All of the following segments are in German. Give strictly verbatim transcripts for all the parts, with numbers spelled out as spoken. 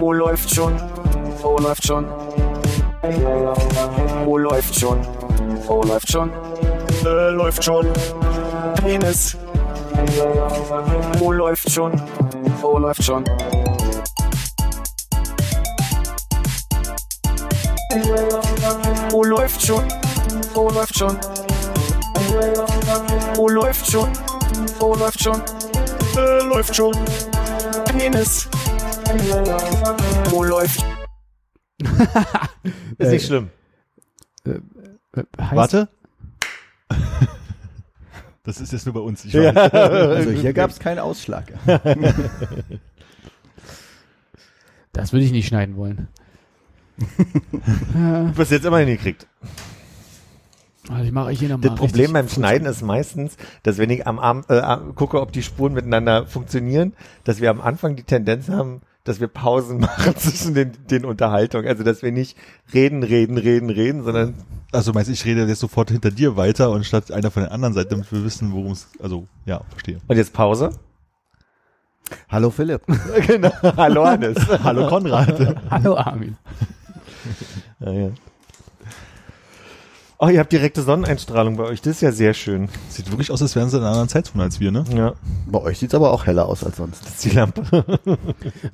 Oh, läuft schon. Oh, läuft schon. Oh, läuft schon. Oh, läuft schon. Äh, läuft schon. Penis. Oh, läuft schon. Oh, läuft schon. Oh, läuft schon. Oh, läuft schon. Oh, läuft schon. Oh, läuft schon. Äh, läuft schon. Penis. Oh, läuft. Ist nicht schlimm. Äh, äh, Warte. Das ist jetzt nur bei uns. Ich weiß. Ja. Also hier gab es keinen Ausschlag. Das würde ich nicht schneiden wollen. Du hast jetzt immer hingekriegt. Also ich mache ich hier das Problem beim Schneiden ist meistens, dass wenn ich am Abend äh, gucke, ob die Spuren miteinander funktionieren, dass wir am Anfang die Tendenz haben, dass wir Pausen machen zwischen den, den Unterhaltungen. Also dass wir nicht reden, reden, reden, reden, sondern... Also meinst du, ich rede jetzt sofort hinter dir weiter und statt einer von der anderen Seite, damit wir wissen, worum es... Also, ja, verstehe. Und jetzt Pause? Hallo Philipp. Genau. Hallo Hannes. Hallo Konrad. Hallo Armin. Ja, ja. Oh, ihr habt direkte Sonneneinstrahlung bei euch. Das ist ja sehr schön. Sieht wirklich aus, als wären sie in einer anderen Zeitzone als wir, ne? Ja. Bei euch sieht es aber auch heller aus als sonst. Das ist die Lampe.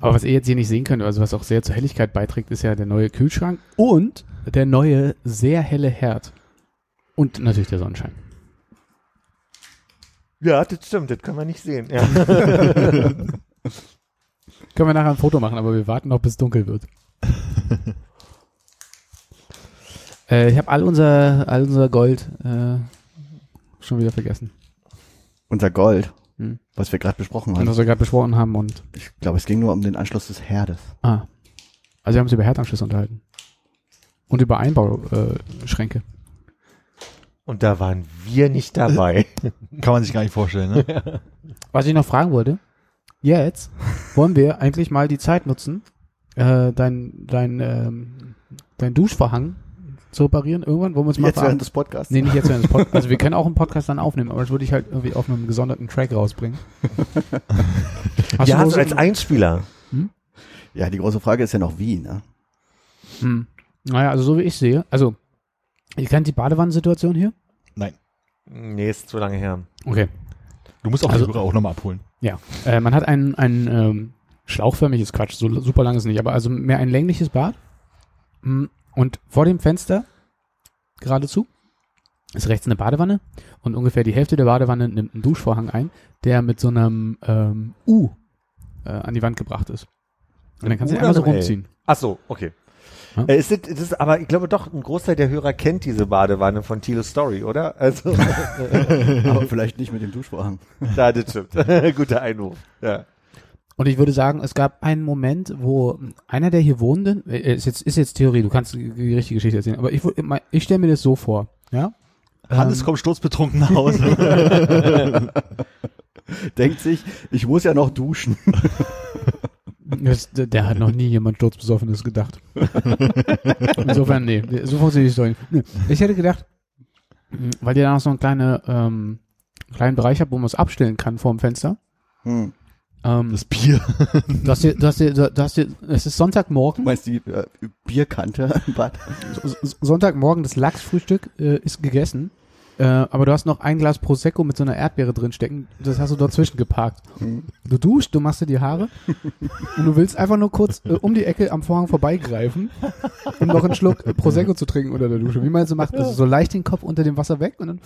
Aber was ihr jetzt hier nicht sehen könnt, also was auch sehr zur Helligkeit beiträgt, ist ja der neue Kühlschrank und der neue, sehr helle Herd. Und natürlich der Sonnenschein. Ja, das stimmt. Das kann man nicht sehen. Ja. Können wir nachher ein Foto machen, aber wir warten noch, bis es dunkel wird. Ich habe all unser, all unser Gold äh, schon wieder vergessen. Unser Gold? Hm. Was wir gerade besprochen haben. Und was wir gerade besprochen haben. Und ich glaube, es ging nur um den Anschluss des Herdes. Ah. Also wir haben uns über Herdanschlüsse unterhalten. Und über Einbauschränke. Und da waren wir nicht dabei. Kann man sich gar nicht vorstellen, ne? Was ich noch fragen wollte, jetzt wollen wir eigentlich mal die Zeit nutzen, äh, dein, dein, ähm, dein Duschvorhang zu reparieren, irgendwann, wo wir uns mal jetzt während des Podcasts. Nee, nicht jetzt während des Podcasts. Also wir können auch einen Podcast dann aufnehmen, aber das würde ich halt irgendwie auf einem gesonderten Track rausbringen. Hast ja, du also als Einspieler. Hm? Ja, die große Frage ist ja noch wie, ne? Hm. Naja, also so wie ich sehe, also ihr kennt die Badewannensituation hier? Nein. Nee, ist zu lange her. Okay. Du musst auch also, die Hörer auch nochmal abholen. Ja, äh, man hat ein, ein ähm, schlauchförmiges Quatsch, so super lang ist nicht, aber also mehr ein längliches Bad. Hm. Und vor dem Fenster, geradezu, ist rechts eine Badewanne und ungefähr die Hälfte der Badewanne nimmt einen Duschvorhang ein, der mit so einem ähm, U äh, an die Wand gebracht ist. Und dann kannst du ihn einmal so rumziehen. Ach so, okay. Ja? Äh, ist das, das ist aber, ich glaube doch, ein Großteil der Hörer kennt diese Badewanne von Thilo Story, oder? Also, aber vielleicht nicht mit dem Duschvorhang. Ja, das stimmt. Guter Einwurf, ja. Und ich würde sagen, es gab einen Moment, wo einer der hier Wohnenden, ist jetzt, ist jetzt Theorie, du kannst die richtige Geschichte erzählen, aber ich, ich stelle mir das so vor, ja? Hannes ähm, kommt sturzbetrunken nach Hause. Denkt sich, ich muss ja noch duschen. Das, der hat noch nie jemand sturzbesoffenes gedacht. Insofern, nee, so funktioniert die Story. Ich hätte gedacht, weil ihr da noch so einen kleinen, ähm, kleinen Bereich habt, wo man es abstellen kann vor dem Fenster. Hm. Das Bier. Du hast hier, du hast hier, du hast hier, es ist Sonntagmorgen. Du meinst die äh, Bierkante im Bad? Sonntagmorgen, das Lachsfrühstück äh, ist gegessen, äh, aber du hast noch ein Glas Prosecco mit so einer Erdbeere drinstecken, das hast du dazwischen geparkt. Du duschst, du machst dir die Haare und du willst einfach nur kurz äh, um die Ecke am Vorhang vorbeigreifen, um noch einen Schluck Prosecco zu trinken unter der Dusche. Wie meinst du, macht das so leicht den Kopf unter dem Wasser weg und dann...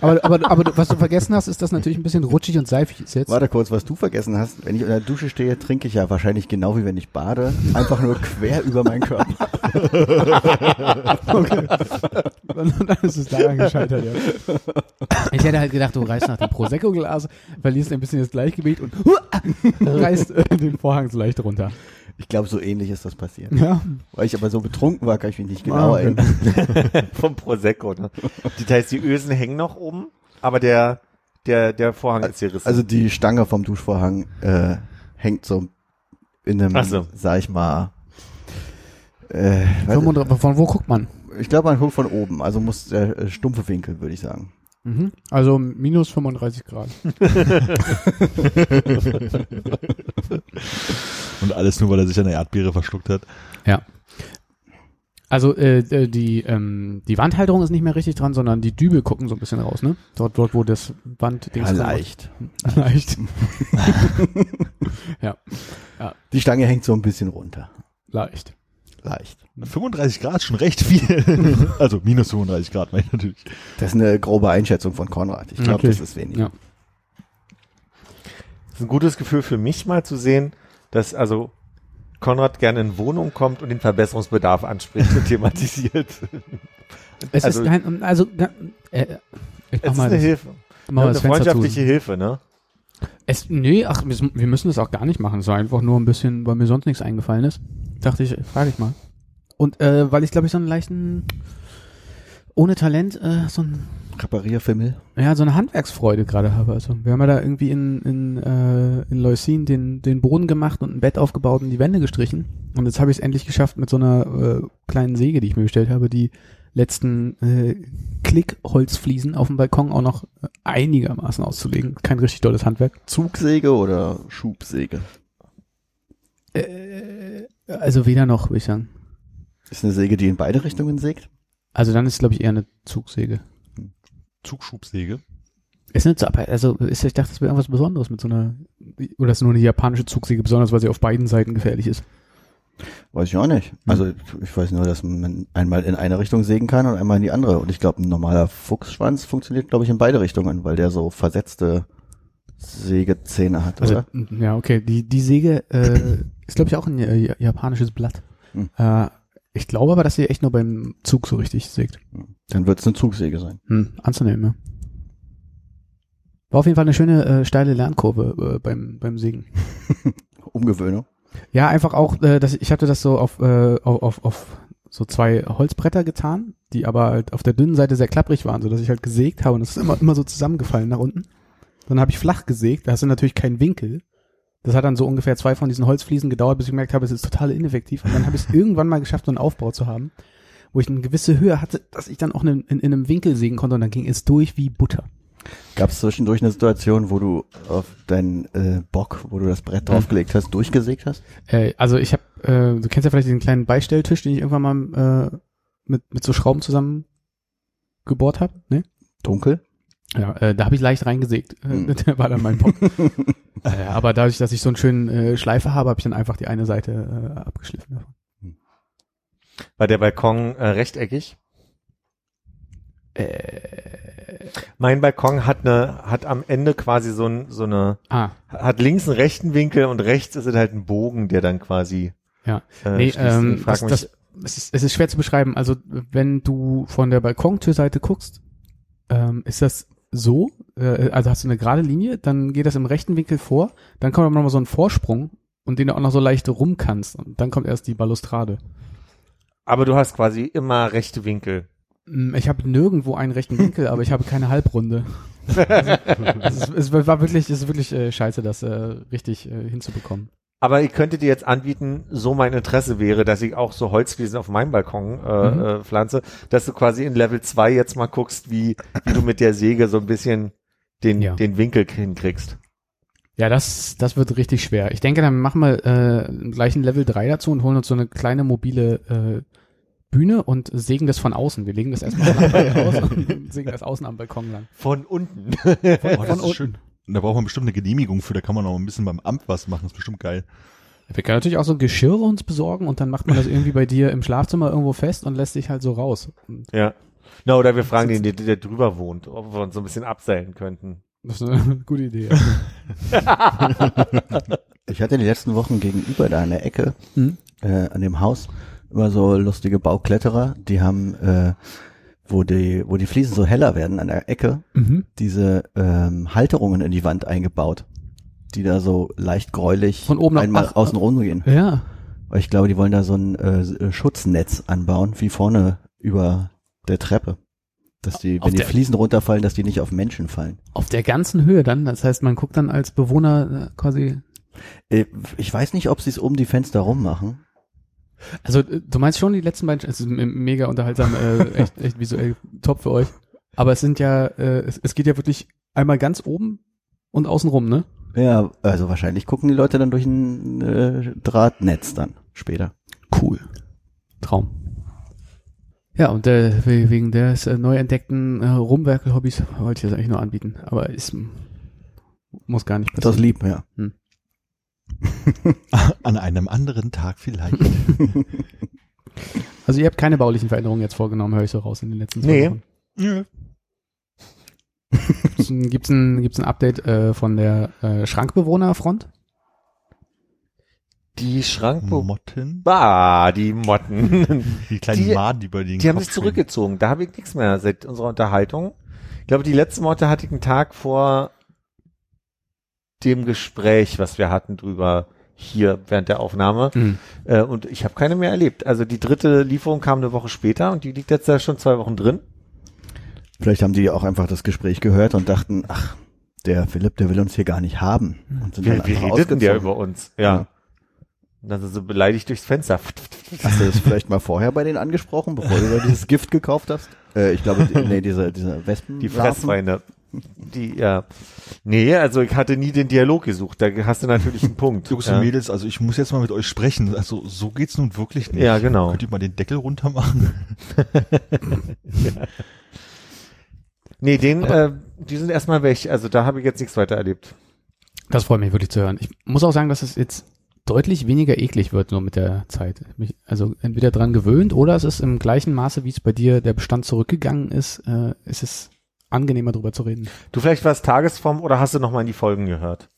Aber, aber, aber was du vergessen hast, ist, dass natürlich ein bisschen rutschig und seifig ist jetzt. Warte kurz, was du vergessen hast, wenn ich unter der Dusche stehe, trinke ich ja wahrscheinlich genau wie wenn ich bade, einfach nur quer über meinen Körper. Okay. Und dann ist es daran gescheitert, ja. Ich hätte halt gedacht, du reißt nach dem Prosecco-Glas, verlierst ein bisschen das Gleichgewicht und reißt den Vorhang so leicht runter. Ich glaube, so ähnlich ist das passiert. Ja. Weil ich aber so betrunken war, kann ich mich nicht genau erinnern. Vom Prosecco, ne? Das heißt, die Ösen hängen noch oben, aber der, der, der Vorhang ist hier rissen. Also die Stange vom Duschvorhang äh, hängt so in einem, ach so, sag ich mal... Äh, von, weiß, von wo guckt man? Ich glaube, man guckt von oben, also muss der äh, stumpfe Winkel, würde ich sagen. Mhm. Also minus fünfunddreißig Grad. Und alles nur, weil er sich an der Erdbeere verschluckt hat. Ja. Also äh, die, ähm, die Wandhalterung ist nicht mehr richtig dran, sondern die Dübel gucken so ein bisschen raus, ne? Dort, dort wo das Wandding ist. Ja, leicht. Leicht. ja. ja. Die Stange hängt so ein bisschen runter. Leicht. Leicht. fünfunddreißig Grad, schon recht viel. also minus fünfunddreißig Grad, meine ich natürlich. Das ist eine grobe Einschätzung von Konrad. Ich glaube, das ist wenig. Ja. Das ist ein gutes Gefühl für mich mal zu sehen, dass also Konrad gerne in Wohnung kommt und den Verbesserungsbedarf anspricht und thematisiert. Es also, ist kein, also äh, ich mach es mal ist eine das, Hilfe. Mal ja, eine freundschaftliche zu. Hilfe, ne? Es, nee, ach, wir müssen das auch gar nicht machen. Es war einfach nur ein bisschen, weil mir sonst nichts eingefallen ist. Dachte ich, frage ich mal. Und äh, weil ich, glaube ich, so einen leichten, ohne Talent, äh, so einen Reparierfimmel. Ja, so eine Handwerksfreude gerade habe. Also wir haben ja da irgendwie in in, äh, in Leucin den den Boden gemacht und ein Bett aufgebaut und die Wände gestrichen. Und jetzt habe ich es endlich geschafft, mit so einer äh, kleinen Säge, die ich mir bestellt habe, die letzten äh, Klickholzfliesen auf dem Balkon auch noch einigermaßen auszulegen. Kein richtig tolles Handwerk. Zugsäge oder Schubsäge? Äh, also weder noch, würde ich sagen. Ist eine Säge, die in beide Richtungen sägt? Also dann ist es, glaube ich, eher eine Zugsäge. Zugschubsäge. Ist nicht so, aber also ist, ich dachte, das wäre irgendwas Besonderes mit so einer, oder ist nur eine japanische Zugsäge besonders, weil sie auf beiden Seiten gefährlich ist? Weiß ich auch nicht. Also ich weiß nur, dass man einmal in eine Richtung sägen kann und einmal in die andere. Und ich glaube, ein normaler Fuchsschwanz funktioniert, glaube ich, in beide Richtungen, weil der so versetzte Sägezähne hat, oder? Also, ja, okay. Die, die Säge äh, ist, glaube ich, auch ein äh, japanisches Blatt. Hm. Äh, Ich glaube aber, dass sie echt nur beim Zug so richtig sägt. Dann wird es eine Zugsäge sein. Hm, anzunehmen, ja. War auf jeden Fall eine schöne äh, steile Lernkurve äh, beim beim Sägen. Umgewöhnung. Ja, einfach auch, äh, dass ich hatte das so auf, äh, auf, auf so zwei Holzbretter getan, die aber halt auf der dünnen Seite sehr klapprig waren, sodass ich halt gesägt habe und es ist immer, immer so zusammengefallen nach unten. Dann habe ich flach gesägt, da hast du natürlich keinen Winkel. Das hat dann so ungefähr zwei von diesen Holzfliesen gedauert, bis ich gemerkt habe, es ist total ineffektiv. Und dann habe ich es irgendwann mal geschafft, so einen Aufbau zu haben, wo ich eine gewisse Höhe hatte, dass ich dann auch in, in, in einem Winkel sägen konnte und dann ging es durch wie Butter. Gab es zwischendurch eine Situation, wo du auf deinen äh, Bock, wo du das Brett draufgelegt hast, durchgesägt hast? Äh, also ich habe, äh, du kennst ja vielleicht den kleinen Beistelltisch, den ich irgendwann mal äh, mit, mit so Schrauben zusammengebohrt habe. Ne? Dunkel? Ja, äh, da habe ich leicht reingesägt. Hm. Der war dann mein Bock. äh, aber dadurch, dass ich so einen schönen äh, Schleifer habe, habe ich dann einfach die eine Seite äh, abgeschliffen davon. War der Balkon äh, rechteckig? Äh, mein Balkon hat eine, hat am Ende quasi so, ein, so eine, ah. hat links einen rechten Winkel und rechts ist halt ein Bogen, der dann quasi. Ja, äh, nee, ähm, frag das, mich. Das, es, ist, es ist schwer zu beschreiben. Also wenn du von der Balkontürseite guckst, ähm, ist das so, äh, also hast du eine gerade Linie, dann geht das im rechten Winkel vor, dann kommt aber nochmal so ein Vorsprung und den du auch noch so leicht rum kannst und dann kommt erst die Balustrade. Aber du hast quasi immer rechte Winkel. Ich habe nirgendwo einen rechten Winkel, aber ich habe keine Halbrunde. Also, also es, es war wirklich, es ist wirklich äh, scheiße, das äh, richtig äh, hinzubekommen. Aber ich könnte dir jetzt anbieten, so mein Interesse wäre, dass ich auch so Holzfliesen auf meinem Balkon äh, mhm. äh, pflanze, dass du quasi in Level zwei jetzt mal guckst, wie, wie du mit der Säge so ein bisschen den ja. den Winkel hinkriegst. Ja, das das wird richtig schwer. Ich denke, dann machen wir äh, gleich ein Level drei dazu und holen uns so eine kleine mobile äh, Bühne und sägen das von außen. Wir legen das erstmal raus und sägen das außen am Balkon lang. Von unten. Von, oh, das von ist schön. Da braucht man bestimmt eine Genehmigung für, da kann man auch ein bisschen beim Amt was machen, das ist bestimmt geil. Wir können natürlich auch so ein Geschirr uns besorgen und dann macht man das irgendwie bei dir im Schlafzimmer irgendwo fest und lässt sich halt so raus. Und ja, na oder wir fragen den, der, der drüber wohnt, ob wir uns so ein bisschen abseilen könnten. Das ist eine gute Idee. Ich hatte in den letzten Wochen gegenüber da an der Ecke, mhm. äh, an dem Haus, immer so lustige Baukletterer, die haben, äh, wo die, wo die Fliesen so heller werden an der Ecke, mhm. diese ähm, Halterungen in die Wand eingebaut, die da so leicht gräulich von oben einmal ach, außen rum gehen. Ja. Weil ich glaube, die wollen da so ein äh, Schutznetz anbauen, wie vorne über der Treppe. Dass die, wenn auf die Fliesen runterfallen, dass die nicht auf Menschen fallen. Auf der ganzen Höhe dann? Das heißt, man guckt dann als Bewohner äh, quasi. Ich weiß nicht, ob sie es um die Fenster rum machen. Also du meinst schon die letzten beiden, es ist mega unterhaltsam, äh, echt, echt visuell top für euch, aber es sind ja, äh, es, es geht ja wirklich einmal ganz oben und außen rum, ne? Ja, also wahrscheinlich gucken die Leute dann durch ein äh, Drahtnetz dann später. Cool. Traum. Ja, und äh, wegen des äh, neu entdeckten äh, Rumwerkel-Hobbys wollte ich das eigentlich nur anbieten. Aber es muss gar nicht passieren. Das lieb, ja. Hm. An einem anderen Tag vielleicht. Also ihr habt keine baulichen Veränderungen jetzt vorgenommen, höre ich so raus in den letzten zwei Wochen. Nee. Ja. Gibt's ein, gibt's ein Update äh, von der äh, Schrankbewohnerfront? Die Schrankbewohner. Ah, die Motten. Die kleinen die, Maden, die bei denen. Die haben sich zurückgezogen. Da habe ich nichts mehr seit unserer Unterhaltung. Ich glaube, die letzte Motte hatte ich einen Tag vor dem Gespräch, was wir hatten drüber hier während der Aufnahme. Mhm. Äh, und ich habe keine mehr erlebt. Also die dritte Lieferung kam eine Woche später und die liegt jetzt da schon zwei Wochen drin. Vielleicht haben die auch einfach das Gespräch gehört und dachten, ach, der Philipp, der will uns hier gar nicht haben. Und sind wir dann wir redeten ja über uns, ja. ja. Und dann sind sie beleidigt durchs Fenster. Hast du das vielleicht mal vorher bei denen angesprochen, bevor du dieses Gift gekauft hast? Äh, ich glaube, nee, diese, diese Wespen. Die Fressweine. Die, ja. Nee, also ich hatte nie den Dialog gesucht. Da hast du natürlich einen Punkt. Jungs und ja. Mädels, also ich muss jetzt mal mit euch sprechen. Also so geht's nun wirklich nicht. Ja, genau. Könnt ihr mal den Deckel runter machen? Ja. Nee, den, äh, die sind erstmal weg. Also da habe ich jetzt nichts weiter erlebt. Das freut mich wirklich zu hören. Ich muss auch sagen, dass es jetzt deutlich weniger eklig wird, nur mit der Zeit. Mich, also entweder dran gewöhnt oder es ist im gleichen Maße, wie es bei dir der Bestand zurückgegangen ist, äh, ist es angenehmer drüber zu reden. Du vielleicht warst Tagesform oder hast du nochmal in die Folgen gehört?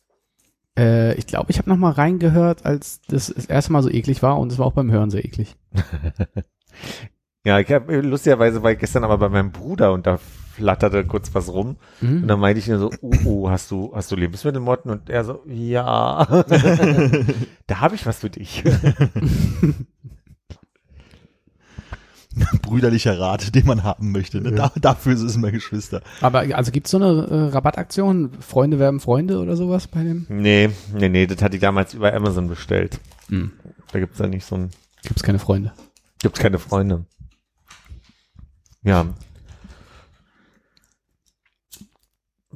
Äh, ich glaube, ich habe nochmal reingehört, als das, das erste Mal so eklig war und es war auch beim Hören sehr eklig. Ja, ich habe lustigerweise war ich gestern aber bei meinem Bruder und da flatterte kurz was rum. Mhm. Und dann meinte ich nur so, oh, oh, hast du, hast du Lebensmittelmotten? Und er so, ja. Da habe ich was für dich. Brüderlicher Rat, den man haben möchte. Ne? Ja. Da, dafür sind es immer Geschwister. Aber also gibt's so eine äh, Rabattaktion? Freunde werben Freunde oder sowas bei dem? Nee, nee, nee, das hatte ich damals über Amazon bestellt. Mhm. Da gibt's ja nicht so ein... Gibt's keine Freunde. Gibt's keine Freunde. Ja.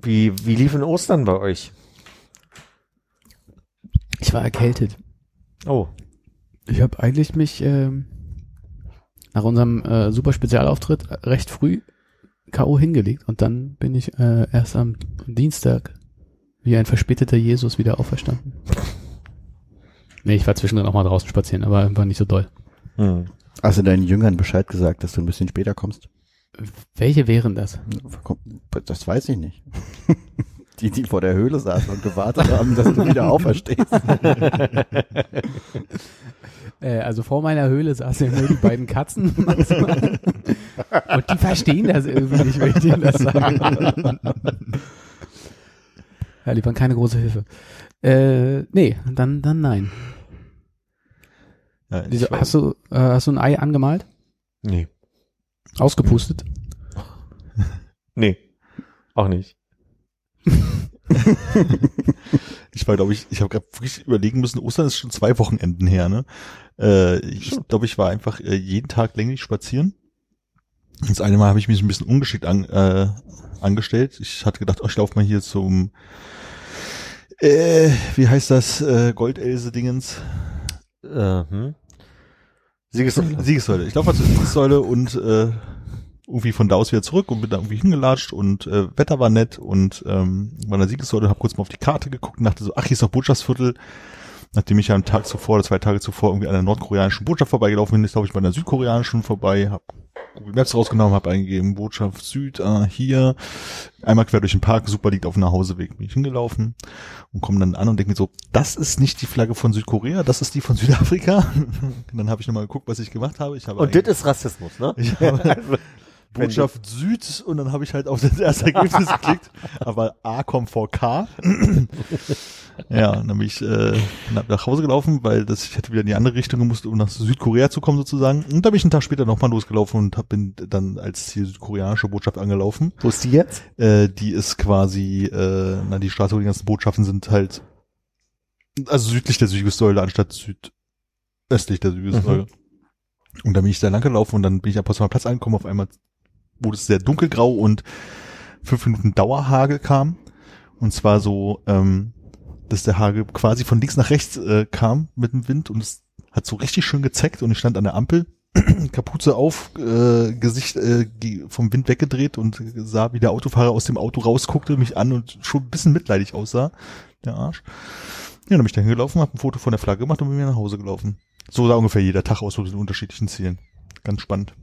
Wie, wie liefen Ostern bei euch? Ich war erkältet. Oh. Ich habe eigentlich mich ähm, nach unserem äh, super Spezialauftritt recht früh K O hingelegt und dann bin ich äh, erst am Dienstag wie ein verspäteter Jesus wieder auferstanden. Nee, ich war zwischendrin auch mal draußen spazieren, aber war nicht so doll. Hm. Hast du deinen Jüngern Bescheid gesagt, dass du ein bisschen später kommst? Welche wären das? Das weiß ich nicht. Die, die vor der Höhle saßen und gewartet haben, dass du wieder auferstehst. äh, also vor meiner Höhle saßen ja nur die beiden Katzen. Und die verstehen das irgendwie nicht, wenn ich denen das sage. Ja, die waren keine große Hilfe. Äh, nee, dann, dann nein. Nein Diese, hast, du, äh, hast du ein Ei angemalt? Nee. Ausgepustet? Nee, auch nicht. Ich war, glaube ich, ich habe gerade wirklich überlegen müssen, Ostern ist schon zwei Wochenenden her, ne? Äh, ich glaube, ich war einfach äh, jeden Tag länglich spazieren. Das eine Mal habe ich mich ein bisschen ungeschickt an, äh, angestellt. Ich hatte gedacht, oh, ich laufe mal hier zum, äh, wie heißt das, äh, Goldelse-Dingens? Äh, hm? Siegessäule. Siegessäule. Ich laufe mal zur Siegessäule und äh, irgendwie von da aus wieder zurück und bin da irgendwie hingelatscht und äh, Wetter war nett und ähm, bei der Siegessäule habe kurz mal auf die Karte geguckt und dachte so, ach, hier ist noch Botschaftsviertel. Nachdem ich ja am Tag zuvor oder zwei Tage zuvor irgendwie an der nordkoreanischen Botschaft vorbeigelaufen bin, ist glaube ich bei einer südkoreanischen vorbei, habe Google Maps rausgenommen, habe eingegeben, Botschaft Süd, ah, hier, einmal quer durch den Park, super, liegt auf dem Nachhauseweg, bin ich hingelaufen und komme dann an und denke mir so, das ist nicht die Flagge von Südkorea, das ist die von Südafrika. Und dann habe ich nochmal geguckt, was ich gemacht habe. Ich habe und das ist Rassismus, ne? Ich habe Botschaft Süd und dann habe ich halt auf das erste Ergebnis geklickt, aber A kommt vor K. Ja, und dann bin ich äh, nach Hause gelaufen, weil das, ich hätte wieder in die andere Richtung gemusst, um nach Südkorea zu kommen sozusagen. Und da bin ich einen Tag später nochmal losgelaufen und hab, bin dann als die südkoreanische Botschaft angelaufen. Wo ist die jetzt? Äh, die ist quasi, äh, na die Straße, wo die ganzen Botschaften sind halt, also südlich der Siegessäule anstatt südöstlich der Siegessäule. Mhm. Und dann bin ich da lang gelaufen und dann bin ich am Potsdamer Platz angekommen. Auf einmal wurde es sehr dunkelgrau und fünf Minuten Dauerhagel kam. Und zwar so, ähm, dass der Hagel quasi von links nach rechts äh, kam mit dem Wind und es hat so richtig schön gezeckt und ich stand an der Ampel, Kapuze auf, äh, Gesicht äh, vom Wind weggedreht und sah, wie der Autofahrer aus dem Auto rausguckte, mich an und schon ein bisschen mitleidig aussah, der Arsch. Ja, dann bin ich da hingelaufen, hab ein Foto von der Flagge gemacht und bin mir nach Hause gelaufen. So sah ungefähr jeder Tag aus mit den unterschiedlichen Zielen. Ganz spannend.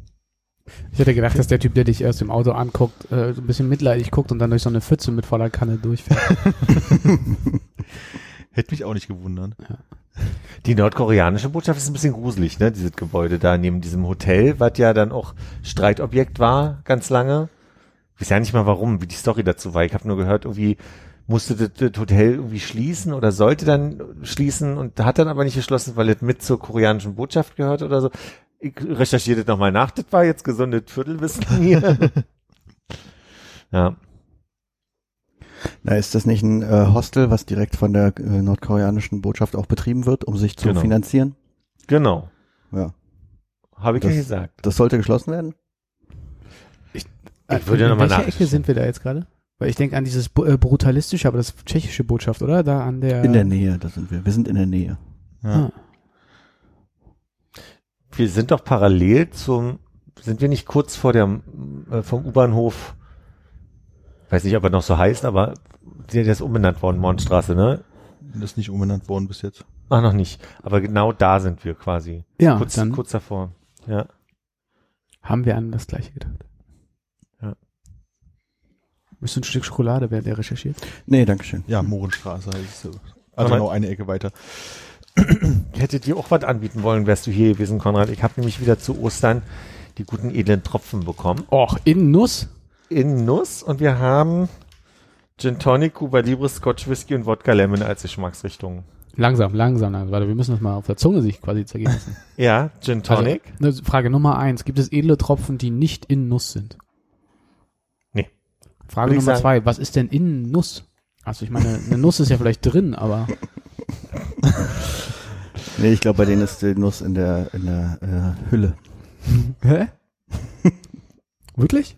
Ich hätte gedacht, dass der Typ, der dich aus dem Auto anguckt, äh, so ein bisschen mitleidig guckt und dann durch so eine Pfütze mit voller Kanne durchfährt. Hätte mich auch nicht gewundert. Ja. Die nordkoreanische Botschaft ist ein bisschen gruselig, ne? Dieses Gebäude da neben diesem Hotel, was ja dann auch Streitobjekt war, ganz lange. Ich weiß ja nicht mal warum, wie die Story dazu war. Ich habe nur gehört, irgendwie musste das, das Hotel irgendwie schließen oder sollte dann schließen und hat dann aber nicht geschlossen, weil es mit zur koreanischen Botschaft gehört oder so. Ich recherchiere das nochmal nach. Das war jetzt gesundes Viertelwissen hier. Ja. Na, ist das nicht ein äh, Hostel, was direkt von der äh, nordkoreanischen Botschaft auch betrieben wird, um sich zu genau. finanzieren? Genau. Ja. Habe ich das, ja gesagt. Das sollte geschlossen werden? Ich, ich würde ja nochmal nachschauen. In welcher Ecke sind wir da jetzt gerade? Weil ich denke an dieses äh, brutalistische, aber das ist tschechische Botschaft, oder? Da an der. In der Nähe, da sind wir. Wir sind in der Nähe. Ja. Ah. Wir sind doch parallel zum, sind wir nicht kurz vor der, äh, vom U-Bahnhof, weiß nicht, ob er noch so heißt, aber der, der ist umbenannt worden, Mornstraße, ne? Der ist nicht umbenannt worden bis jetzt. Ach, noch nicht. Aber genau da sind wir quasi. Ja, kurz, dann kurz davor. Ja. Haben wir an das Gleiche gedacht. Ja. Müsste ein Stück Schokolade werden, der recherchiert? Nee, dankeschön. Ja, Mohrenstraße heißt es. Also genau eine Ecke weiter. Ich hätte dir auch was anbieten wollen, wärst du hier gewesen, Konrad. Ich habe nämlich wieder zu Ostern die guten edlen Tropfen bekommen. Och, in Nuss? In Nuss und wir haben Gin Tonic, Cuba Libre, Scotch Whisky und Wodka Lemon als Geschmacksrichtung. Langsam, langsam, langsam. Warte, wir müssen das mal auf der Zunge sich quasi zergehen lassen. Ja, Gin Tonic. Also, Frage Nummer eins. Gibt es edle Tropfen, die nicht in Nuss sind? Nee. Frage Nummer sagen. zwei. Was ist denn in Nuss? Also ich meine, eine Nuss ist ja vielleicht drin, aber... Nee, ich glaube, bei denen ist die Nuss in der, in der äh, Hülle. Hä? Wirklich?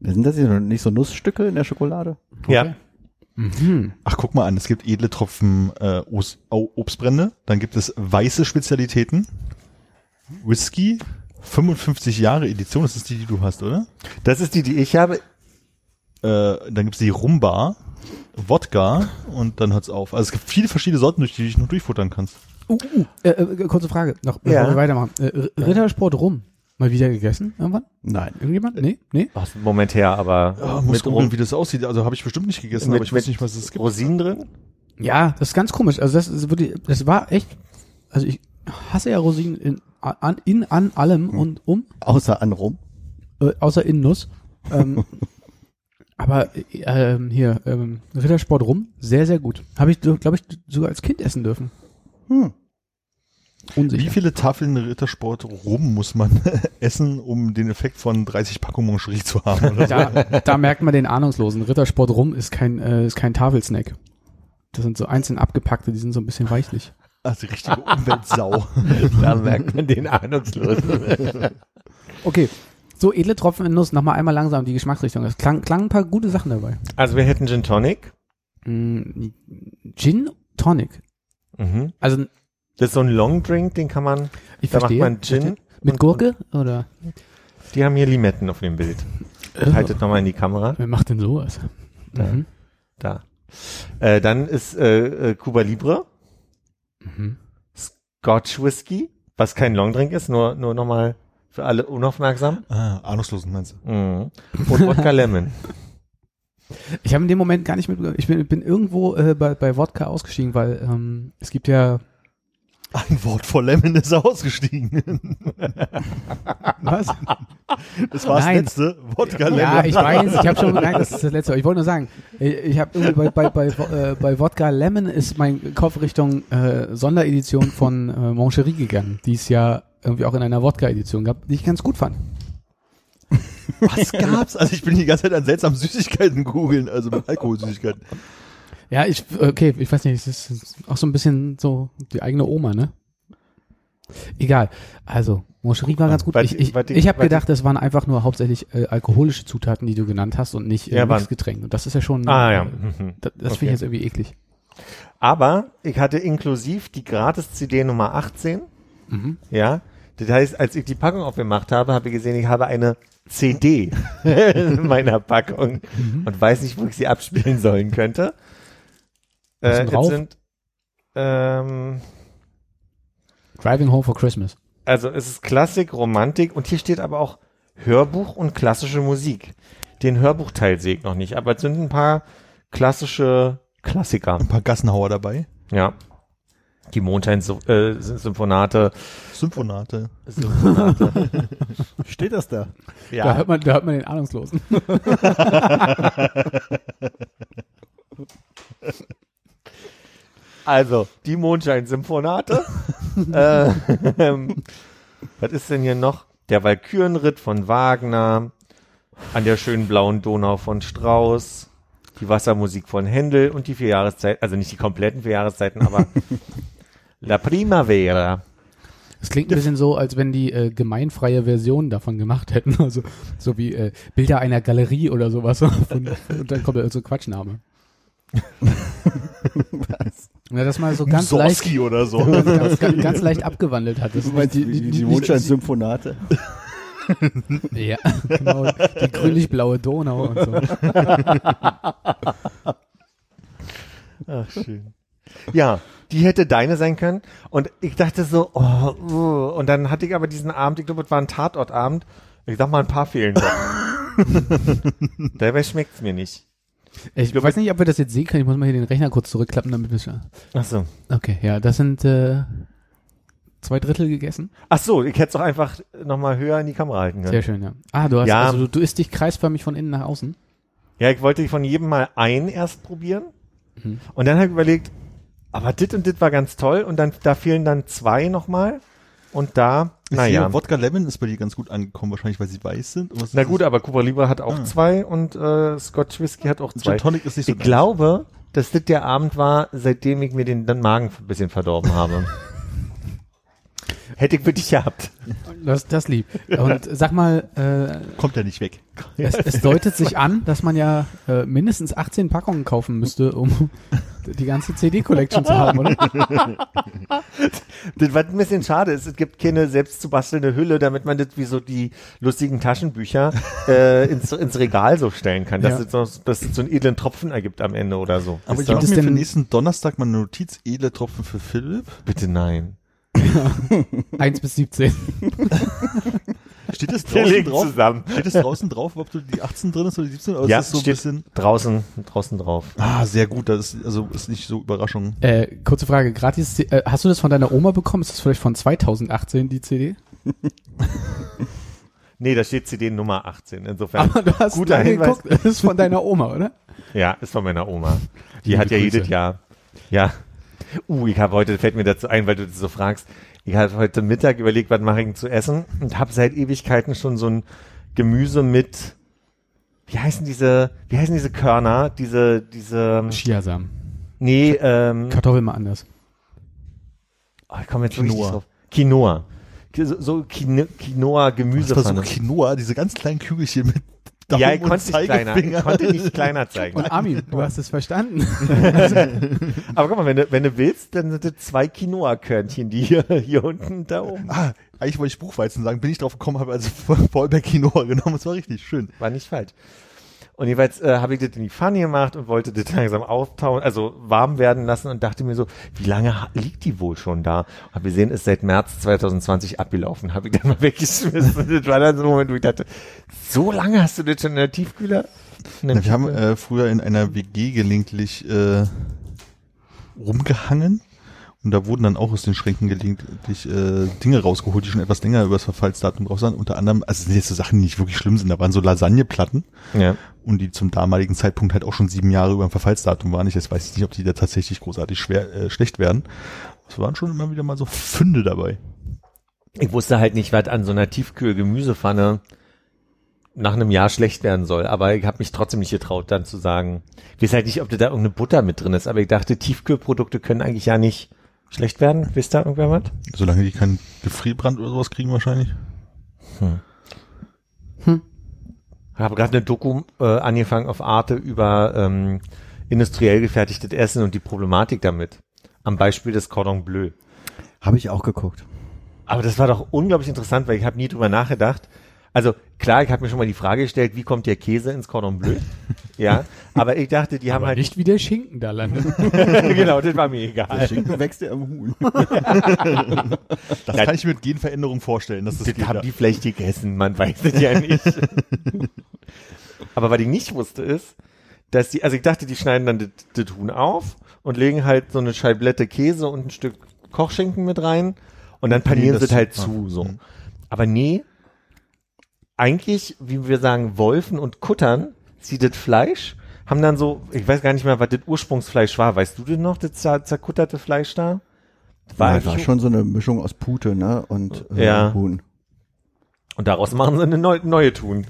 Sind das nicht so Nussstücke in der Schokolade? Okay. Ja. Mhm. Ach, guck mal an, es gibt edle Tropfen äh, Obstbrände, dann gibt es weiße Spezialitäten, Whisky, fünfundfünfzig Jahre Edition, das ist die, die du hast, oder? Das ist die, die ich habe. Äh, dann gibt es die Rumba, Wodka und dann hört's auf. Also es gibt viele verschiedene Sorten, durch die du dich noch durchfuttern kannst. Uh, uh, äh, äh, kurze Frage, noch bevor wir weitermachen. Äh, Rittersport Rum. Mal wieder gegessen irgendwann? Nein. Irgendjemand? Nee? Nee? Ach, Moment her, aber... Ja, muss gucken, wie das aussieht. Also habe ich bestimmt nicht gegessen, mit, aber ich weiß nicht, was es gibt. Rosinen drin? Ja, das ist ganz komisch. Also das ist wirklich, das war echt... Also ich hasse ja Rosinen in an, in, an allem hm. und um. Außer an Rum. Äh, außer in Nuss. Ähm, aber ähm, hier, ähm, Rittersport Rum, sehr, sehr gut. Habe ich, glaube ich, sogar als Kind essen dürfen. Hm. Unsicher. Wie viele Tafeln Rittersport Rum muss man essen, um den Effekt von dreißig Packung Moncherie zu haben? Oder da, so? Da merkt man den Ahnungslosen. Rittersport Rum ist kein, äh, ist kein Tafelsnack. Das sind so einzeln abgepackte, die sind so ein bisschen weichlich. Also richtige Umweltsau. Da merkt man den Ahnungslosen. Okay, so edle Tropfen in Nuss. Nochmal einmal langsam die Geschmacksrichtung. Es klang, klang ein paar gute Sachen dabei. Also wir hätten Gin Tonic. Mm, Gin Tonic. Mhm. Also das ist so ein Long Drink, den kann man, ich da verstehe, macht man Gin. Verstehe. Mit und, Gurke? Oder? Die haben hier Limetten auf dem Bild. Oh. Haltet nochmal in die Kamera. Wer macht denn sowas? Da. Mhm. da. Äh, dann ist äh, Cuba Libre. Mhm. Scotch Whisky, was kein Long Drink ist, nur, nur nochmal für alle unaufmerksam. Ah, Ahnungslosen meinst du. Mhm. Und Wodka Lemon. Ich habe in dem Moment gar nicht mitbekommen. Ich bin, bin irgendwo äh, bei, bei Wodka ausgestiegen, weil ähm, es gibt ja... Ein Wort vor Lemon ist ausgestiegen. Was? Das war das Nein. letzte. Wodka Lemon. Ja, ich weiß. Ich habe schon gemerkt, das ist das letzte. Ich wollte nur sagen, ich habe irgendwie bei, bei, bei, äh, bei Wodka Lemon ist mein Kopf Richtung äh, Sonderedition von äh, Moncherie gegangen, die es ja irgendwie auch in einer Wodka-Edition gab, die ich ganz gut fand. Was gab's? Also ich bin die ganze Zeit an seltsamen Süßigkeiten googeln, also mit Alkoholsüßigkeiten. Ja, ich, okay, ich weiß nicht, es ist auch so ein bisschen so die eigene Oma, ne? Egal, also, Moncherie war ganz gut. Ich, ich, ich habe gedacht, das waren einfach nur hauptsächlich äh, alkoholische Zutaten, die du genannt hast und nicht äh, ja, Mixgetränk. Und das ist ja schon, ah, ja. Mhm. das, das okay. finde ich jetzt irgendwie eklig. Aber ich hatte inklusiv die Gratis-C D Nummer achtzehn. Mhm. Ja, das heißt, als ich die Packung aufgemacht habe, habe ich gesehen, ich habe eine C D in meiner Packung mhm. und weiß nicht, wo ich sie abspielen sollen könnte. Was äh, drauf? sind ähm, Driving Home for Christmas. Also es ist Klassik, Romantik und hier steht aber auch Hörbuch und klassische Musik. Den Hörbuchteil sehe ich noch nicht, aber es sind ein paar klassische Klassiker. Ein paar Gassenhauer dabei. Ja. Die Mondschein-Symphonate. Symphonate. Symphonate. Steht das da? Ja. Da hört man, da hört man den Ahnungslosen. Also, die Mondschein-Symphonate. äh, ähm, was ist denn hier noch? Der Walkürenritt von Wagner. An der schönen blauen Donau von Strauss. Die Wassermusik von Händel und die vier Jahreszeiten, also nicht die kompletten vier Jahreszeiten, aber La Primavera. Es klingt ein bisschen so, als wenn die äh, gemeinfreie Version davon gemacht hätten, also so wie äh, Bilder einer Galerie oder sowas und, und dann kommt da so ein Quatschname. Was? Ja, dass man so ganz Mussorgsky leicht oder so ganz, ganz, ganz leicht abgewandelt hat. Das du meinst, die die, die, die Mondschein-Symphonate. Ja, genau. Die grünlich-blaue Donau und so. Ach, schön. Ja, die hätte deine sein können. Und ich dachte so, oh, oh. Und dann hatte ich aber diesen Abend, ich glaube, es war ein Tatortabend. Ich sag mal, ein paar fehlen. Dabei schmeckt es mir nicht. Ich, ich glaub, weiß nicht, ob wir das jetzt sehen können. Ich muss mal hier den Rechner kurz zurückklappen, damit wir es schon. Ach so. Okay, ja, das sind... Äh Zwei Drittel gegessen? Ach so, ich hätte es doch einfach nochmal höher in die Kamera halten können. Sehr schön, ja. Ah, du hast, ja. also du, du isst dich kreisförmig von innen nach außen? Ja, ich wollte von jedem mal einen erst probieren. Mhm. Und dann habe ich überlegt, aber dit und dit war ganz toll und dann, da fehlen dann zwei nochmal. Und da, naja. Wodka Lemon ist bei dir ganz gut angekommen, wahrscheinlich, weil sie weiß sind. Was Na gut, das? aber Cuba Libre hat auch ah. zwei und äh, Scotch Whisky hat auch zwei. Gin Tonic ist nicht so Ich ganz. glaube, dass das der Abend war, seitdem ich mir den, den Magen ein bisschen verdorben habe. Hätte ich für dich gehabt. Das, das lieb. Und sag mal, äh, kommt er nicht weg. Es, es deutet sich an, dass man ja äh, mindestens achtzehn Packungen kaufen müsste, um die ganze C D-Collection zu haben, oder? Das, was ein bisschen schade ist, es gibt keine selbst zu bastelnde Hülle, damit man das wie so die lustigen Taschenbücher äh, ins, ins Regal so stellen kann, dass es ja. das so, das so einen edlen Tropfen ergibt am Ende oder so. Aber ich mache mir für nächsten Donnerstag mal eine Notiz, edle Tropfen für Philipp. Bitte nein. eins bis siebzehn. Steht das draußen drauf? Zusammen. Steht das draußen drauf, ob du die achtzehn drin ist oder die siebzehn? Oder ja, ist das so steht ein bisschen draußen, draußen drauf. Ah, sehr gut. Das ist, also ist nicht so Überraschung. Äh, kurze Frage. Gratis. Äh, hast du das von deiner Oma bekommen? Ist das vielleicht von zweitausendachtzehn die C D? Nee, da steht C D Nummer achtzehn. Insofern. Aber du hast guter Hinweis. Geguckt. Das ist von deiner Oma, oder? Ja, ist von meiner Oma. Die, die hat ja jedes Jahr. Ja. Uh, ich habe heute, fällt mir dazu ein, weil du das so fragst, ich habe heute Mittag überlegt, was mache ich denn zu essen und habe seit Ewigkeiten schon so ein Gemüse mit, wie heißen diese, wie heißen diese Körner, diese, diese... Chiasamen. Nee, ähm... Kartoffeln mal anders. Oh, ich komme jetzt Quinoa. Richtig drauf. Quinoa. So, so Quinoa-Gemüse. Das war so Quinoa, diese ganz kleinen Kügelchen mit... Daumen ja, ich konnte, nicht kleiner, ich konnte nicht kleiner zeigen. Und Armin, du hast es verstanden. Aber guck mal, wenn du, wenn du willst, dann sind das zwei Quinoa-Körnchen, die hier, hier unten da oben. Ah, eigentlich wollte ich Buchweizen sagen, bin ich drauf gekommen, habe also Vollberg Quinoa genommen, das war richtig schön. War nicht falsch. Und jeweils äh, habe ich das in die Pfanne gemacht und wollte das langsam auftauen, also warm werden lassen und dachte mir so, wie lange liegt die wohl schon da? Hab gesehen, ist seit März zwanzig zwanzig abgelaufen. Habe ich dann mal weggeschmissen. Das war dann so ein Moment, wo ich dachte, so lange hast du das schon in der Tiefkühler? In der Na, Tiefkühler? Wir haben äh, früher in einer W G gelegentlich äh, rumgehangen und da wurden dann auch aus den Schränken gelegentlich äh, Dinge rausgeholt, die schon etwas länger über das Verfallsdatum drauf sind. Unter anderem, also das sind jetzt so Sachen, die nicht wirklich schlimm sind, da waren so Lasagneplatten. Ja. Und die zum damaligen Zeitpunkt halt auch schon sieben Jahre über dem Verfallsdatum waren. Ich jetzt weiß nicht, ob die da tatsächlich großartig schwer, äh, schlecht werden. Es waren schon immer wieder mal so Fünde dabei. Ich wusste halt nicht, was an so einer Tiefkühl-Gemüsepfanne nach einem Jahr schlecht werden soll. Aber ich habe mich trotzdem nicht getraut, dann zu sagen. Ich weiß halt nicht, ob da irgendeine Butter mit drin ist. Aber ich dachte, Tiefkühlprodukte können eigentlich ja nicht schlecht werden. Wisst ihr irgendwer was? Solange die keinen Gefrierbrand oder sowas kriegen wahrscheinlich. Hm. Hm. Ich habe gerade eine Doku äh, angefangen auf Arte über ähm, industriell gefertigtes Essen und die Problematik damit. Am Beispiel des Cordon Bleu. Habe ich auch geguckt. Aber das war doch unglaublich interessant, weil ich habe nie drüber nachgedacht. Also klar, ich habe mir schon mal die Frage gestellt, wie kommt der Käse ins Cordon Bleu? Ja, aber ich dachte, die haben aber halt... nicht wie der Schinken da landet. Genau, das war mir egal. Der Schinken wächst ja am Huhn. Das ja, kann ich mir mit Genveränderung vorstellen. Dass das das geht, haben ja. die vielleicht gegessen, man weiß es ja nicht. Aber was ich nicht wusste ist, dass die, also ich dachte, die schneiden dann das Huhn auf und legen halt so eine Scheiblette Käse und ein Stück Kochschinken mit rein und dann panieren nee, sie halt zu. So. Mhm. Aber nee, eigentlich, wie wir sagen, wolfen und kuttern sie das Fleisch, haben dann so, ich weiß gar nicht mehr, was das Ursprungsfleisch war. Weißt du denn noch, das zerkutterte Fleisch da? War, ja, war schon so eine Mischung aus Pute, ne? Und äh, ja. Huhn. Und daraus machen sie eine neue, neue Thun.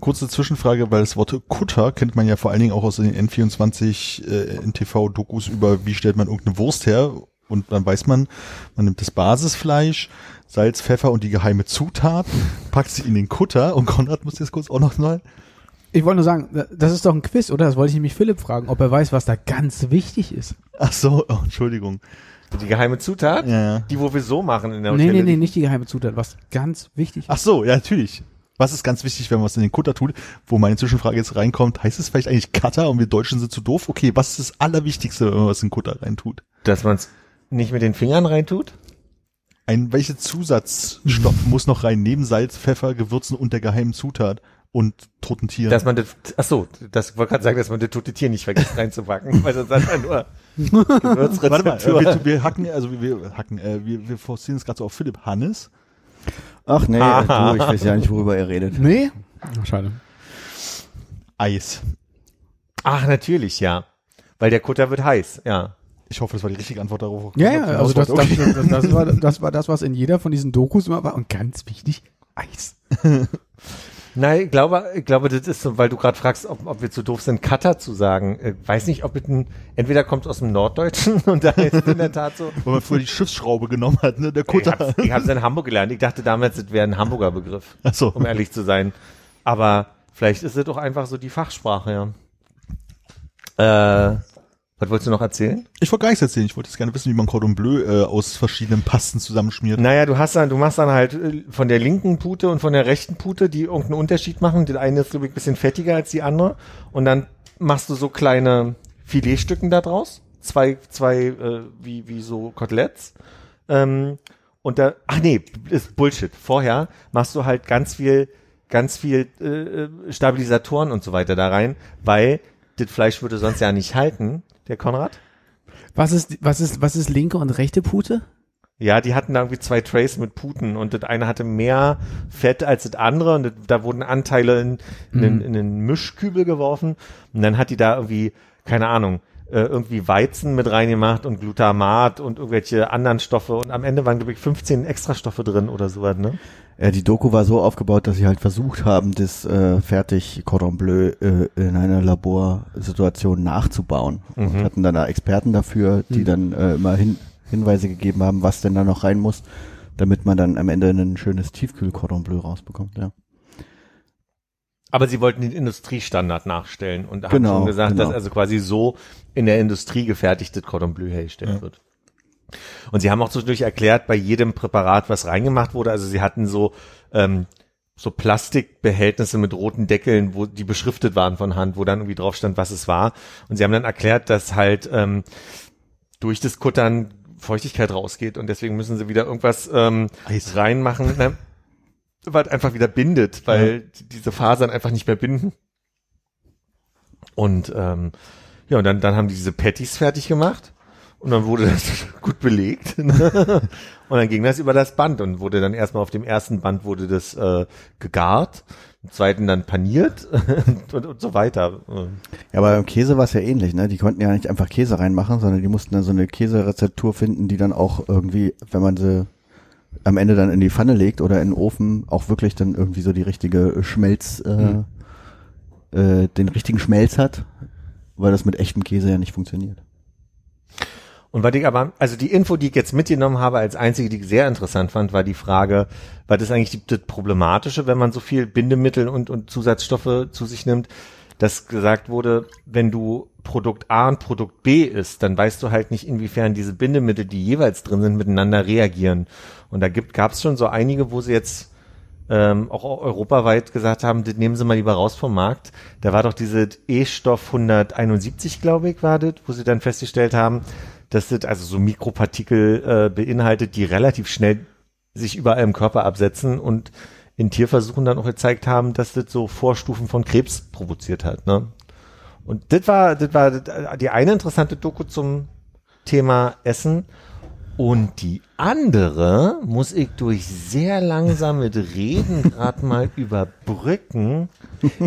Kurze Zwischenfrage, weil das Wort Kutter kennt man ja vor allen Dingen auch aus den N vierundzwanzig äh, N T V-Dokus über, wie stellt man irgendeine Wurst her? Und dann weiß man, man nimmt das Basisfleisch, Salz, Pfeffer und die geheime Zutat, packt sie in den Kutter und Konrad muss jetzt kurz auch noch mal. Ich wollte nur sagen, das ist doch ein Quiz, oder? Das wollte ich nämlich Philipp fragen, ob er weiß, was da ganz wichtig ist. Ach so, oh, Entschuldigung. Die geheime Zutat? Ja. Die, wo wir so machen in der Hotellerie? Nee, nee, nee, nicht die geheime Zutat, was ganz wichtig ist. Ach so, ja, natürlich. Was ist ganz wichtig, wenn man was in den Kutter tut, wo meine Zwischenfrage jetzt reinkommt, heißt es vielleicht eigentlich Cutter und wir Deutschen sind zu doof? Okay, was ist das Allerwichtigste, wenn man was in den Kutter reintut? Dass man es nicht mit den Fingern reintut? Ein, welche Zusatzstoff muss noch rein, neben Salz, Pfeffer, Gewürzen und der geheimen Zutat und toten Tieren? Dass man das, ach so, das, ich wollte gerade sagen, dass man das tote Tier nicht vergisst reinzupacken, weil sonst hat man nur Gewürzrezeptur. Warte mal, wir, wir hacken, also wir, wir hacken, äh, wir, wir forcieren es gerade so auf Philipp Hannes. Ach nee, du, ich weiß ja nicht, worüber er redet. Nee? Ach, schade. Eis. Ach, natürlich, ja. Weil der Kutter wird heiß, ja. Ich hoffe, das war die richtige Antwort darauf. Ja, ja, also das, okay. das, das, das, war, das war das, was in jeder von diesen Dokus immer war. Und ganz wichtig, Eis. Nein, ich glaube, ich glaube, das ist so, weil du gerade fragst, ob, ob wir zu doof sind, Cutter zu sagen. Ich weiß nicht, ob es ein, entweder kommt aus dem Norddeutschen und da ist es in der Tat so. Weil man früher die Schiffsschraube genommen hat, ne, der Kutter. Ich habe es in Hamburg gelernt. Ich dachte damals, das wäre ein Hamburger Begriff, ach so, um ehrlich zu sein. Aber vielleicht ist es doch einfach so die Fachsprache, ja. Äh, was wolltest du noch erzählen? Ich wollte gar nichts erzählen. Ich wollte jetzt gerne wissen, wie man Cordon Bleu äh, aus verschiedenen Pasten zusammenschmiert. Naja, du hast dann, du machst dann halt von der linken Pute und von der rechten Pute, die irgendeinen Unterschied machen. Die eine ist, glaube ich, ein bisschen fettiger als die andere. Und dann machst du so kleine Filetstücken da draus. Zwei, zwei, äh, wie, wie so Koteletts. Ähm, und da, ach nee, ist Bullshit. Vorher machst du halt ganz viel, ganz viel äh, Stabilisatoren und so weiter da rein, weil das Fleisch würde sonst ja nicht halten. Der Konrad? Was ist, was ist, was ist linke und rechte Pute? Ja, die hatten da irgendwie zwei Trays mit Puten und das eine hatte mehr Fett als das andere und das, da wurden Anteile in, in, in, in den Mischkübel geworfen und dann hat die da irgendwie, keine Ahnung, äh, irgendwie Weizen mit reingemacht und Glutamat und irgendwelche anderen Stoffe und am Ende waren, glaube ich, fünfzehn Extrastoffe drin oder sowas, ne? Ja, die Doku war so aufgebaut, dass sie halt versucht haben, das äh, fertig Cordon Bleu äh, in einer Laborsituation nachzubauen. Mhm. Und hatten dann da Experten dafür, die mhm. dann äh, immer hin, Hinweise gegeben haben, was denn da noch rein muss, damit man dann am Ende ein schönes Tiefkühl-Cordon Bleu rausbekommt, ja. Aber sie wollten den Industriestandard nachstellen und haben genau, schon gesagt, genau. dass also quasi so in der Industrie gefertigtes Cordon Bleu hergestellt ja. wird. Und sie haben auch zwischendurch erklärt, bei jedem Präparat, was reingemacht wurde, also sie hatten so ähm, so Plastikbehältnisse mit roten Deckeln, wo die beschriftet waren von Hand, wo dann irgendwie drauf stand, was es war. Und sie haben dann erklärt, dass halt ähm, durch das Kuttern Feuchtigkeit rausgeht und deswegen müssen sie wieder irgendwas ähm, reinmachen, na, was einfach wieder bindet, weil ja. diese Fasern einfach nicht mehr binden. Und ähm, ja, und dann, dann haben die diese Patties fertig gemacht. Und dann wurde das gut belegt. Ne? Und dann ging das über das Band und wurde dann erstmal auf dem ersten Band wurde das äh, gegart, im zweiten dann paniert und, und so weiter. Ja, aber beim Käse war es ja ähnlich, ne? Die konnten ja nicht einfach Käse reinmachen, sondern die mussten dann so eine Käserezeptur finden, die dann auch irgendwie, wenn man sie am Ende dann in die Pfanne legt oder in den Ofen, auch wirklich dann irgendwie so die richtige Schmelz, äh, äh, den richtigen Schmelz hat, weil das mit echtem Käse ja nicht funktioniert. Und was ich aber, also die Info, die ich jetzt mitgenommen habe, als einzige, die ich sehr interessant fand, war die Frage, was ist eigentlich die, das Problematische, wenn man so viel Bindemittel und, und Zusatzstoffe zu sich nimmt, dass gesagt wurde, wenn du Produkt A und Produkt B isst, dann weißt du halt nicht, inwiefern diese Bindemittel, die jeweils drin sind, miteinander reagieren. Und da gibt gab es schon so einige, wo sie jetzt ähm, auch europaweit gesagt haben, das nehmen sie mal lieber raus vom Markt. Da war doch diese E-Stoff hunderteinundsiebzig, glaube ich, war das, wo sie dann festgestellt haben, dass das also so Mikropartikel äh, beinhaltet, die relativ schnell sich überall im Körper absetzen und in Tierversuchen dann auch gezeigt haben, dass das so Vorstufen von Krebs provoziert hat, ne? Und das war, das war die eine interessante Doku zum Thema Essen. Und die andere muss ich durch sehr langsames Reden gerade mal überbrücken.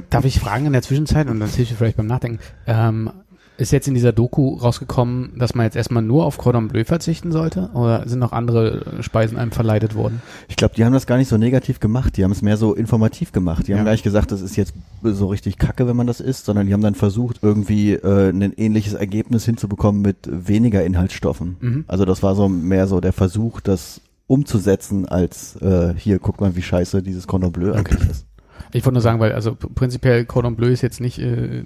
Darf ich fragen in der Zwischenzeit, und das hilft mir vielleicht beim Nachdenken, ähm, ist jetzt in dieser Doku rausgekommen, dass man jetzt erstmal nur auf Cordon Bleu verzichten sollte? Oder sind noch andere Speisen einem verleitet worden? Ich glaube, die haben das gar nicht so negativ gemacht. Die haben es mehr so informativ gemacht. Die ja. haben gar nicht gesagt, das ist jetzt so richtig kacke, wenn man das isst, sondern die haben dann versucht, irgendwie äh, ein ähnliches Ergebnis hinzubekommen mit weniger Inhaltsstoffen. Mhm. Also das war so mehr so der Versuch, das umzusetzen, als äh, hier, guck mal, wie scheiße dieses Cordon Bleu eigentlich okay. ist. Ich wollte nur sagen, weil also prinzipiell Cordon Bleu ist jetzt nicht... Äh,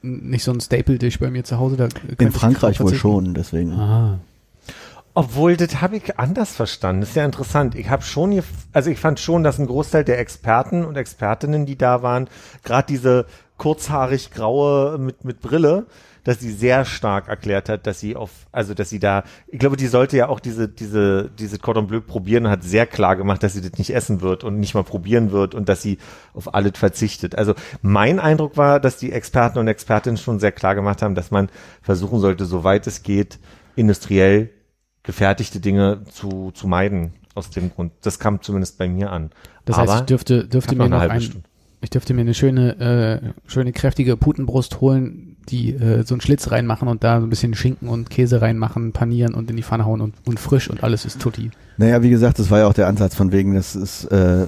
nicht so ein Staple-Dish bei mir zu Hause. Da in Frankreich wohl schon, deswegen. Ah. Obwohl, das habe ich anders verstanden. Das ist ja interessant. Ich habe schon, hier, also ich fand schon, dass ein Großteil der Experten und Expertinnen, die da waren, gerade diese kurzhaarig graue mit mit Brille, dass sie sehr stark erklärt hat, dass sie auf, also dass sie da, ich glaube, die sollte ja auch diese diese diese Cordon Bleu probieren und hat sehr klar gemacht, dass sie das nicht essen wird und nicht mal probieren wird und dass sie auf alles verzichtet. Also mein Eindruck war, dass die Experten und Expertinnen schon sehr klar gemacht haben, dass man versuchen sollte, soweit es geht, industriell gefertigte Dinge zu zu meiden. Aus dem Grund, das kam zumindest bei mir an. Das heißt, aber ich dürfte dürfte mir noch eine Ich dürfte mir eine schöne, äh, schöne kräftige Putenbrust holen, die äh, so einen Schlitz reinmachen und da so ein bisschen Schinken und Käse reinmachen, panieren und in die Pfanne hauen und, und frisch und alles ist tutti. Naja, wie gesagt, das war ja auch der Ansatz von wegen, das ist, äh,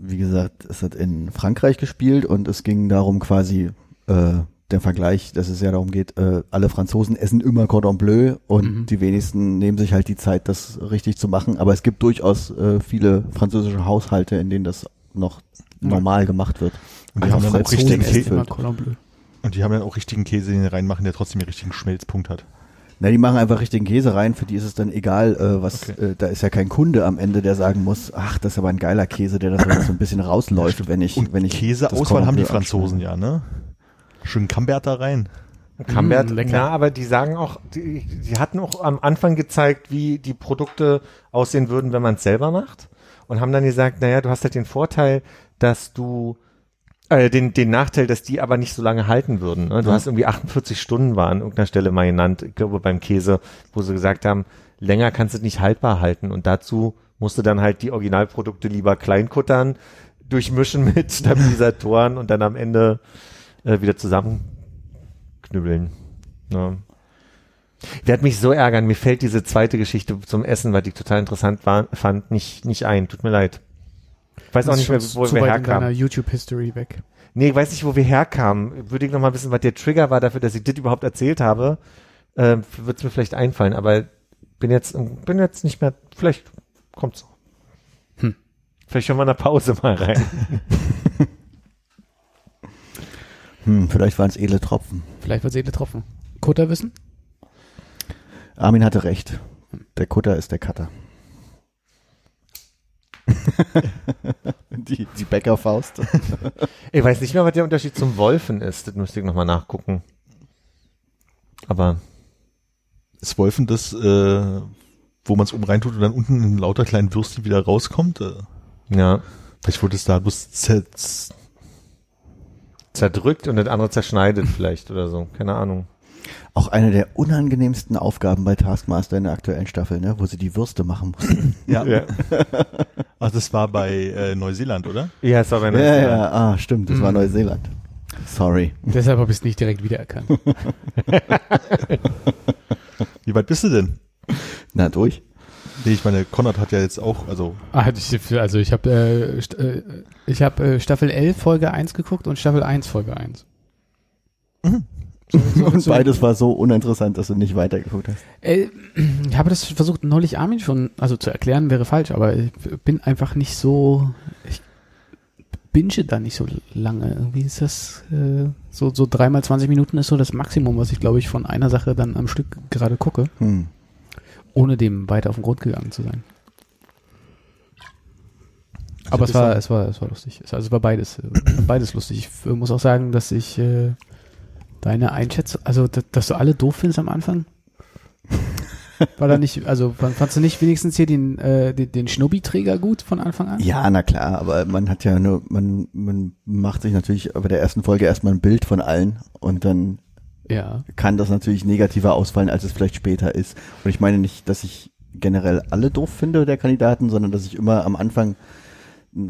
wie gesagt, es hat in Frankreich gespielt und es ging darum quasi, äh, der Vergleich, dass es ja darum geht, äh, alle Franzosen essen immer Cordon Bleu und mhm. die wenigsten nehmen sich halt die Zeit, das richtig zu machen, aber es gibt durchaus äh, viele französische Haushalte, in denen das noch normal gemacht wird. Und die also haben dann auch richtigen Käse. Und die haben dann auch richtigen Käse, den reinmachen, der trotzdem den richtigen Schmelzpunkt hat. Na, die machen einfach richtigen Käse rein, für die ist es dann egal, äh, was, okay. äh, da ist ja kein Kunde am Ende, der sagen muss, ach, das ist aber ein geiler Käse, der das so ein bisschen rausläuft, wenn ich, und wenn ich. Käseauswahl haben die Franzosen ja, ne? Schön Camembert da rein. Camembert, mm, lecker. Na, aber die sagen auch, die, die hatten auch am Anfang gezeigt, wie die Produkte aussehen würden, wenn man es selber macht. Und haben dann gesagt, naja, du hast halt den Vorteil, dass du, äh, den, den Nachteil, dass die aber nicht so lange halten würden. Ne? Du ja. hast irgendwie achtundvierzig Stunden war an irgendeiner Stelle mal genannt, ich glaube beim Käse, wo sie gesagt haben, länger kannst du nicht haltbar halten. Und dazu musst du dann halt die Originalprodukte lieber kleinkuttern, durchmischen mit Stabilisatoren und dann am Ende äh, wieder zusammenknüppeln. Ne? Werd mich so ärgern, mir fällt diese zweite Geschichte zum Essen, weil die total interessant war, fand, nicht, nicht ein. Tut mir leid. Ich weiß das auch nicht mehr, wo wir herkamen. In YouTube-History weg. Nee, ich weiß nicht, wo wir herkamen. Würde ich noch mal wissen, was der Trigger war dafür, dass ich das überhaupt erzählt habe. Äh, wird es mir vielleicht einfallen, aber bin jetzt, bin jetzt nicht mehr, vielleicht kommt's. Hm. Vielleicht schon mal eine Pause mal rein. hm, vielleicht waren es edle Tropfen. Vielleicht waren es edle Tropfen. Kutter wissen? Armin hatte recht. Der Kutter ist der Cutter. die, die Bäckerfaust. Ich weiß nicht mehr, was der Unterschied zum Wolfen ist. Das müsste ich nochmal nachgucken. Aber. Ist Wolfen das, äh, wo man es oben reintut und dann unten in lauter kleinen Würstchen wieder rauskommt? Ja. Vielleicht wurde es da bloß zert- zerdrückt und das andere zerschneidet vielleicht oder so. Keine Ahnung. Auch eine der unangenehmsten Aufgaben bei Taskmaster in der aktuellen Staffel, ne, wo sie die Würste machen mussten. Ja. ja. Ach, das war bei äh, Neuseeland, oder? Ja, es war bei Neuseeland. Ja, ja, ah, stimmt, das mhm. war Neuseeland. Sorry. Deshalb habe ich es nicht direkt wiedererkannt. Wie weit bist du denn? Na, durch. Nee, ich meine, Konrad hat ja jetzt auch, also... Also ich habe äh, ich hab, äh, Staffel elf Folge eins geguckt und Staffel eins Folge eins. Mhm. Und beides war so uninteressant, dass du nicht weitergeguckt hast. Ich habe das versucht, neulich Armin schon, also zu erklären wäre falsch, aber ich bin einfach nicht so, ich binge da nicht so lange. Irgendwie ist das äh, so, so dreimal zwanzig Minuten ist so das Maximum, was ich, glaube ich, von einer Sache dann am Stück gerade gucke. Hm. Ohne dem weiter auf den Grund gegangen zu sein. Ich Aber es war, es war, es war lustig. Es, also es war beides, beides lustig. Ich muss auch sagen, dass ich äh, deine Einschätzung, also dass, dass du alle doof findest am Anfang. War da nicht, also fandst du nicht wenigstens hier den, äh, den, den Schnubbi-Träger gut von Anfang an? Ja, na klar, aber man hat ja nur, man, man macht sich natürlich bei der ersten Folge erstmal ein Bild von allen und dann ja. kann das natürlich negativer ausfallen, als es vielleicht später ist. Und ich meine nicht, dass ich generell alle doof finde der Kandidaten, sondern dass ich immer am Anfang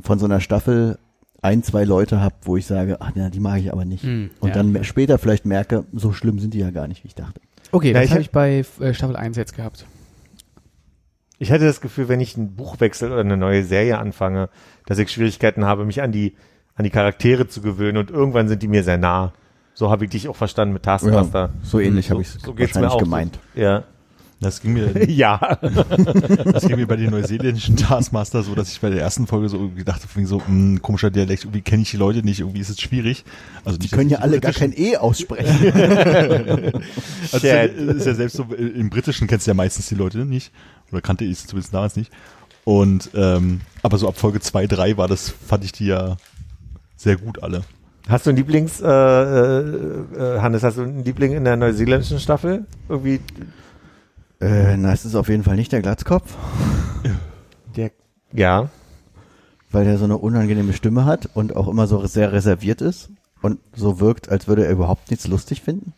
von so einer Staffel ein, zwei Leute habe, wo ich sage, ach ja, die mag ich aber nicht. Mm, und ja. dann später vielleicht merke, so schlimm sind die ja gar nicht, wie ich dachte. Okay, das ja, habe ich bei äh, Staffel eins jetzt gehabt. Ich hatte das Gefühl, wenn ich ein Buch wechsle oder eine neue Serie anfange, dass ich Schwierigkeiten habe, mich an die an die Charaktere zu gewöhnen und irgendwann sind die mir sehr nah. So habe ich dich auch verstanden mit Taskmaster. Ja, so ähnlich habe ich es wahrscheinlich gemeint. So, ja. Das ging mir ja. Das ging mir bei den neuseeländischen Taskmaster so, dass ich bei der ersten Folge so gedacht habe, so ein komischer Dialekt, irgendwie kenne ich die Leute nicht, irgendwie ist es schwierig. Also die nicht, können ja alle gar kein E aussprechen. Also ja, ist ja selbst so, im Britischen kennst du ja meistens die Leute nicht. Oder kannte ich es zumindest damals nicht. Und ähm, aber so ab Folge zwei, drei war das, fand ich die ja sehr gut alle. Hast du einen Lieblings, äh, äh, Hannes, hast du einen Liebling in der neuseeländischen Staffel? Irgendwie. Äh, na, es ist auf jeden Fall nicht der Glatzkopf. Der, ja. Weil der so eine unangenehme Stimme hat und auch immer so sehr reserviert ist und so wirkt, als würde er überhaupt nichts lustig finden.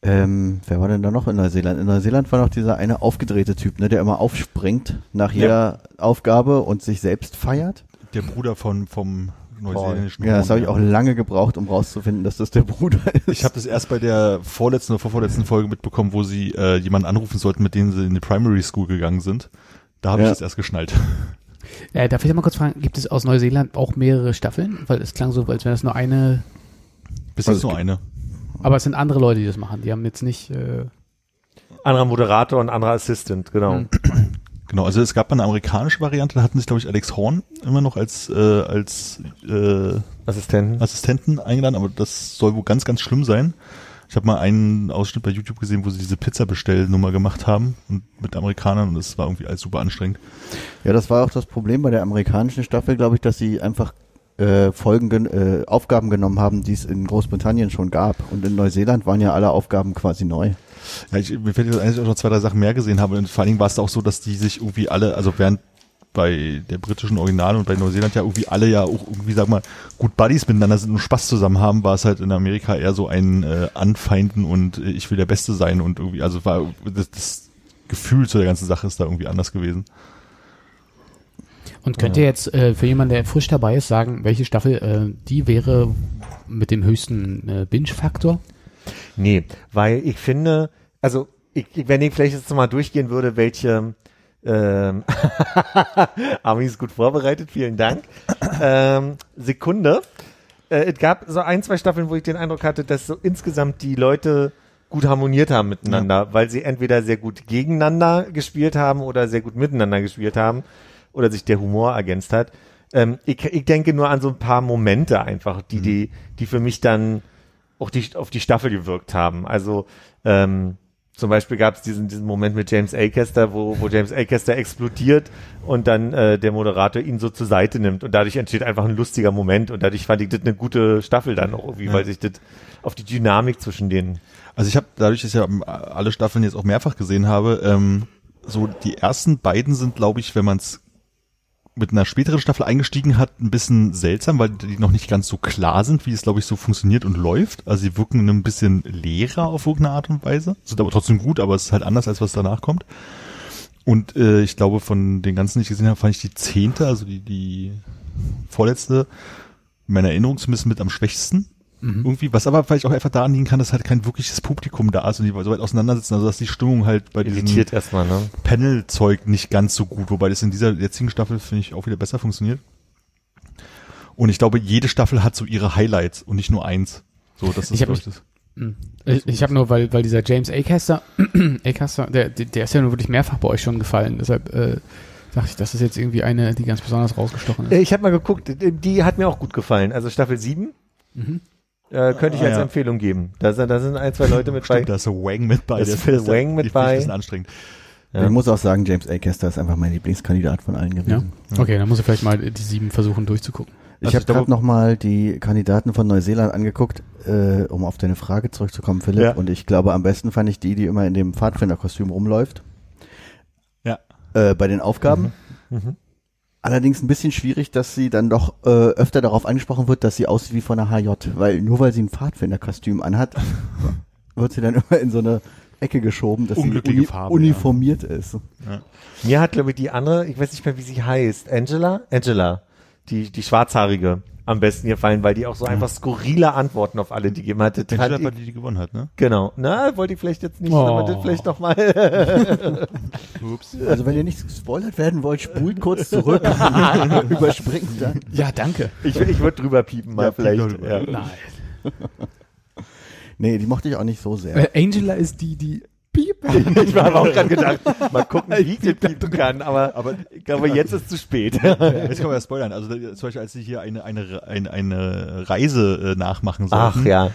Ähm, wer war denn da noch in Neuseeland? In Neuseeland war noch dieser eine aufgedrehte Typ, ne, der immer aufspringt nach jeder ja. Aufgabe und sich selbst feiert. Der Bruder von, vom neuseeländischen. Ja, das habe ich auch lange gebraucht, um rauszufinden, dass das der Bruder ist. Ich habe das erst bei der vorletzten oder vorvorletzten Folge mitbekommen, wo sie äh, jemanden anrufen sollten, mit dem sie in die Primary School gegangen sind. Da habe ja. ich das erst geschnallt. Äh, darf ich da mal kurz fragen, gibt es aus Neuseeland auch mehrere Staffeln? Weil es klang so, als wäre das nur eine. Bis jetzt also nur eine. Aber es sind andere Leute, die das machen. Die haben jetzt nicht. Äh anderer Moderator und anderer Assistant, genau. Mhm. Genau, also es gab eine amerikanische Variante, da hatten sich, glaube ich, Alex Horn immer noch als äh, als äh, Assistenten. Assistenten eingeladen, aber das soll wohl ganz, ganz schlimm sein. Ich habe mal einen Ausschnitt bei YouTube gesehen, wo sie diese Pizza-Bestellnummer gemacht haben und mit Amerikanern und das war irgendwie alles super anstrengend. Ja, das war auch das Problem bei der amerikanischen Staffel, glaube ich, dass sie einfach äh, Folgen gen- äh, Aufgaben genommen haben, die es in Großbritannien schon gab. Und in Neuseeland waren ja alle Aufgaben quasi neu. Ja, ich, mir fällt jetzt eigentlich auch noch zwei, drei Sachen mehr gesehen habe und vor allen Dingen war es auch so, dass die sich irgendwie alle, also während bei der britischen Original und bei Neuseeland ja irgendwie alle ja auch irgendwie, sag mal, gut Buddies miteinander sind und Spaß zusammen haben, war es halt in Amerika eher so ein äh, Anfeinden und äh, ich will der Beste sein und irgendwie, also war das, das Gefühl zu der ganzen Sache ist da irgendwie anders gewesen. Und könnt ihr jetzt äh, für jemanden, der frisch dabei ist, sagen, welche Staffel äh, die wäre mit dem höchsten äh, Binge-Faktor? Nee, weil ich finde, also ich, wenn ich vielleicht jetzt mal durchgehen würde, welche ähm, Armin ist gut vorbereitet, vielen Dank. Ähm, Sekunde. Äh, es gab so ein, zwei Staffeln, wo ich den Eindruck hatte, dass so insgesamt die Leute gut harmoniert haben miteinander, ja. weil sie entweder sehr gut gegeneinander gespielt haben oder sehr gut miteinander gespielt haben oder sich der Humor ergänzt hat. Ähm, ich, ich denke nur an so ein paar Momente einfach, die, mhm. die, die für mich dann auch die, auf die Staffel gewirkt haben. Also ähm, zum Beispiel gab es diesen, diesen Moment mit James Acaster, wo, wo James Acaster explodiert und dann äh, der Moderator ihn so zur Seite nimmt und dadurch entsteht einfach ein lustiger Moment und dadurch fand ich das eine gute Staffel dann auch irgendwie, ja. weil sich das auf die Dynamik zwischen denen... Also ich habe dadurch, dass ich ja alle Staffeln jetzt auch mehrfach gesehen habe, ähm, so die ersten beiden sind, glaube ich, wenn man es mit einer späteren Staffel eingestiegen hat, ein bisschen seltsam, weil die noch nicht ganz so klar sind, wie es, glaube ich, so funktioniert und läuft. Also sie wirken ein bisschen leerer auf irgendeine Art und Weise. Sind aber trotzdem gut, aber es ist halt anders, als was danach kommt. Und äh, ich glaube, von den ganzen, die ich gesehen habe, fand ich die zehnte, also die, die vorletzte, in meiner Erinnerung zumindest mit am schwächsten. Mhm. Irgendwie, was aber vielleicht auch einfach daran liegen kann, dass halt kein wirkliches Publikum da ist und die so weit auseinandersitzen, also dass die Stimmung halt bei irritiert diesem erstmal, ne? Panel-Zeug nicht ganz so gut, wobei das in dieser jetzigen Staffel, finde ich, auch wieder besser funktioniert. Und ich glaube, jede Staffel hat so ihre Highlights und nicht nur eins. So, das ist, glaube ich, das. Ich, ich habe nur, weil weil dieser James Acaster, Acaster der, der ist ja nun wirklich mehrfach bei euch schon gefallen, deshalb äh, Dachte ich, das ist jetzt irgendwie eine, die ganz besonders rausgestochen ist. Ich habe mal geguckt, die hat mir auch gut gefallen. Also Staffel sieben mhm. äh, könnte ich ah, als ja. Empfehlung geben. Da, da sind ein, zwei Leute mit Stimmt, bei. Da ist Wang mit bei. Das ist Wang mit bei. Das ist anstrengend. Ja. Ich muss auch sagen, James A. Caster ist einfach mein Lieblingskandidat von allen gewesen. Ja? Okay, dann muss ich vielleicht mal die sieben versuchen durchzugucken. Ich also habe gerade nochmal die Kandidaten von Neuseeland angeguckt, äh, um auf deine Frage zurückzukommen, Philipp. Ja. Und ich glaube, am besten fand ich die, die immer in dem Pfadfinderkostüm rumläuft. Ja. Äh, bei den Aufgaben. Mhm. Mhm. Allerdings ein bisschen schwierig, dass sie dann doch äh, öfter darauf angesprochen wird, dass sie aussieht wie von der H J. Weil nur weil sie ein Pfadfinderkostüm anhat, wird sie dann immer in so eine Ecke geschoben, dass Unglückliche sie Farbe, uniformiert ja. ist. Ja. Mir hat, glaube ich, die andere, ich weiß nicht mehr, wie sie heißt, Angela? Angela. Die, die Schwarzhaarige am besten gefallen, weil die auch so einfach skurrile Antworten auf alle, die gegeben hatte. Die, die gewonnen hat, ne? Genau. Na, wollte ich vielleicht jetzt nicht, oh. aber das vielleicht nochmal. Ups. Also wenn ihr nicht gespoilert werden wollt, spult kurz zurück und überspringt dann. Ja, danke. Ich, ich würde drüber piepen mal ja, vielleicht. Ja. Nein. Nee, die mochte ich auch nicht so sehr. Äh, Angela ist die, die piepen. Ich habe auch gerade gedacht, mal gucken, wie ich den piepen kann, aber, aber, aber jetzt ist es zu spät. Jetzt können wir ja spoilern. Also zum Beispiel, als sie hier eine, eine, eine, eine Reise nachmachen sollten, Ach, ja.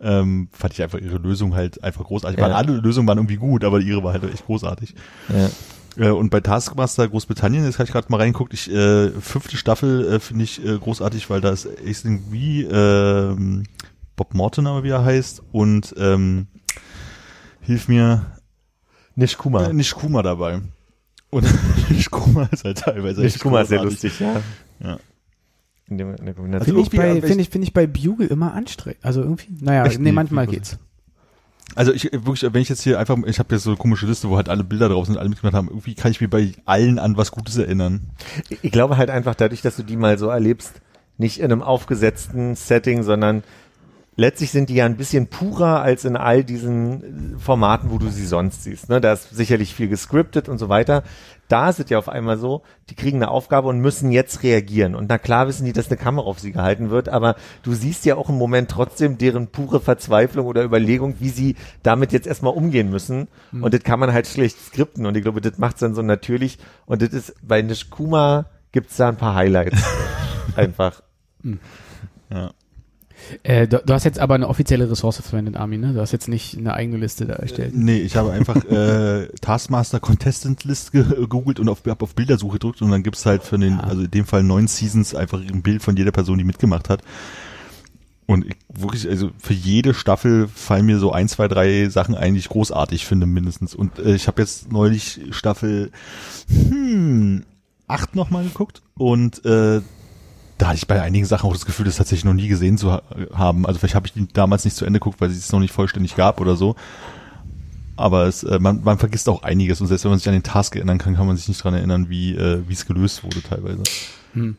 ähm, fand ich einfach ihre Lösung halt einfach großartig. Ja. Weil alle Lösungen waren irgendwie gut, aber ihre war halt echt großartig. Ja. Und bei Taskmaster Großbritannien, jetzt habe ich gerade mal reingeguckt, ich, äh, fünfte Staffel äh, finde ich äh, großartig, weil da ist irgendwie äh, Bob Morton, aber wie er heißt, und ähm, hilf mir, Nishkuma. Nishkuma dabei. Und Nishkuma ist halt teilweise Nishkuma ist sehr lustig, ja. ja. In dem, in der Kombination. Also finde ich, bei, find ich, find ich bei Bugle immer anstrengend. Also irgendwie, naja, Echt? nee, manchmal geht's. Also ich wirklich, wenn ich jetzt hier einfach, ich habe jetzt so eine komische Liste, wo halt alle Bilder drauf sind, alle mitgemacht haben, irgendwie kann ich mir bei allen an was Gutes erinnern. Ich, ich glaube halt einfach dadurch, dass du die mal so erlebst, nicht in einem aufgesetzten Setting, sondern letztlich sind die ja ein bisschen purer als in all diesen Formaten, wo du sie sonst siehst. Ne? Da ist sicherlich viel gescriptet und so weiter. Da ist es ja auf einmal so, die kriegen eine Aufgabe und müssen jetzt reagieren. Und na klar wissen die, dass eine Kamera auf sie gehalten wird, aber du siehst ja auch im Moment trotzdem deren pure Verzweiflung oder Überlegung, wie sie damit jetzt erstmal umgehen müssen. Mhm. Und das kann man halt schlecht skripten. Und ich glaube, das macht es dann so natürlich. Und das ist, bei Nishkuma gibt es da ein paar Highlights. Einfach. Mhm. Ja. Äh, du, du hast jetzt aber eine offizielle Ressource verwendet, Armin, ne? Du hast jetzt nicht eine eigene Liste da erstellt. Äh, nee, ich habe einfach äh, Taskmaster Contestant List gegoogelt und auf, hab auf Bildersuche gedrückt und dann gibt's halt für den, ja. also in dem Fall neun Seasons einfach ein Bild von jeder Person, die mitgemacht hat. Und ich, wirklich, also für jede Staffel fallen mir so ein, zwei, drei Sachen ein, die ich großartig finde mindestens. Und äh, ich habe jetzt neulich Staffel hm, acht nochmal geguckt und äh, da hatte ich bei einigen Sachen auch das Gefühl, das tatsächlich noch nie gesehen zu ha- haben. Also vielleicht habe ich die damals nicht zu Ende geguckt, weil sie es noch nicht vollständig gab oder so. Aber es, äh, man, man vergisst auch einiges. Und selbst wenn man sich an den Task erinnern kann, kann man sich nicht dran erinnern, wie äh, wie es gelöst wurde teilweise. Hm.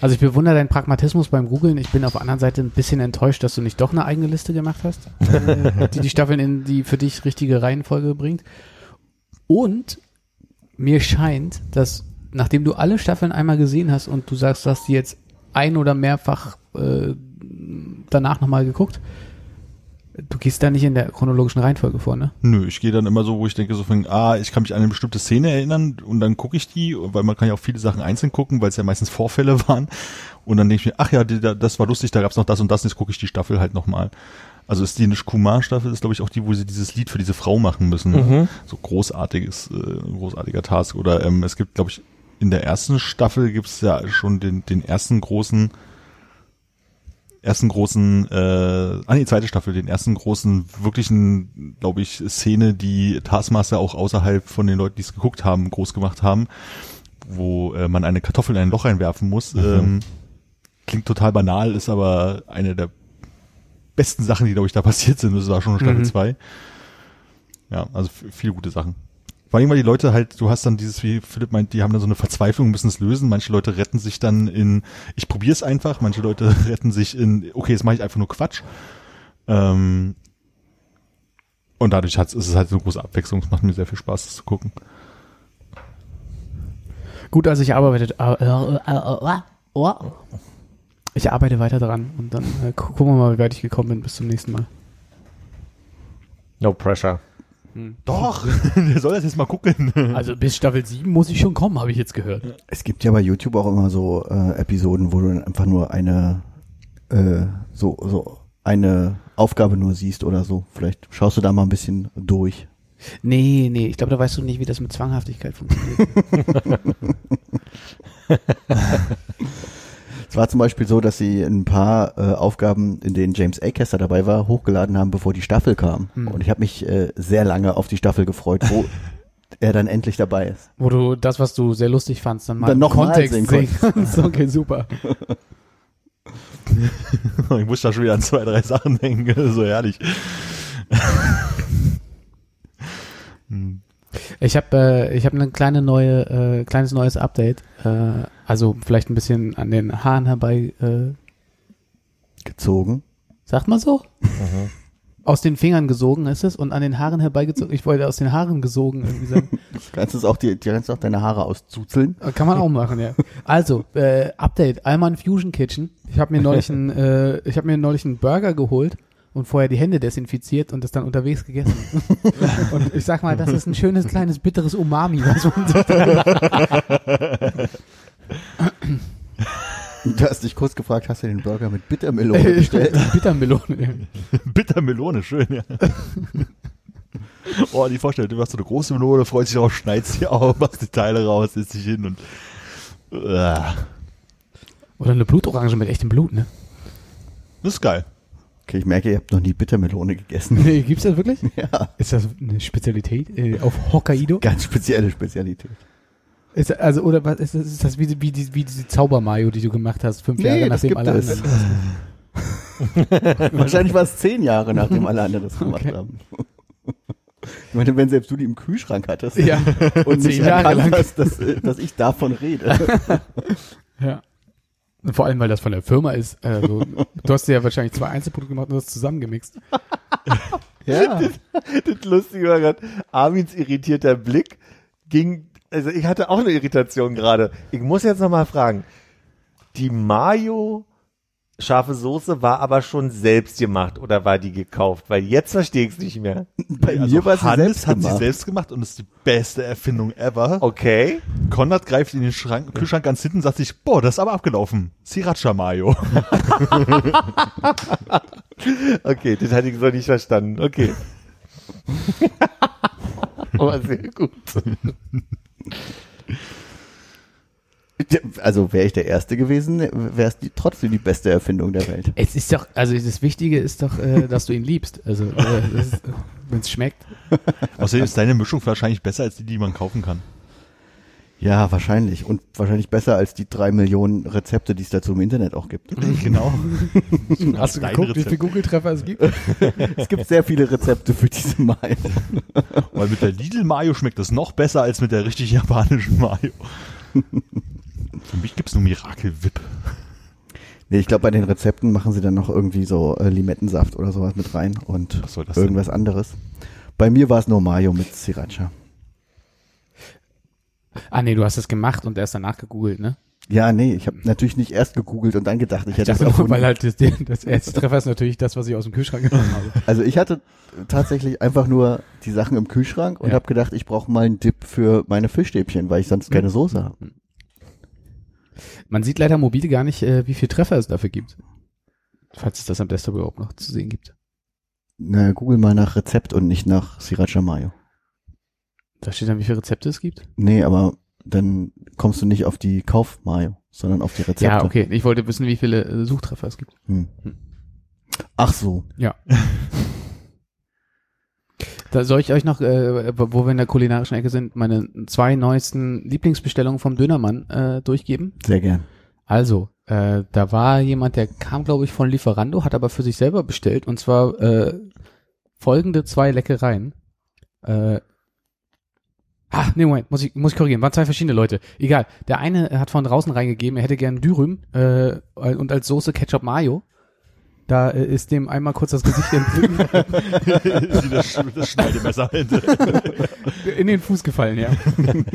Also ich bewundere deinen Pragmatismus beim Googlen. Ich bin auf der anderen Seite ein bisschen enttäuscht, dass du nicht doch eine eigene Liste gemacht hast, äh, die die Staffeln in die für dich richtige Reihenfolge bringt. Und mir scheint, dass nachdem du alle Staffeln einmal gesehen hast und du sagst, dass die jetzt ein- oder mehrfach äh, danach nochmal geguckt. Du gehst da nicht in der chronologischen Reihenfolge vor, ne? Nö, ich gehe dann immer so, wo ich denke, so von, ah, ich kann mich an eine bestimmte Szene erinnern und dann gucke ich die, weil man kann ja auch viele Sachen einzeln gucken, weil es ja meistens Vorfälle waren. Und dann denke ich mir, ach ja, die, das war lustig, da gab es noch das und das, jetzt gucke ich die Staffel halt nochmal. Also ist die Nishkuma-Staffel, ist glaube ich auch die, wo sie dieses Lied für diese Frau machen müssen. Mhm. So großartiges, äh, großartiger Task. Oder ähm, es gibt, glaube ich, in der ersten Staffel gibt es ja schon den, den ersten großen, ersten großen, äh, ah nee, zweite Staffel, den ersten großen, wirklichen, glaube ich, Szene, die Taskmaster auch außerhalb von den Leuten, die es geguckt haben, groß gemacht haben, wo äh, man eine Kartoffel in ein Loch reinwerfen muss. Mhm. Ähm, klingt total banal, ist aber eine der besten Sachen, die, glaube ich, da passiert sind. Das war schon Staffel zwei. Mhm. Ja, also f- viele gute Sachen. Vor allem, weil die Leute halt, du hast dann dieses, wie Philipp meint, die haben dann so eine Verzweiflung, müssen es lösen. Manche Leute retten sich dann in, ich probiere es einfach. Manche Leute retten sich in, okay, jetzt mache ich einfach nur Quatsch. Ähm, und dadurch hat's, ist es halt so eine große Abwechslung. Es macht mir sehr viel Spaß, das zu gucken. Gut, also ich arbeite, ich arbeite weiter dran und dann äh, gucken wir mal, wie weit ich gekommen bin. Bis zum nächsten Mal. No pressure. Hm. Doch, der soll das jetzt mal gucken. Also bis Staffel sieben muss ich schon kommen, habe ich jetzt gehört. Es gibt ja bei YouTube auch immer so äh, Episoden, wo du dann einfach nur eine äh, so, so eine Aufgabe nur siehst oder so. Vielleicht schaust du da mal ein bisschen durch. Nee, nee, ich glaube, da weißt du nicht, wie das mit Zwanghaftigkeit funktioniert. Es war zum Beispiel so, dass sie ein paar äh, Aufgaben, in denen James A. Caster dabei war, hochgeladen haben, bevor die Staffel kam. Hm. Und ich habe mich äh, sehr lange auf die Staffel gefreut, wo er dann endlich dabei ist. Wo du das, was du sehr lustig fandst, dann mal im Kontext sehen kannst. Okay, super. Ich muss da schon wieder an zwei, drei Sachen denken. So herrlich. Hm. Ich habe äh, ich hab ein kleine neue, äh, kleines neues Update. Äh, also vielleicht ein bisschen an den Haaren herbei äh, gezogen. Sagt man so? Aha. Aus den Fingern gesogen ist es und an den Haaren herbeigezogen. Ich wollte aus den Haaren gesogen irgendwie sagen. Kannst du auch, die, kannst auch deine Haare auszuzeln? Kann man auch machen, ja. Also, äh, Update. Alman Fusion Kitchen. Ich habe mir neulich einen äh, ich hab mir neulich einen Burger geholt. Und vorher die Hände desinfiziert und das dann unterwegs gegessen. Und ich sag mal, das ist ein schönes, kleines, bitteres Umami. Was du hast dich kurz gefragt, hast du den Burger mit Bittermelone bestellt? Bittermelone. Bittermelone, schön, ja. Oh, die Vorstellung, du hast so eine große Melone, freust dich darauf, schneidest sie auf, machst die Teile raus, setzt dich hin und... Uh. Oder eine Blutorange mit echtem Blut, ne? Das ist geil. Okay, ich merke, ihr habt noch nie Bittermelone gegessen. Nee, gibt's das wirklich? Ja. Ist das eine Spezialität äh, auf Hokkaido? Ganz spezielle Spezialität. Ist das, also, oder was, ist das, ist das wie, wie, die, wie diese Zaubermayo, die du gemacht hast, fünf nee, Jahre nachdem alle anderen das haben? Wahrscheinlich war es zehn Jahre, nachdem alle anderen das gemacht okay. haben. Ich meine, wenn selbst du die im Kühlschrank hattest ja. und nicht erkannt hast, dass, dass ich davon rede. Ja. Vor allem, weil das von der Firma ist. Also, du hast ja wahrscheinlich zwei Einzelprodukte gemacht und das zusammengemixt. Ja. Das, das Lustige war gerade, Armins irritierter Blick ging, also ich hatte auch eine Irritation gerade. Ich muss jetzt nochmal fragen. Die Mayo scharfe Soße war aber schon selbst gemacht oder war die gekauft? Weil jetzt verstehe ich es nicht mehr. Bei also mir war sie selbst hat gemacht. sie selbst gemacht und ist die beste Erfindung ever. Okay. Konrad greift in den Schrank, Kühlschrank ganz hinten und sagt sich, boah, das ist aber abgelaufen. Sriracha Mayo. Okay, das hatte ich so nicht verstanden. Okay. Aber sehr gut. Also wäre ich der Erste gewesen, wäre es trotzdem die beste Erfindung der Welt. Es ist doch, also das Wichtige ist doch, äh, dass du ihn liebst. Also äh, wenn es schmeckt. Außerdem ist deine Mischung wahrscheinlich besser als die, die man kaufen kann. Ja, wahrscheinlich. Und wahrscheinlich besser als die drei Millionen Rezepte, die es dazu im Internet auch gibt. Genau. Hast du geguckt, wie viele Google-Treffer es gibt? Es gibt sehr viele Rezepte für diese Mayo. Weil mit der Lidl-Mayo schmeckt es noch besser als mit der richtig japanischen Mayo. Für mich gibt es nur Miracle-Whip. Nee, ich glaube, bei den Rezepten machen sie dann noch irgendwie so äh, Limettensaft oder sowas mit rein und was soll das irgendwas denn? Anderes. Bei mir war es nur Mayo mit Sriracha. Ah nee, du hast das gemacht und erst danach gegoogelt, ne? Ja, nee, ich habe natürlich nicht erst gegoogelt und dann gedacht, ich hätte ich dachte, das auch. Weil halt das, das erste Treffer ist natürlich das, was ich aus dem Kühlschrank genommen habe. Also ich hatte tatsächlich einfach nur die Sachen im Kühlschrank und ja. habe gedacht, ich brauche mal einen Dip für meine Fischstäbchen, weil ich sonst keine Soße habe. Man sieht leider mobile gar nicht, äh, wie viel Treffer es dafür gibt. Falls es das am Desktop überhaupt noch zu sehen gibt. Na, google mal nach Rezept und nicht nach Sriracha Mayo. Da steht dann, wie viele Rezepte es gibt? Nee, aber dann kommst du nicht auf die Kauf-Mayo, sondern auf die Rezepte. Ja, okay. Ich wollte wissen, wie viele äh, Suchtreffer es gibt. Hm. Hm. Ach so. Ja. Da soll ich euch noch, äh, wo wir in der kulinarischen Ecke sind, meine zwei neuesten Lieblingsbestellungen vom Dönermann äh, durchgeben? Sehr gern. Also, äh, da war jemand, der kam, glaube ich, von Lieferando, hat aber für sich selber bestellt. Und zwar äh, folgende zwei Leckereien. Äh, ah, nee, Moment, muss ich, muss ich korrigieren. Waren zwei verschiedene Leute. Egal, der eine hat von draußen reingegeben, er hätte gern Dürüm äh, und als Soße Ketchup Mayo. Da äh, ist dem einmal kurz das Gesicht entzündet. das, das Schneidemesser in den Fuß gefallen, ja.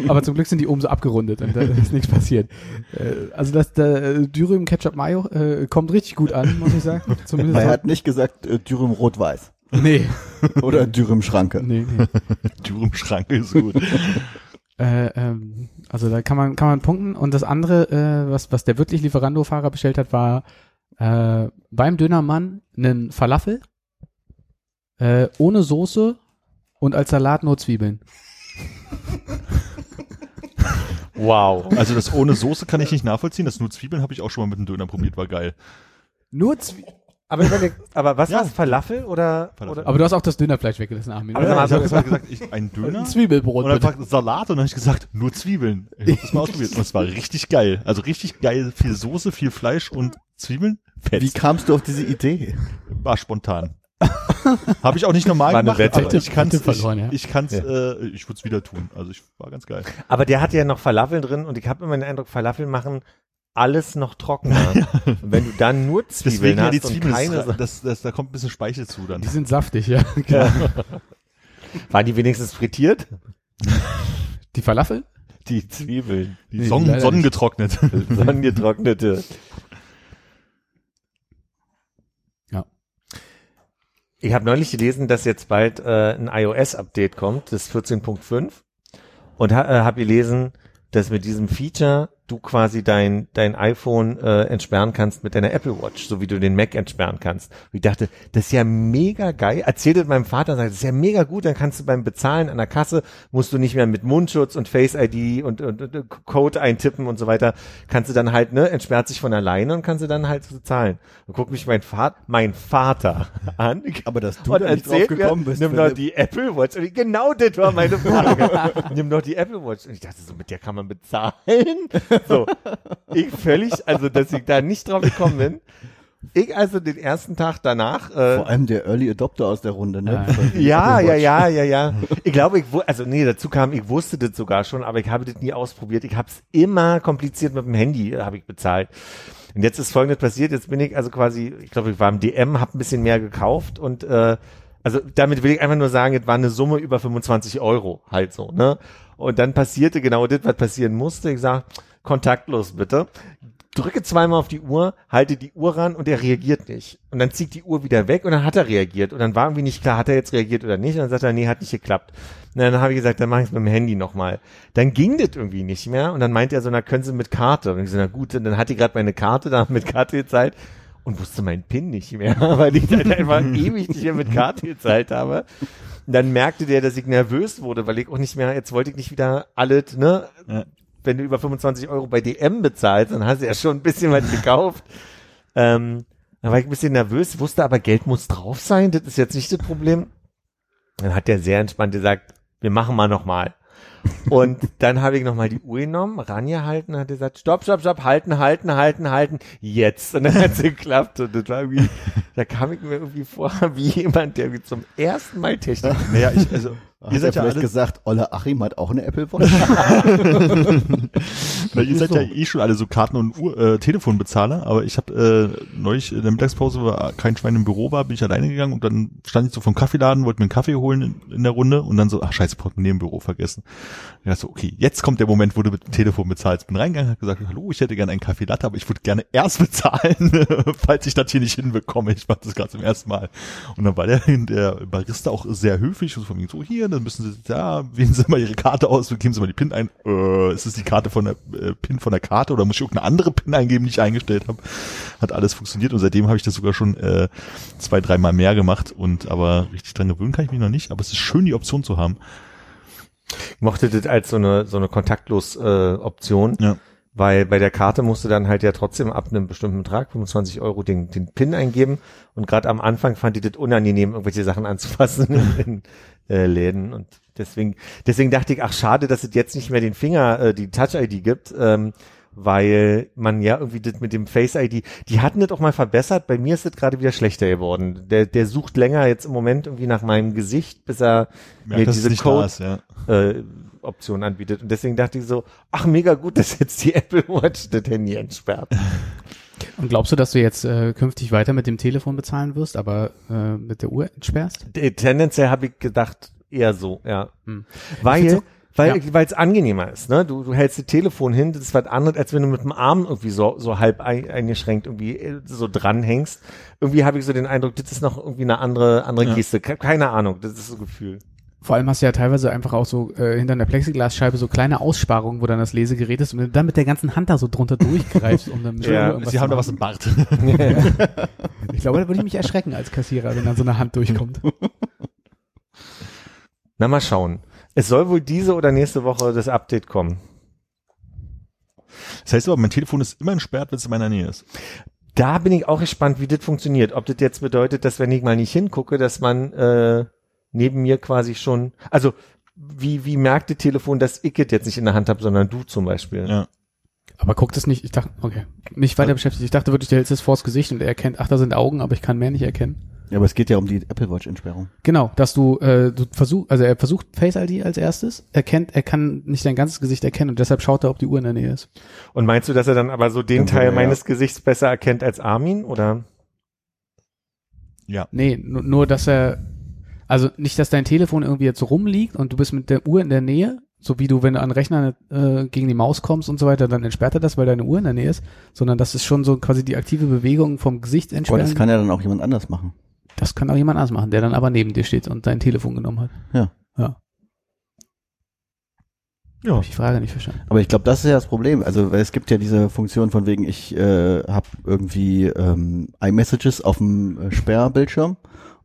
Aber zum Glück sind die oben so abgerundet und da ist nichts passiert. Äh, also das äh, Dürüm Ketchup Mayo äh, kommt richtig gut an, muss ich sagen. Zumindest er hat nicht gesagt äh, Dürüm Rot-Weiß. Nee. Oder Dürüm-Schranke. Nee, nee. Dürüm-Schranke ist gut. äh, ähm, also da kann man kann man punkten. Und das andere, äh, was was der wirklich Lieferando-Fahrer bestellt hat, war äh, beim Dönermann einen Falafel äh, ohne Soße und als Salat nur Zwiebeln. Wow. Also das ohne Soße kann ich nicht nachvollziehen. Das nur Zwiebeln habe ich auch schon mal mit einem Döner probiert, war geil. Nur Zwiebeln? Aber, aber was ja. war's? Falafel oder, Falafel oder? Aber du hast auch das Dönerfleisch weggelassen, Armin. Aber ja, ich habe gesagt, gesagt ich, ein Döner, ein Zwiebelbrot und dann bitte. Salat und dann habe ich gesagt, nur Zwiebeln. Ich habe das mal ausprobiert und es war richtig geil. Also richtig geil, viel Soße, viel Fleisch und Zwiebeln. Fetzt. Wie kamst du auf diese Idee? War spontan. Habe ich auch nicht normal gemacht, Wette, aber ich kann's, verloren, ja. ich, ich kann's, ja. äh, ich würde es wieder tun. Also ich war ganz geil. Aber der hatte ja noch Falafeln drin und ich habe immer den Eindruck, Falafeln machen alles noch trockener. Ja. Und wenn du dann nur Zwiebeln Deswegen hast ja die Zwiebeln und keine... Ist, das, das, da kommt ein bisschen Speichel zu dann. Die sind saftig, ja. ja. Waren die wenigstens frittiert? Die Falafeln? Die Zwiebeln. Die nee, Sonnen, sonnengetrocknet. Sonnengetrocknete. Ich habe neulich gelesen, dass jetzt bald äh, ein iOS-Update kommt, das vierzehn Punkt fünf. Und ha äh, habe gelesen, dass mit diesem Feature du quasi dein dein iPhone äh, entsperren kannst mit deiner Apple Watch, so wie du den Mac entsperren kannst. Und ich dachte, das ist ja mega geil. Erzählte meinem Vater und sagte, das ist ja mega gut, dann kannst du beim Bezahlen an der Kasse, musst du nicht mehr mit Mundschutz und Face I D und, und, und Code eintippen und so weiter, kannst du dann halt, ne, entsperrt sich von alleine und kannst du dann halt bezahlen. Und guck mich mein, Va mein Vater an. Aber dass du da nicht drauf gekommen mir, bist. Nimm doch die Apple Watch. Und ich, genau das war meine Frage. Nimm doch die Apple Watch. Und ich dachte so, mit der kann man bezahlen? So, ich völlig, also dass ich da nicht drauf gekommen bin. Ich also den ersten Tag danach. Äh, Vor allem der Early Adopter aus der Runde, ne? Ja, ja, ja, ja, ja. Ich glaube, ich also nee, dazu kam, ich wusste das sogar schon, aber ich habe das nie ausprobiert. Ich habe es immer kompliziert mit dem Handy, habe ich bezahlt. Und jetzt ist Folgendes passiert, jetzt bin ich also quasi, ich glaube, ich war im D M, habe ein bisschen mehr gekauft und äh, also damit will ich einfach nur sagen, es war eine Summe über fünfundzwanzig Euro halt so, ne? Und dann passierte genau das, was passieren musste. Ich sage, kontaktlos bitte. Drücke zweimal auf die Uhr, halte die Uhr ran und er reagiert nicht. Und dann zieht die Uhr wieder weg und dann hat er reagiert. Und dann war irgendwie nicht klar, hat er jetzt reagiert oder nicht. Und dann sagt er, nee, hat nicht geklappt. Und dann habe ich gesagt, dann mache ich es mit dem Handy nochmal. Dann ging das irgendwie nicht mehr. Und dann meinte er so, na, können Sie mit Karte. Und ich so, na gut, dann hatte ich gerade meine Karte, da mit Karte gezahlt. Und wusste meinen Pin nicht mehr, weil ich halt einfach ewig nicht mehr mit Karte gezahlt habe. Und dann merkte der, dass ich nervös wurde, weil ich auch nicht mehr, jetzt wollte ich nicht wieder alles, ne? Ja. Wenn du über fünfundzwanzig Euro bei D M bezahlst, dann hast du ja schon ein bisschen was gekauft. ähm, dann war ich ein bisschen nervös, wusste aber, Geld muss drauf sein, das ist jetzt nicht das Problem. Dann hat der sehr entspannt gesagt, wir machen mal nochmal. Und dann habe ich nochmal die Uhr genommen, rangehalten, hat er gesagt, stopp, stopp, stopp, halten, halten, halten, halten, jetzt. Und dann hat es geklappt. Und das war irgendwie, da kam ich mir irgendwie vor, wie jemand, der zum ersten Mal Technik. Naja, ich, also, ihr seid ja vielleicht alle gesagt, Olle Achim hat auch eine Apple Watch. Weil ihr seid so. Ja eh schon alle so Karten- und Uhr, äh, Telefonbezahler, aber ich habe äh, neulich in der Mittagspause, wo kein Schwein im Büro war, bin ich alleine gegangen und dann stand ich so vom Kaffeeladen, wollte mir einen Kaffee holen in, in der Runde und dann so, ach scheiße, Portemonnaie im Büro vergessen. Ich dachte so, okay, jetzt kommt der Moment, wo du mit dem Telefon bezahlst. Bin reingegangen, hab gesagt, hallo, ich hätte gerne einen Kaffee Latte, aber ich würde gerne erst bezahlen, falls ich das hier nicht hinbekomme. Ich mache das gerade zum ersten Mal. Und dann war der, der Barista auch sehr höflich und von mir so, hier, dann müssen sie, da, wählen sie mal ihre Karte aus und geben sie mal die PIN ein. Äh, ist es die Karte von der, äh, PIN von der Karte oder muss ich irgendeine andere PIN eingeben, die ich eingestellt habe? Hat alles funktioniert und seitdem habe ich das sogar schon äh, zwei, dreimal mehr gemacht und aber richtig dran gewöhnen kann ich mich noch nicht, aber es ist schön, die Option zu haben. Ich mochte das als so eine, so eine kontaktlos äh, Option, ja. Weil bei der Karte musst du dann halt ja trotzdem ab einem bestimmten Betrag, fünfundzwanzig Euro, den, den PIN eingeben und gerade am Anfang fand ich das unangenehm, irgendwelche Sachen anzufassen in äh, Läden und deswegen deswegen dachte ich, ach schade, dass es jetzt nicht mehr den Finger, äh, die Touch I D gibt, ähm, weil man ja irgendwie das mit dem Face I D, die hatten das auch mal verbessert, bei mir ist das gerade wieder schlechter geworden. Der der sucht länger jetzt im Moment irgendwie nach meinem Gesicht, bis er ja, mir diese Code ist, ja. äh, Option anbietet. Und deswegen dachte ich so, ach mega gut, dass jetzt die Apple Watch das Handy entsperrt. Und glaubst du, dass du jetzt äh, künftig weiter mit dem Telefon bezahlen wirst, aber äh, mit der Uhr entsperrst? Tendenziell habe ich gedacht, eher so, ja. Hm. Weil... Weil ja. es angenehmer ist, ne? Du, du hältst das Telefon hin, das ist was anderes, als wenn du mit dem Arm irgendwie so, so halb eingeschränkt irgendwie so dranhängst. Irgendwie habe ich so den Eindruck, das ist noch irgendwie eine andere, andere ja. Geste. Keine Ahnung, das ist so ein Gefühl. Vor allem hast du ja teilweise einfach auch so äh, hinter einer Plexiglasscheibe so kleine Aussparungen, wo dann das Lesegerät ist und du dann mit der ganzen Hand da so drunter durchgreifst. Um dann ja, sie haben da was im Bart. Ja. Ich glaube, da würde ich mich erschrecken als Kassierer, wenn dann so eine Hand durchkommt. Na, mal schauen. Es soll wohl diese oder nächste Woche das Update kommen. Das heißt aber, mein Telefon ist immer entsperrt, wenn es in meiner Nähe ist. Da bin ich auch gespannt, wie das funktioniert. Ob das jetzt bedeutet, dass wenn ich mal nicht hingucke, dass man... Äh, neben mir quasi schon, also wie wie merkt das Telefon, dass ich es jetzt nicht in der Hand habe, sondern du zum Beispiel. Ja. Aber guckt es nicht, ich dachte, okay, nicht weiter beschäftigt. Ich dachte wirklich, der hältst es vors Gesicht und er erkennt, ach, da sind Augen, aber ich kann mehr nicht erkennen. Ja, aber es geht ja um die Apple Watch Entsperrung. Genau, dass du, äh, du versuchst, also er versucht Face I D als erstes, erkennt, er kann nicht dein ganzes Gesicht erkennen und deshalb schaut er, ob die Uhr in der Nähe ist. Und meinst du, dass er dann aber so den Teil ja. meines Gesichts besser erkennt als Armin, oder? Ja. Nee, nur, nur dass er Also nicht, dass dein Telefon irgendwie jetzt rumliegt und du bist mit der Uhr in der Nähe, so wie du, wenn du an den Rechner äh, gegen die Maus kommst und so weiter, dann entsperrt er das, weil deine Uhr in der Nähe ist, sondern das ist schon so quasi die aktive Bewegung vom Gesicht entsperren. Und das kann ja dann auch jemand anders machen. Das kann auch jemand anders machen, der dann aber neben dir steht und dein Telefon genommen hat. Ja. Ja. Ja. Hab ich die Frage nicht verstanden. Aber ich glaube, das ist ja das Problem. Also weil es gibt ja diese Funktion von wegen, ich äh, habe irgendwie ähm, iMessages auf dem äh, Sperrbildschirm.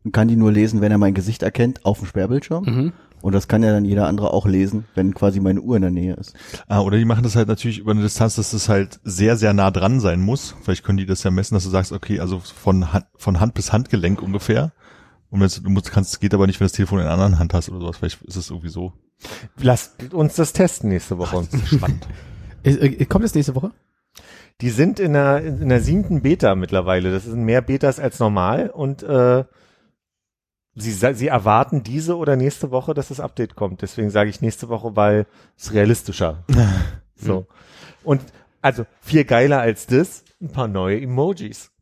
Und kann die nur lesen, wenn er mein Gesicht erkennt, auf dem Sperrbildschirm. Mhm. Und das kann ja dann jeder andere auch lesen, wenn quasi meine Uhr in der Nähe ist. Ah, oder die machen das halt natürlich über eine Distanz, dass das halt sehr, sehr nah dran sein muss. Vielleicht können die das ja messen, dass du sagst, okay, also von Hand, von Hand bis Handgelenk ungefähr. Und wenn du musst, kannst, geht aber nicht, wenn das Telefon in einer anderen Hand hast oder sowas. Vielleicht ist es irgendwie so. Lasst uns das testen nächste Woche. Ach, das ist spannend. Kommt das nächste Woche? Die sind in der, in der siebten Beta mittlerweile. Das sind mehr Betas als normal und, äh, Sie, sie erwarten diese oder nächste Woche, dass das Update kommt. Deswegen sage ich nächste Woche, weil es realistischer. So. Und also viel geiler als das, ein paar neue Emojis.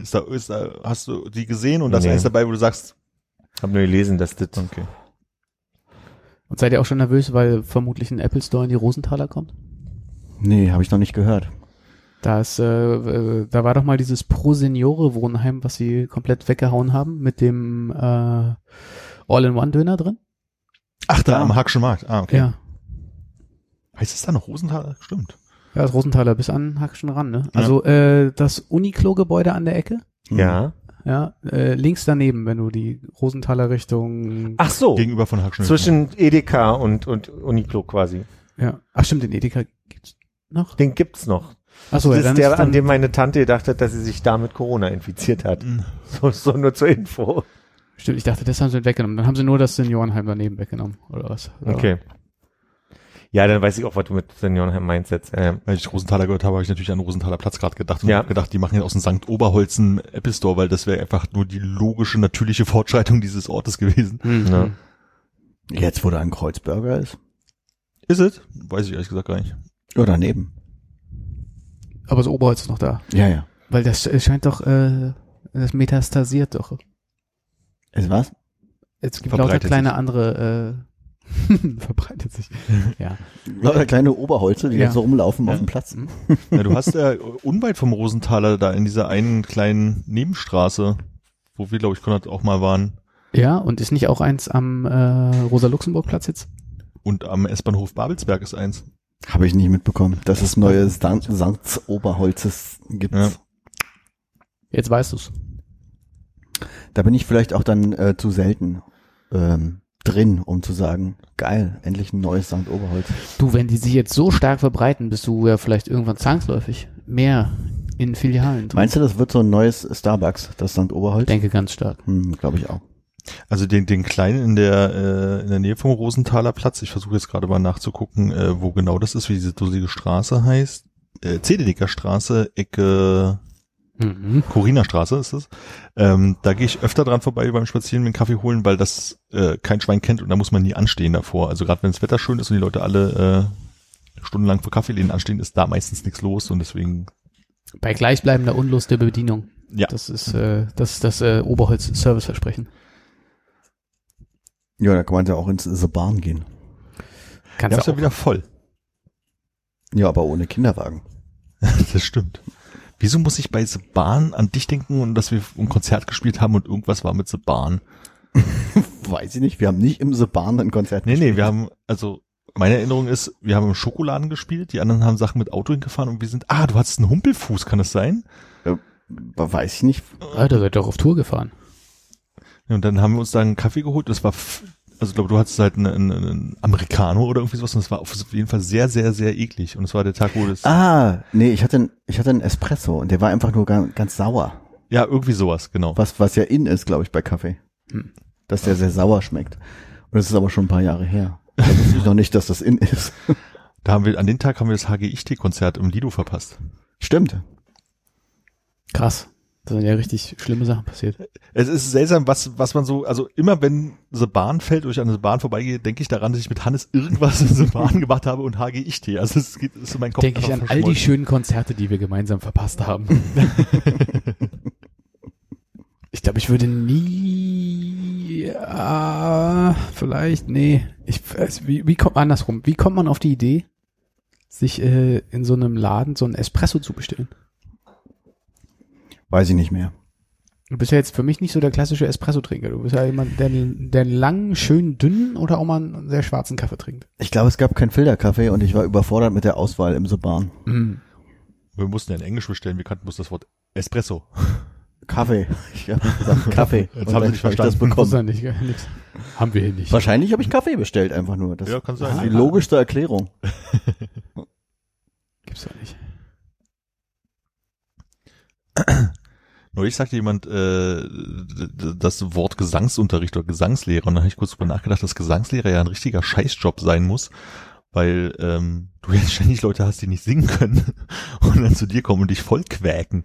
ist da, ist da, hast du die gesehen und das nee. Ist dabei, wo du sagst? Hab nur gelesen, dass das. Okay. Und seid ihr auch schon nervös, weil vermutlich ein Apple Store in die Rosenthaler kommt? Nee, habe ich noch nicht gehört. Das, äh, da war doch mal dieses Pro-Seniore-Wohnheim, was sie komplett weggehauen haben, mit dem äh, All-in-One-Döner drin. Ach, da ja. am Hackschen Markt. Ah, okay. Ja. Heißt es da noch Rosenthaler? Stimmt. Ja, das Rosenthaler bis an Hackschen ran, ne? Ja. Also äh, das Uniklo-Gebäude an der Ecke. Ja. Ja, äh, links daneben, wenn du die Rosenthaler Richtung... Ach so. Gegenüber von Hackschen. Zwischen Edeka und, und Uniklo quasi. Ja. Ach stimmt, den Edeka gibt's noch? Den gibt's noch. Ach so, das ja, ist der, ist an dem meine Tante gedacht hat, dass sie sich da mit Corona infiziert hat. Mhm. So, so nur zur Info. Stimmt, ich dachte, das haben sie weggenommen. Dann haben sie nur das Seniorenheim daneben weggenommen oder was? Oder okay. Ja, dann weiß ich auch, was du mit Seniorenheim meinst jetzt. Ähm. Weil ich Rosenthaler gehört habe, habe ich natürlich an Rosenthaler Platz gerade gedacht und ja. habe gedacht, die machen jetzt aus dem Sankt Oberholzen Apple Store, weil das wäre einfach nur die logische, natürliche Fortschreitung dieses Ortes gewesen. Mhm. Ja. Jetzt, wo da ein Kreuzburger ist. Ist es? Weiß ich ehrlich gesagt gar nicht. Ja, daneben. Aber das Oberholz ist noch da. Ja, ja. Weil das scheint doch, äh, das metastasiert doch. Es was? Es gibt lauter kleine sich. andere, äh, verbreitet sich. Ja. Lauter kleine Oberholze, die ja. jetzt so rumlaufen ja. auf dem Platz. Ja, du hast ja unweit vom Rosenthaler da in dieser einen kleinen Nebenstraße, wo wir, glaube ich, Konrad auch mal waren. Ja, und ist nicht auch eins am äh, Rosa-Luxemburg-Platz jetzt? Und am S-Bahnhof Babelsberg ist eins. Habe ich nicht mitbekommen, dass es neue Sankt Oberholzes gibt. Ja. Jetzt weißt du's. Da bin ich vielleicht auch dann äh, zu selten ähm, drin, um zu sagen, geil, endlich ein neues Sankt Oberholz. Du, wenn die sich jetzt so stark verbreiten, bist du ja vielleicht irgendwann zwangsläufig mehr in Filialen drin. Meinst du, das wird so ein neues Starbucks, das Sankt Oberholz? Ich denke ganz stark. Hm, glaube ich auch. Also den den kleinen in der äh, in der Nähe vom Rosenthaler Platz, ich versuche jetzt gerade mal nachzugucken, äh, wo genau das ist, wie diese dusselige Straße heißt. Äh, Zededicker Straße, Ecke mhm. Corina Straße ist es. Ähm, da gehe ich öfter dran vorbei beim Spazieren, mir einen Kaffee holen, weil das äh, kein Schwein kennt und da muss man nie anstehen davor. Also gerade wenn das Wetter schön ist und die Leute alle äh, stundenlang vor Kaffeeläden anstehen, ist da meistens nichts los und deswegen... Bei gleichbleibender Unlust der Bedienung. Ja. Das ist äh, das, das äh, Oberholz-Serviceversprechen. Ja, da kann man ja auch ins The Barn gehen. Kannst du auch. Ja, wieder voll. Ja, aber ohne Kinderwagen. Das stimmt. Wieso muss ich bei The Barn an dich denken und dass wir ein Konzert gespielt haben und irgendwas war mit The Barn? Weiß ich nicht, wir haben nicht im The Barn ein Konzert nee, gespielt. Nee, nee, wir haben, also meine Erinnerung ist, wir haben im Schokoladen gespielt, die anderen haben Sachen mit Auto hingefahren und wir sind, ah, du hattest einen Humpelfuß, kann das sein? Ja, weiß ich nicht. Ah, da seid ihr doch auf Tour gefahren. Ja, und dann haben wir uns da einen Kaffee geholt, das war, also ich glaube, du hattest halt einen, einen, einen Americano oder irgendwie sowas und das war auf jeden Fall sehr, sehr, sehr eklig und es war der Tag, wo das... Ah, nee, ich hatte, einen, ich hatte einen Espresso und der war einfach nur ganz, ganz sauer. Ja, irgendwie sowas, genau. Was, was ja in ist, glaube ich, bei Kaffee. Hm. Dass der sehr sauer schmeckt. Und das ist aber schon ein paar Jahre her. Da wusste ich noch nicht, dass das in ist. Da haben wir, an den Tag haben wir das H G I T-Konzert im Lido verpasst. Stimmt. Krass. Da sind ja richtig schlimme Sachen passiert. Es ist seltsam, was, was man so, also immer wenn The Bahn fällt, oder ich an The Bahn vorbeigehe, denke ich daran, dass ich mit Hannes irgendwas in The Bahn gemacht habe und H G I T. Also es geht, ist so mein Kopf. Denke ich an all die schönen Konzerte, die wir gemeinsam verpasst haben. Ich glaube, ich würde nie, ah, vielleicht, nee. Ich, also wie, wie kommt man andersrum? Wie kommt man auf die Idee, sich äh, in so einem Laden so einen Espresso zu bestellen? Weiß ich nicht mehr. Du bist ja jetzt für mich nicht so der klassische Espresso-Trinker. Du bist ja jemand, der, der einen langen, schönen, dünnen oder auch mal einen sehr schwarzen Kaffee trinkt. Ich glaube, es gab keinen Filterkaffee und ich war überfordert mit der Auswahl im The Barn. Mm. Wir mussten ja in Englisch bestellen. Wir kannten bloß das Wort Espresso. Kaffee. Ich habe gesagt Kaffee. Jetzt haben sie nicht verstanden. Das bekommen. Nicht, haben wir hier nicht. Wahrscheinlich habe ich Kaffee bestellt einfach nur. Das, ja, kann sein. Das ist die logischste Erklärung. Gibt's doch nicht. Neulich sagte jemand äh, das Wort Gesangsunterricht oder Gesangslehrer und da habe ich kurz drüber nachgedacht, dass Gesangslehrer ja ein richtiger Scheißjob sein muss, weil ähm, du jetzt ständig Leute hast, die nicht singen können und dann zu dir kommen und dich voll quäken.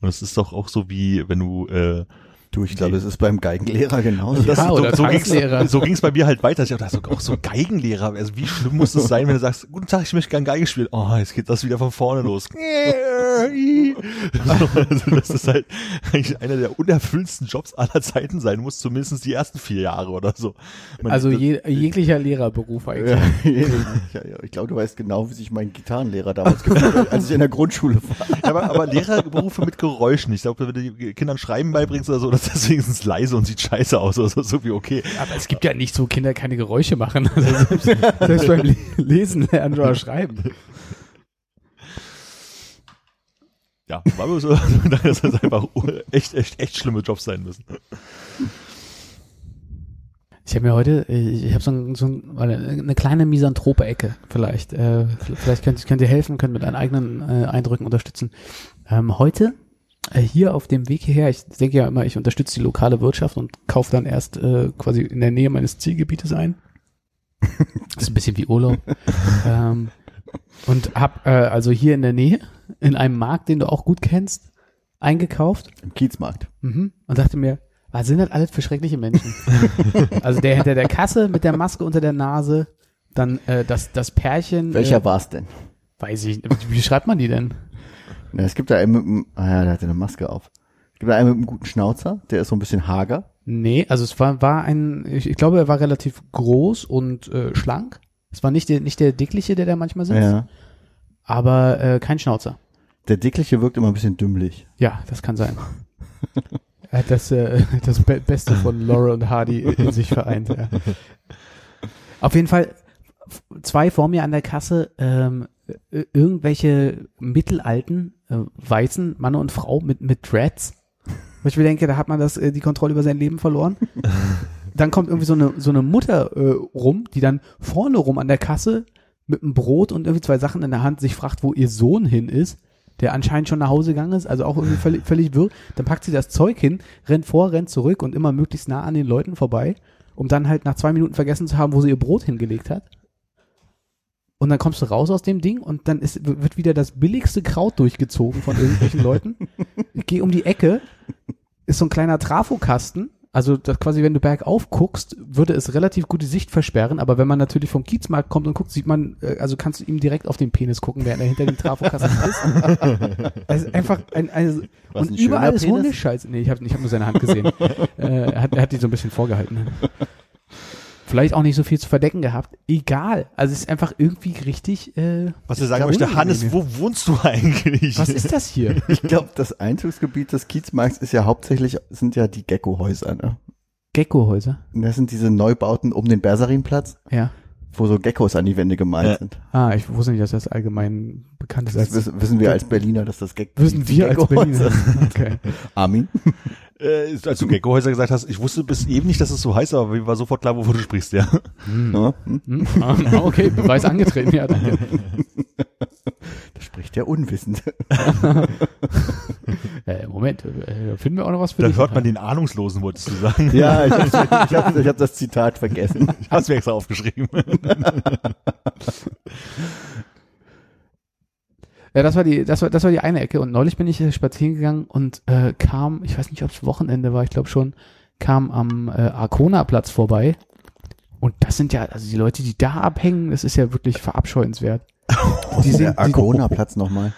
Und es ist doch auch so wie, wenn du... Äh, du, ich glaube, es ist beim Geigenlehrer genauso. Ja, das, oder so ging's, so ging's bei mir halt weiter. Ich dachte, auch so Geigenlehrer. Also wie schlimm muss es sein, wenn du sagst, guten Tag, ich möchte gerne Geige spielen. Oh, jetzt geht das wieder von vorne los. Also, das ist halt eigentlich einer der unerfüllendsten Jobs aller Zeiten sein muss, zumindest die ersten vier Jahre oder so. Man, also je, jeglicher Lehrerberuf eigentlich. Ja, ja, ich glaube, du weißt genau, wie sich mein Gitarrenlehrer damals gefühlt hat, als ich in der Grundschule war. Ja, aber, aber Lehrerberufe mit Geräuschen. Ich glaube, wenn du den Kindern Schreiben beibringst oder so, das ist wenigstens leise und sieht scheiße aus. Also so wie okay. Aber es gibt ja nicht so Kinder, keine Geräusche machen. Also selbst, selbst beim Lesen lernen oder schreiben. Ja, war mir so, dass das einfach echt, echt, echt schlimme Jobs sein müssen. Ich habe mir heute, ich habe so, ein, so ein, eine kleine Misanthrope-Ecke vielleicht. Äh, vielleicht könnt, könnt ihr helfen, könnt mit euren eigenen äh, Eindrücken unterstützen. Ähm, heute hier auf dem Weg hierher, ich denke ja immer, ich unterstütze die lokale Wirtschaft und kaufe dann erst äh, quasi in der Nähe meines Zielgebietes ein. Das ist ein bisschen wie Urlaub. ähm, und hab äh, also hier in der Nähe, in einem Markt, den du auch gut kennst, eingekauft. Im Kiezmarkt. Mhm. Und dachte mir, was sind das alles für schreckliche Menschen? Also der hinter der Kasse mit der Maske unter der Nase, dann äh, das, das Pärchen. Welcher äh, war es denn? Weiß ich nicht. Wie schreibt man die denn? Ja, es gibt da einen mit einem, ah ja, der hatte eine Maske auf. Es gibt da einen mit einem guten Schnauzer, der ist so ein bisschen hager. Nee, also es war, war ein, ich, ich glaube, er war relativ groß und äh, schlank. Es war nicht der, nicht der Dickliche, der da manchmal sitzt, ja. aber äh, kein Schnauzer. Der Dickliche wirkt immer ein bisschen dümmlich. Ja, das kann sein. Er hat das, äh, das Be- Beste von Laurel und Hardy in sich vereint. Ja. Auf jeden Fall zwei vor mir an der Kasse, ähm, irgendwelche mittelalten, äh, weißen Mann und Frau mit, mit Dreads. Wo ich mir denke, da hat man das, äh, die Kontrolle über sein Leben verloren. Dann kommt irgendwie so eine, so eine Mutter äh, rum, die dann vorne rum an der Kasse mit einem Brot und irgendwie zwei Sachen in der Hand sich fragt, wo ihr Sohn hin ist, der anscheinend schon nach Hause gegangen ist, also auch irgendwie völlig, völlig wirr. Dann packt sie das Zeug hin, rennt vor, rennt zurück und immer möglichst nah an den Leuten vorbei, um dann halt nach zwei Minuten vergessen zu haben, wo sie ihr Brot hingelegt hat. Und dann kommst du raus aus dem Ding und dann ist, wird wieder das billigste Kraut durchgezogen von irgendwelchen Leuten. Ich gehe um die Ecke, ist so ein kleiner Trafokasten. Also das quasi, wenn du bergauf guckst, würde es relativ gute Sicht versperren. Aber wenn man natürlich vom Kiezmarkt kommt und guckt, sieht man, also kannst du ihm direkt auf den Penis gucken, während er hinter dem Trafokasten ist. Das ist einfach ein, ein und ein überall ist Hundescheiß. Nee, ich habe ich hab nur seine Hand gesehen. äh, er, hat, er hat die so ein bisschen vorgehalten. vielleicht auch nicht so viel zu verdecken gehabt. Egal. Also es ist einfach irgendwie richtig. Äh, Was ich sagen möchte, Hannes, wo wohnst du eigentlich? Was ist das hier? Ich glaube, das Einzugsgebiet des Kiezmarkts ist ja hauptsächlich, sind ja die Geckohäuser, ne? Geckohäuser? Das sind diese Neubauten um den Bersarinplatz. Ja. Wo so Geckos an die Wände gemalt ja. sind. Ah, ich wusste nicht, dass das allgemein bekannt ist. Das als wissen, wissen wir als Berliner, dass das Geckos sind. Wissen wir als Berliner. Okay. Armin? Äh, als du Geckohäuser gesagt hast, ich wusste bis eben nicht, dass es so heißt, aber mir war sofort klar, wovon du sprichst, ja. Hm. ja. Hm? Ah, okay, Beweis angetreten, ja, danke. Das spricht der Unwissende. äh, Moment, äh, finden wir auch noch was für da dich? Da hört man den Ahnungslosen, wolltest du sagen. Ja, ich hab, ich hab, ich hab das Zitat vergessen. Ich hab's mir extra aufgeschrieben. Ja, das war die, das war, das war die eine Ecke. Und neulich bin ich spazieren gegangen und äh, kam, ich weiß nicht, ob es Wochenende war, ich glaube schon, kam am äh, Arkona-Platz vorbei. Und das sind ja, also die Leute, die da abhängen, das ist ja wirklich verabscheuenswert. Die sind, der Arkona-Platz nochmal.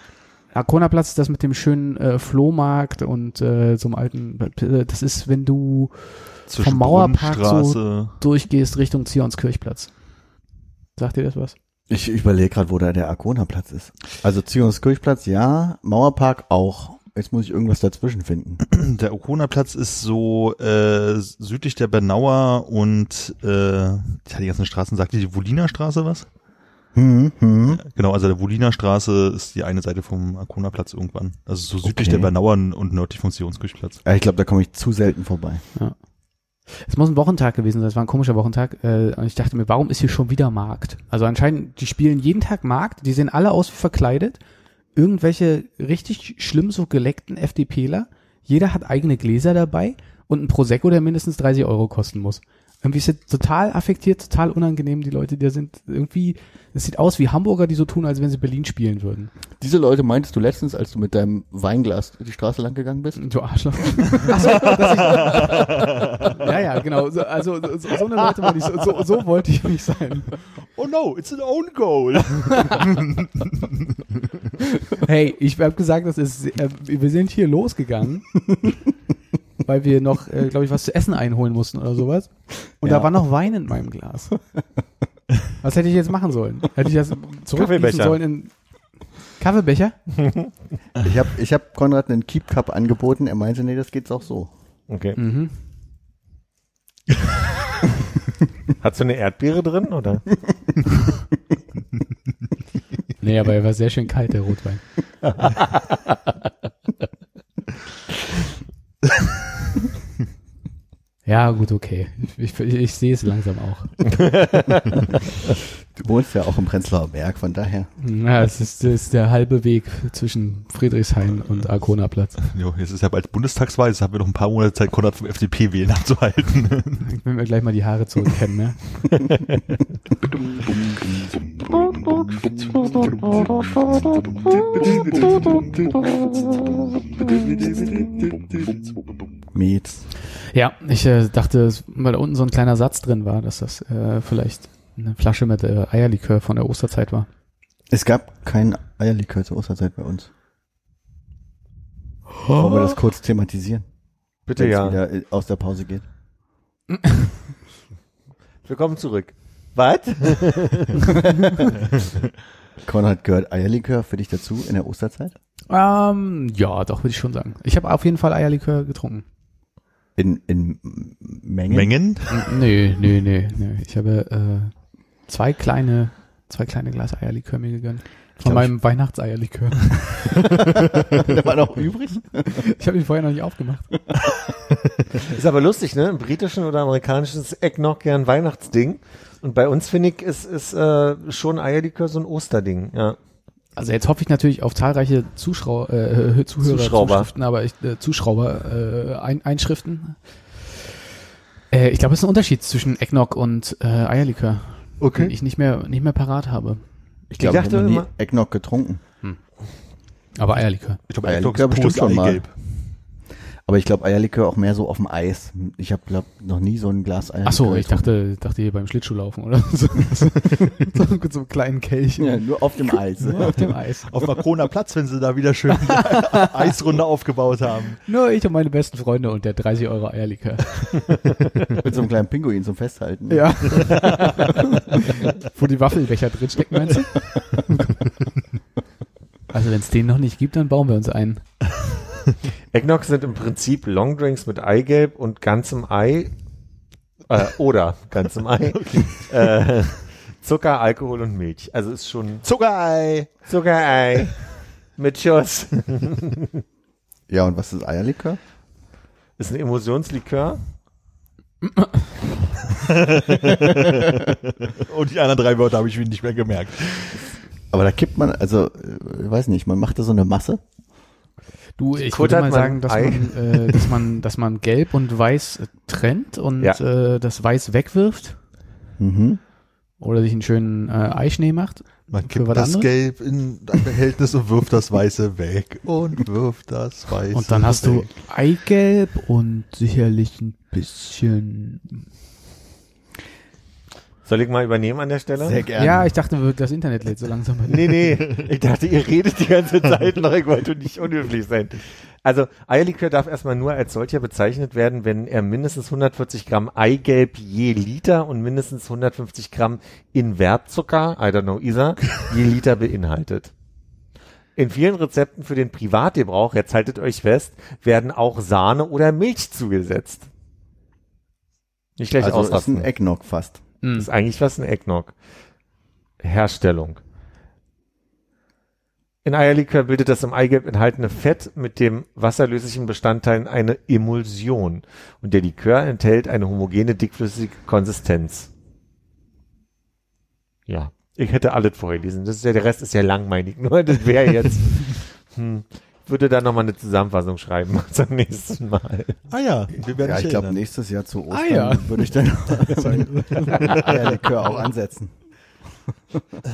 Arkona-Platz, das mit dem schönen äh, Flohmarkt und äh, so einem alten, äh, das ist, wenn du Zwischen vom Mauerpark so durchgehst Richtung Zionskirchplatz. Sagt dir das was? Ich überlege gerade, wo da der Arkona-Platz ist. Also Zionskirchplatz, ja, Mauerpark auch. Jetzt muss ich irgendwas dazwischen finden. Der Arkona-Platz ist so äh, südlich der Bernauer und äh, ja, die ganzen Straßen, sagt die Wohliner Straße was? Hm, hm. Genau, also der Wohliner Straße ist die eine Seite vom Arkona-Platz irgendwann. Also so südlich okay. der Bernauer und nördlich vom Zionskirchplatz. Ja, ich glaube, da komme ich zu selten vorbei. Ja. Es muss ein Wochentag gewesen sein, es war ein komischer Wochentag äh, und ich dachte mir, warum ist hier schon wieder Markt? Also anscheinend, die spielen jeden Tag Markt, die sehen alle aus wie verkleidet, irgendwelche richtig schlimm so geleckten FDPler, jeder hat eigene Gläser dabei und ein Prosecco, der mindestens dreißig Euro kosten muss. Irgendwie ist das total affektiert, total unangenehm, die Leute, die da sind, irgendwie, es sieht aus wie Hamburger, die so tun, als wenn sie Berlin spielen würden. Diese Leute meintest du letztens, als du mit deinem Weinglas die Straße lang gegangen bist? Du Arschloch. Achso, dass ich, ja, ja, genau, so, also so, so eine Leute wollte ich, so, so wollte ich nicht sein. Oh no, it's an own goal. Hey, ich hab gesagt, das ist, äh, wir sind hier losgegangen. Weil wir noch, äh, glaube ich, was zu essen einholen mussten oder sowas. Und ja. Da war noch Wein in meinem Glas. Was hätte ich jetzt machen sollen? Hätte ich das zurückgießen sollen in Kaffeebecher? Ich habe ich hab Konrad einen Keep Cup angeboten. Er meinte, nee, das geht's auch so. Okay. Mhm. Hattest du eine Erdbeere drin, oder? Nee, aber er war sehr schön kalt, der Rotwein. Ja, gut, okay. Ich, ich, ich sehe es langsam auch. Du wohnst ja auch im Prenzlauer Berg, von daher. Na, es ist, das ist der halbe Weg zwischen Friedrichshain und Arkona-Platz. Jo, jetzt ist ja bald Bundestagswahl, jetzt haben wir noch ein paar Monate Zeit, Konrad vom F D P wählen abzuhalten. Ich will mir gleich mal die Haare zurückkämmen, ne? Mietz. Ja, ich äh, dachte, weil da unten so ein kleiner Satz drin war, dass das äh, vielleicht eine Flasche mit äh, Eierlikör von der Osterzeit war. Es gab keinen Eierlikör zur Osterzeit bei uns. Oh. Wollen wir das kurz thematisieren? Bitte wenn's ja. Wieder aus der Pause geht. Willkommen zurück. Was? Konrad, gehört Eierlikör für dich dazu in der Osterzeit? Ähm, ja, doch, würde ich schon sagen. Ich habe auf jeden Fall Eierlikör getrunken. In, in Mengen? Mengen? Nö, nö, nö, nö. Ich habe äh, zwei kleine, zwei kleine Glas Eierlikör mir gegönnt. Von meinem ich... Weihnachtseierlikör. Der war noch übrig? Ich habe ihn vorher noch nicht aufgemacht. Ist aber lustig, ne? Im britischen oder amerikanischen ist Eggnog ja ein Weihnachtsding. Und bei uns, finde ich, ist, ist äh, schon Eierlikör so ein Osterding, ja. Also jetzt hoffe ich natürlich auf zahlreiche Zuschrau- äh, Zuhörer, Zuschrauber. aber ich, äh, Zuschrauber äh, ein, Einschriften. Äh, ich glaube, es ist ein Unterschied zwischen Eggnog und äh, Eierlikör, okay. den ich nicht mehr nicht mehr parat habe. Ich glaube, ich habe nie Eggnog getrunken. Hm. Aber Eierlikör. Ich glaube, Eierlikör, Eierlikör ist bestimmt schon mal. Aber ich glaube, Eierlikör auch mehr so auf dem Eis. Ich habe, glaube noch nie so ein Glas Eierlikör. Ach so, ich dachte, dachte hier beim Schlittschuhlaufen, oder? So, so, so, so einen kleinen Kelch. Ja, nur auf dem Eis. Nur auf dem Eis. Auf Markroner Platz, wenn sie da wieder schön Eisrunde aufgebaut haben. Nur ich und meine besten Freunde und der dreißig Euro Eierlikör. Mit so einem kleinen Pinguin zum Festhalten. Ja. Wo die Waffelbecher drinstecken, meinst du? Also wenn es den noch nicht gibt, dann bauen wir uns einen. Eggnogs sind im Prinzip Longdrinks mit Eigelb und ganzem Ei äh, oder ganzem Ei, okay. äh, Zucker, Alkohol und Milch. Also ist schon Zuckerei, Zuckerei mit Schuss. Ja, und was ist Eierlikör? Ist ein Emulsionslikör. Und die anderen drei Wörter habe ich mir nicht mehr gemerkt. Aber da kippt man, also, ich weiß nicht, man macht da so eine Masse. Du, ich Kuttert würde mal sagen, dass man, äh, dass man, dass man Gelb und Weiß trennt und ja. äh, das Weiß wegwirft. Mhm. Oder sich einen schönen äh, Eischnee macht. Man kippt das anderes. Gelb in ein Behältnis und wirft das Weiße weg. Und wirft das Weiße weg. Und dann hast weg. du Eigelb und sicherlich ein bisschen... Soll ich mal übernehmen an der Stelle? Sehr gerne. Ja, ich dachte, das Internet lädt so langsam. Nee, nee, ich dachte, ihr redet die ganze Zeit noch, ich wollte nicht unhöflich sein. Also Eierlikör darf erstmal nur als solcher bezeichnet werden, wenn er mindestens hundertvierzig Gramm Eigelb je Liter und mindestens hundertfünfzig Gramm Invertzucker, I don't know, Isa, je Liter beinhaltet. In vielen Rezepten für den Privatgebrauch, jetzt haltet euch fest, werden auch Sahne oder Milch zugesetzt. Nicht gleich ausrasten. Also ist ein Eggnog fast. Das ist eigentlich was ein Eggnog. Herstellung. In Eierlikör bildet das im Eigelb enthaltene Fett mit dem wasserlöslichen Bestandteil eine Emulsion. Und der Likör enthält eine homogene, dickflüssige Konsistenz. Ja, ich hätte alles vorgelesen. Das ist ja, der Rest ist ja langweilig. Nur das wäre jetzt... hm. Würde da nochmal eine Zusammenfassung schreiben zum nächsten Mal. Ah ja, wir werden ja, ich glaube nächstes Jahr zu Ostern ah, ja. würde ich dann Eierlikör auch ansetzen. Das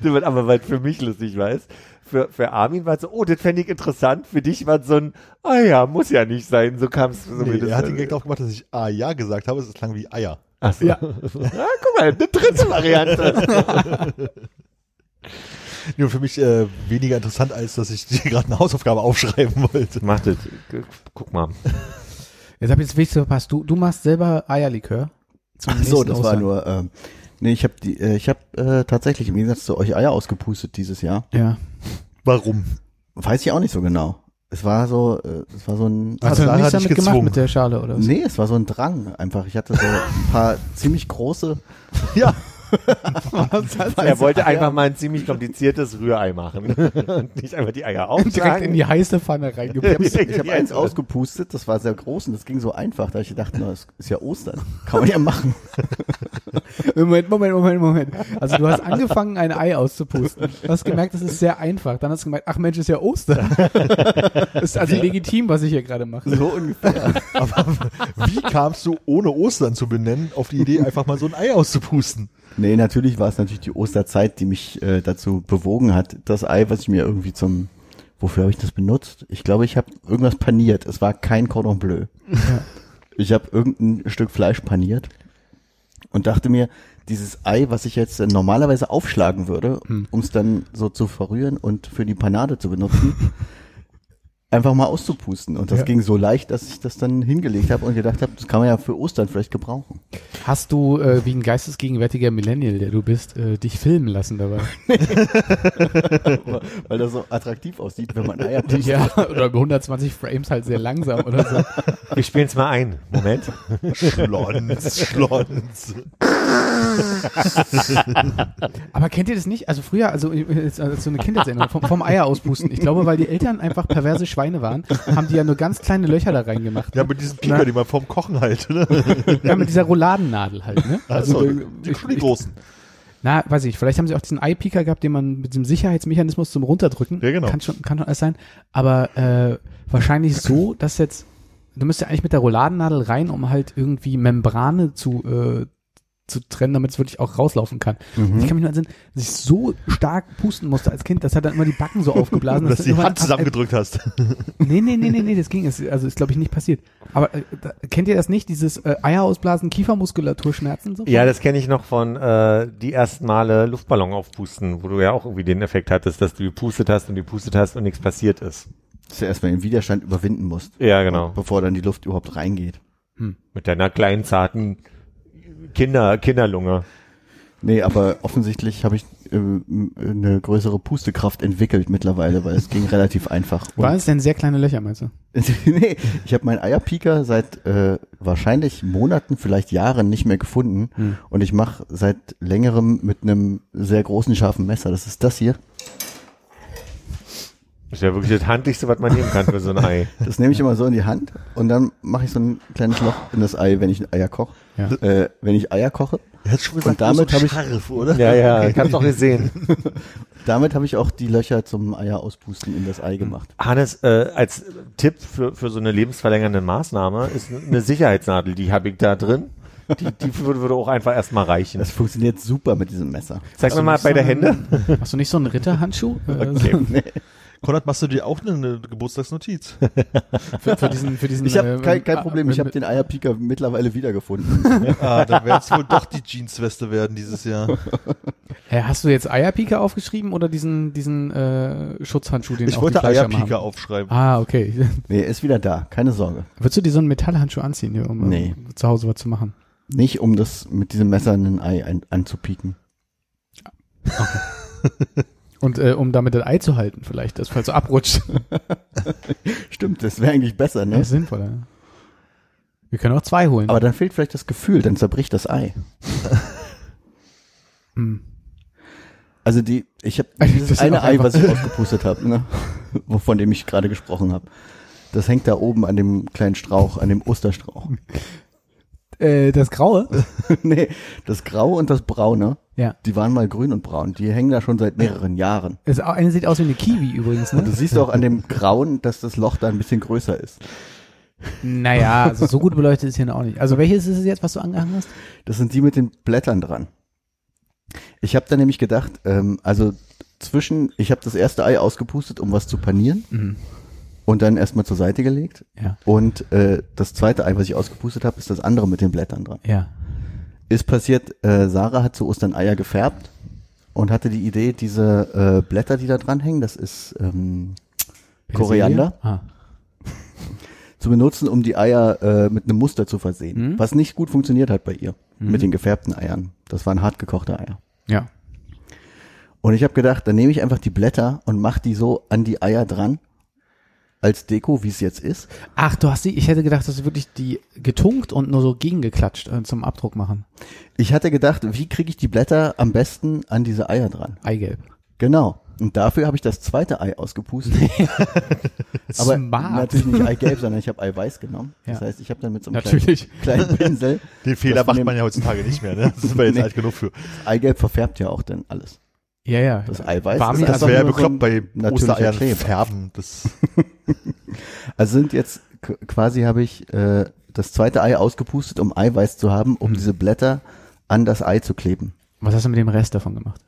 wird aber weit für mich lustig, weißt Für Für Armin war es so, oh, das fände ich interessant. Für dich war es so ein, ah ja, muss ja nicht sein. So kam es so nee, Er hat den Gag auch gemacht, dass ich ah ja gesagt habe, es ist lang wie Eier. Ach so. Ja. Ah, guck mal, eine dritte Variante. Nur für mich äh, weniger interessant, als dass ich dir gerade eine Hausaufgabe aufschreiben wollte. Mach das. Guck mal. Jetzt habe ich jetzt wichtig verpasst. Du, du machst selber Eierlikör? Ach so, das Ausland. war nur... Ähm, nee, ich habe äh, hab, äh, tatsächlich im Gegensatz zu euch Eier ausgepustet dieses Jahr. Ja. Warum? Weiß ich auch nicht so genau. Es war so, äh, es war so ein... Hast du nichts damit gemacht mit der Schale oder was? Nee, es war so ein Drang einfach. Ich hatte so ein paar ziemlich große... Ja. Er wollte Eier? einfach mal ein ziemlich kompliziertes Rührei machen und nicht einfach die Eier auftragen. Direkt in die heiße Pfanne reingepustet. Ich habe hab eins ausgepustet, das war sehr groß und das ging so einfach, da ich gedacht, na, das ist ja Ostern, kann man ja machen. Moment, Moment, Moment, Moment. Also du hast angefangen, ein Ei auszupusten. Du hast gemerkt, das ist sehr einfach. Dann hast du gemerkt, ach Mensch, ist ja Ostern. Das ist also legitim, was ich hier gerade mache. So ungefähr. Aber wie kamst du, ohne Ostern zu benennen, auf die Idee, einfach mal so ein Ei auszupusten? Nee, natürlich war es natürlich die Osterzeit, die mich äh, dazu bewogen hat. Das Ei, was ich mir irgendwie zum... Wofür habe ich das benutzt? Ich glaube, ich habe irgendwas paniert. Es war kein Cordon Bleu. Ja. Ich habe irgendein Stück Fleisch paniert und dachte mir, dieses Ei, was ich jetzt äh, normalerweise aufschlagen würde, hm. um es dann so zu verrühren und für die Panade zu benutzen, einfach mal auszupusten. Und das ja. ging so leicht, dass ich das dann hingelegt habe und gedacht habe, das kann man ja für Ostern vielleicht gebrauchen. Hast du, äh, wie ein geistesgegenwärtiger Millennial, der du bist, äh, dich filmen lassen dabei? Weil das so attraktiv aussieht, wenn man Eier pustet. Ja, oder über hundertzwanzig Frames halt sehr langsam oder so. Wir spielen es mal ein. Moment. Schlons, Schlons. Aber kennt ihr das nicht? Also früher, also, also so eine Kindheitserinnerung vom, vom Eier auspusten. Ich glaube, weil die Eltern einfach perverse Schweine waren, haben die ja nur ganz kleine Löcher da reingemacht. Ne? Ja, mit diesen Pieper, die man vorm Kochen halt. Ne? Ja, mit dieser Rouladennadel halt. Ne? Also, also die, ich, die großen. Ich, na, weiß ich, vielleicht haben sie auch diesen Eye-Peaker gehabt, den man mit dem Sicherheitsmechanismus zum Runterdrücken. Ja, genau. Kann schon, kann schon alles sein. Aber äh, wahrscheinlich so, dass jetzt, du müsst ja eigentlich mit der Rouladennadel rein, um halt irgendwie Membrane zu äh, zu trennen, damit es wirklich auch rauslaufen kann. Mhm. Ich kann mich nur erinnern, dass ich so stark pusten musste als Kind, das hat dann immer die Backen so aufgeblasen. dass du die Hand zusammengedrückt hast. nee, nee, nee, nee, nee, das ging. Also ist, glaube ich, nicht passiert. Aber äh, da, kennt ihr das nicht, dieses äh, Eier ausblasen, Kiefermuskulaturschmerzen? So? Ja, das kenne ich noch von äh, die ersten Male Luftballon aufpusten, wo du ja auch irgendwie den Effekt hattest, dass du gepustet hast und gepustet hast und nichts passiert ist. Dass du erstmal den Widerstand überwinden musst. Ja, genau. Bevor dann die Luft überhaupt reingeht. Hm. Mit deiner kleinen, zarten Kinder, Kinderlunge. Nee, aber offensichtlich habe ich äh, eine größere Pustekraft entwickelt mittlerweile, weil es ging relativ einfach. War es denn sehr kleine Löcher, meinst du? Nee, ich habe meinen Eierpiker seit äh, wahrscheinlich Monaten, vielleicht Jahren nicht mehr gefunden. Hm. Und ich mache seit längerem mit einem sehr großen, scharfen Messer. Das ist das hier. Das ist ja wirklich das Handlichste, was man nehmen kann für so ein Ei. Das nehme ich immer so in die Hand und dann mache ich so ein kleines Loch in das Ei, wenn ich Eier koche. Ja. Äh, wenn ich Eier koche. Jetzt schon gesagt, und damit so scharf, oder? Ja, ja, okay. Ich habe es auch gesehen. Damit habe ich auch die Löcher zum Eier auspusten in das Ei gemacht. Hannes, äh, als Tipp für, für so eine lebensverlängernde Maßnahme ist eine Sicherheitsnadel, die habe ich da drin. Die, die würde, würde auch einfach erstmal reichen. Das funktioniert super mit diesem Messer. Zeig mir mal bei so der Hände. Hast du nicht so einen Ritterhandschuh? Okay, nee. Konrad, machst du dir auch eine, eine Geburtstagsnotiz? für, für diesen, für diesen, ich habe äh, kein, kein Problem, äh, ich habe den Eierpiker mittlerweile wiedergefunden. Ah, dann wird es wohl doch die Jeansweste werden dieses Jahr. Hey, hast du jetzt Eierpiker aufgeschrieben oder diesen, diesen äh, Schutzhandschuh, den ich auch wollte die Eierpiker haben? Aufschreiben. Ah, okay. Nee, ist wieder da, keine Sorge. Würdest du dir so einen Metallhandschuh anziehen, hier, um nee. zu Hause was zu machen? Nicht, um das mit diesem Messer in ein Ei ein, anzupieken. Okay. Und äh, um damit das Ei zu halten vielleicht, das falls so abrutscht. Stimmt, das wäre eigentlich besser, ne? Ja, ist sinnvoller. Ja. Wir können auch zwei holen. Aber dann fehlt vielleicht das Gefühl, dann zerbricht das Ei. Hm. Also die, ich habe dieses eine Ei, was ich ausgepustet habe, ne? Von dem ich gerade gesprochen habe. Das hängt da oben an dem kleinen Strauch, an dem Osterstrauch. Äh, das Graue? Nee, das Graue und das Braune. Ja. Die waren mal grün und braun. Die hängen da schon seit mehreren Jahren. Das eine sieht aus wie eine Kiwi übrigens, ne? Und du siehst auch an dem Grauen, dass das Loch da ein bisschen größer ist. Naja, also so gut beleuchtet ist hier auch nicht. Also welches ist es jetzt, was du angehangen hast? Das sind die mit den Blättern dran. Ich habe da nämlich gedacht, ähm, also zwischen, ich habe das erste Ei ausgepustet, um was zu panieren. Mhm. Und dann erstmal zur Seite gelegt. Ja. Und äh, das zweite Ei, was ich ausgepustet habe, ist das andere mit den Blättern dran. Ja. Ist passiert, äh, Sarah hat zu Ostern Eier gefärbt und hatte die Idee, diese äh, Blätter, die da dranhängen, das ist ähm, Koriander, ah. zu benutzen, um die Eier äh, mit einem Muster zu versehen. Mhm. Was nicht gut funktioniert hat bei ihr, mhm. mit den gefärbten Eiern. Das waren hart gekochte Eier. Ja. Und ich habe gedacht, dann nehme ich einfach die Blätter und mache die so an die Eier dran. Als Deko, wie es jetzt ist. Ach, du hast die, ich hätte gedacht, dass du wirklich die getunkt und nur so gegengeklatscht äh, zum Abdruck machen. Ich hatte gedacht, wie kriege ich die Blätter am besten an diese Eier dran? Eigelb. Genau. Und dafür habe ich das zweite Ei ausgepustet. Aber smart. Natürlich nicht Eigelb, sondern ich habe Eiweiß genommen. Ja. Das heißt, ich habe dann mit so einem kleinen, kleinen Pinsel. Den Fehler macht man ja heutzutage nicht mehr, ne? Das ist mir jetzt nee. alt genug für. Das Eigelb verfärbt ja auch dann alles. Ja, ja. Das Eiweiß. War das wäre ja bekloppt bei Ostereiern färben. Das also sind jetzt quasi habe ich äh, das zweite Ei ausgepustet, um Eiweiß zu haben, um mhm. diese Blätter an das Ei zu kleben. Was hast du mit dem Rest davon gemacht?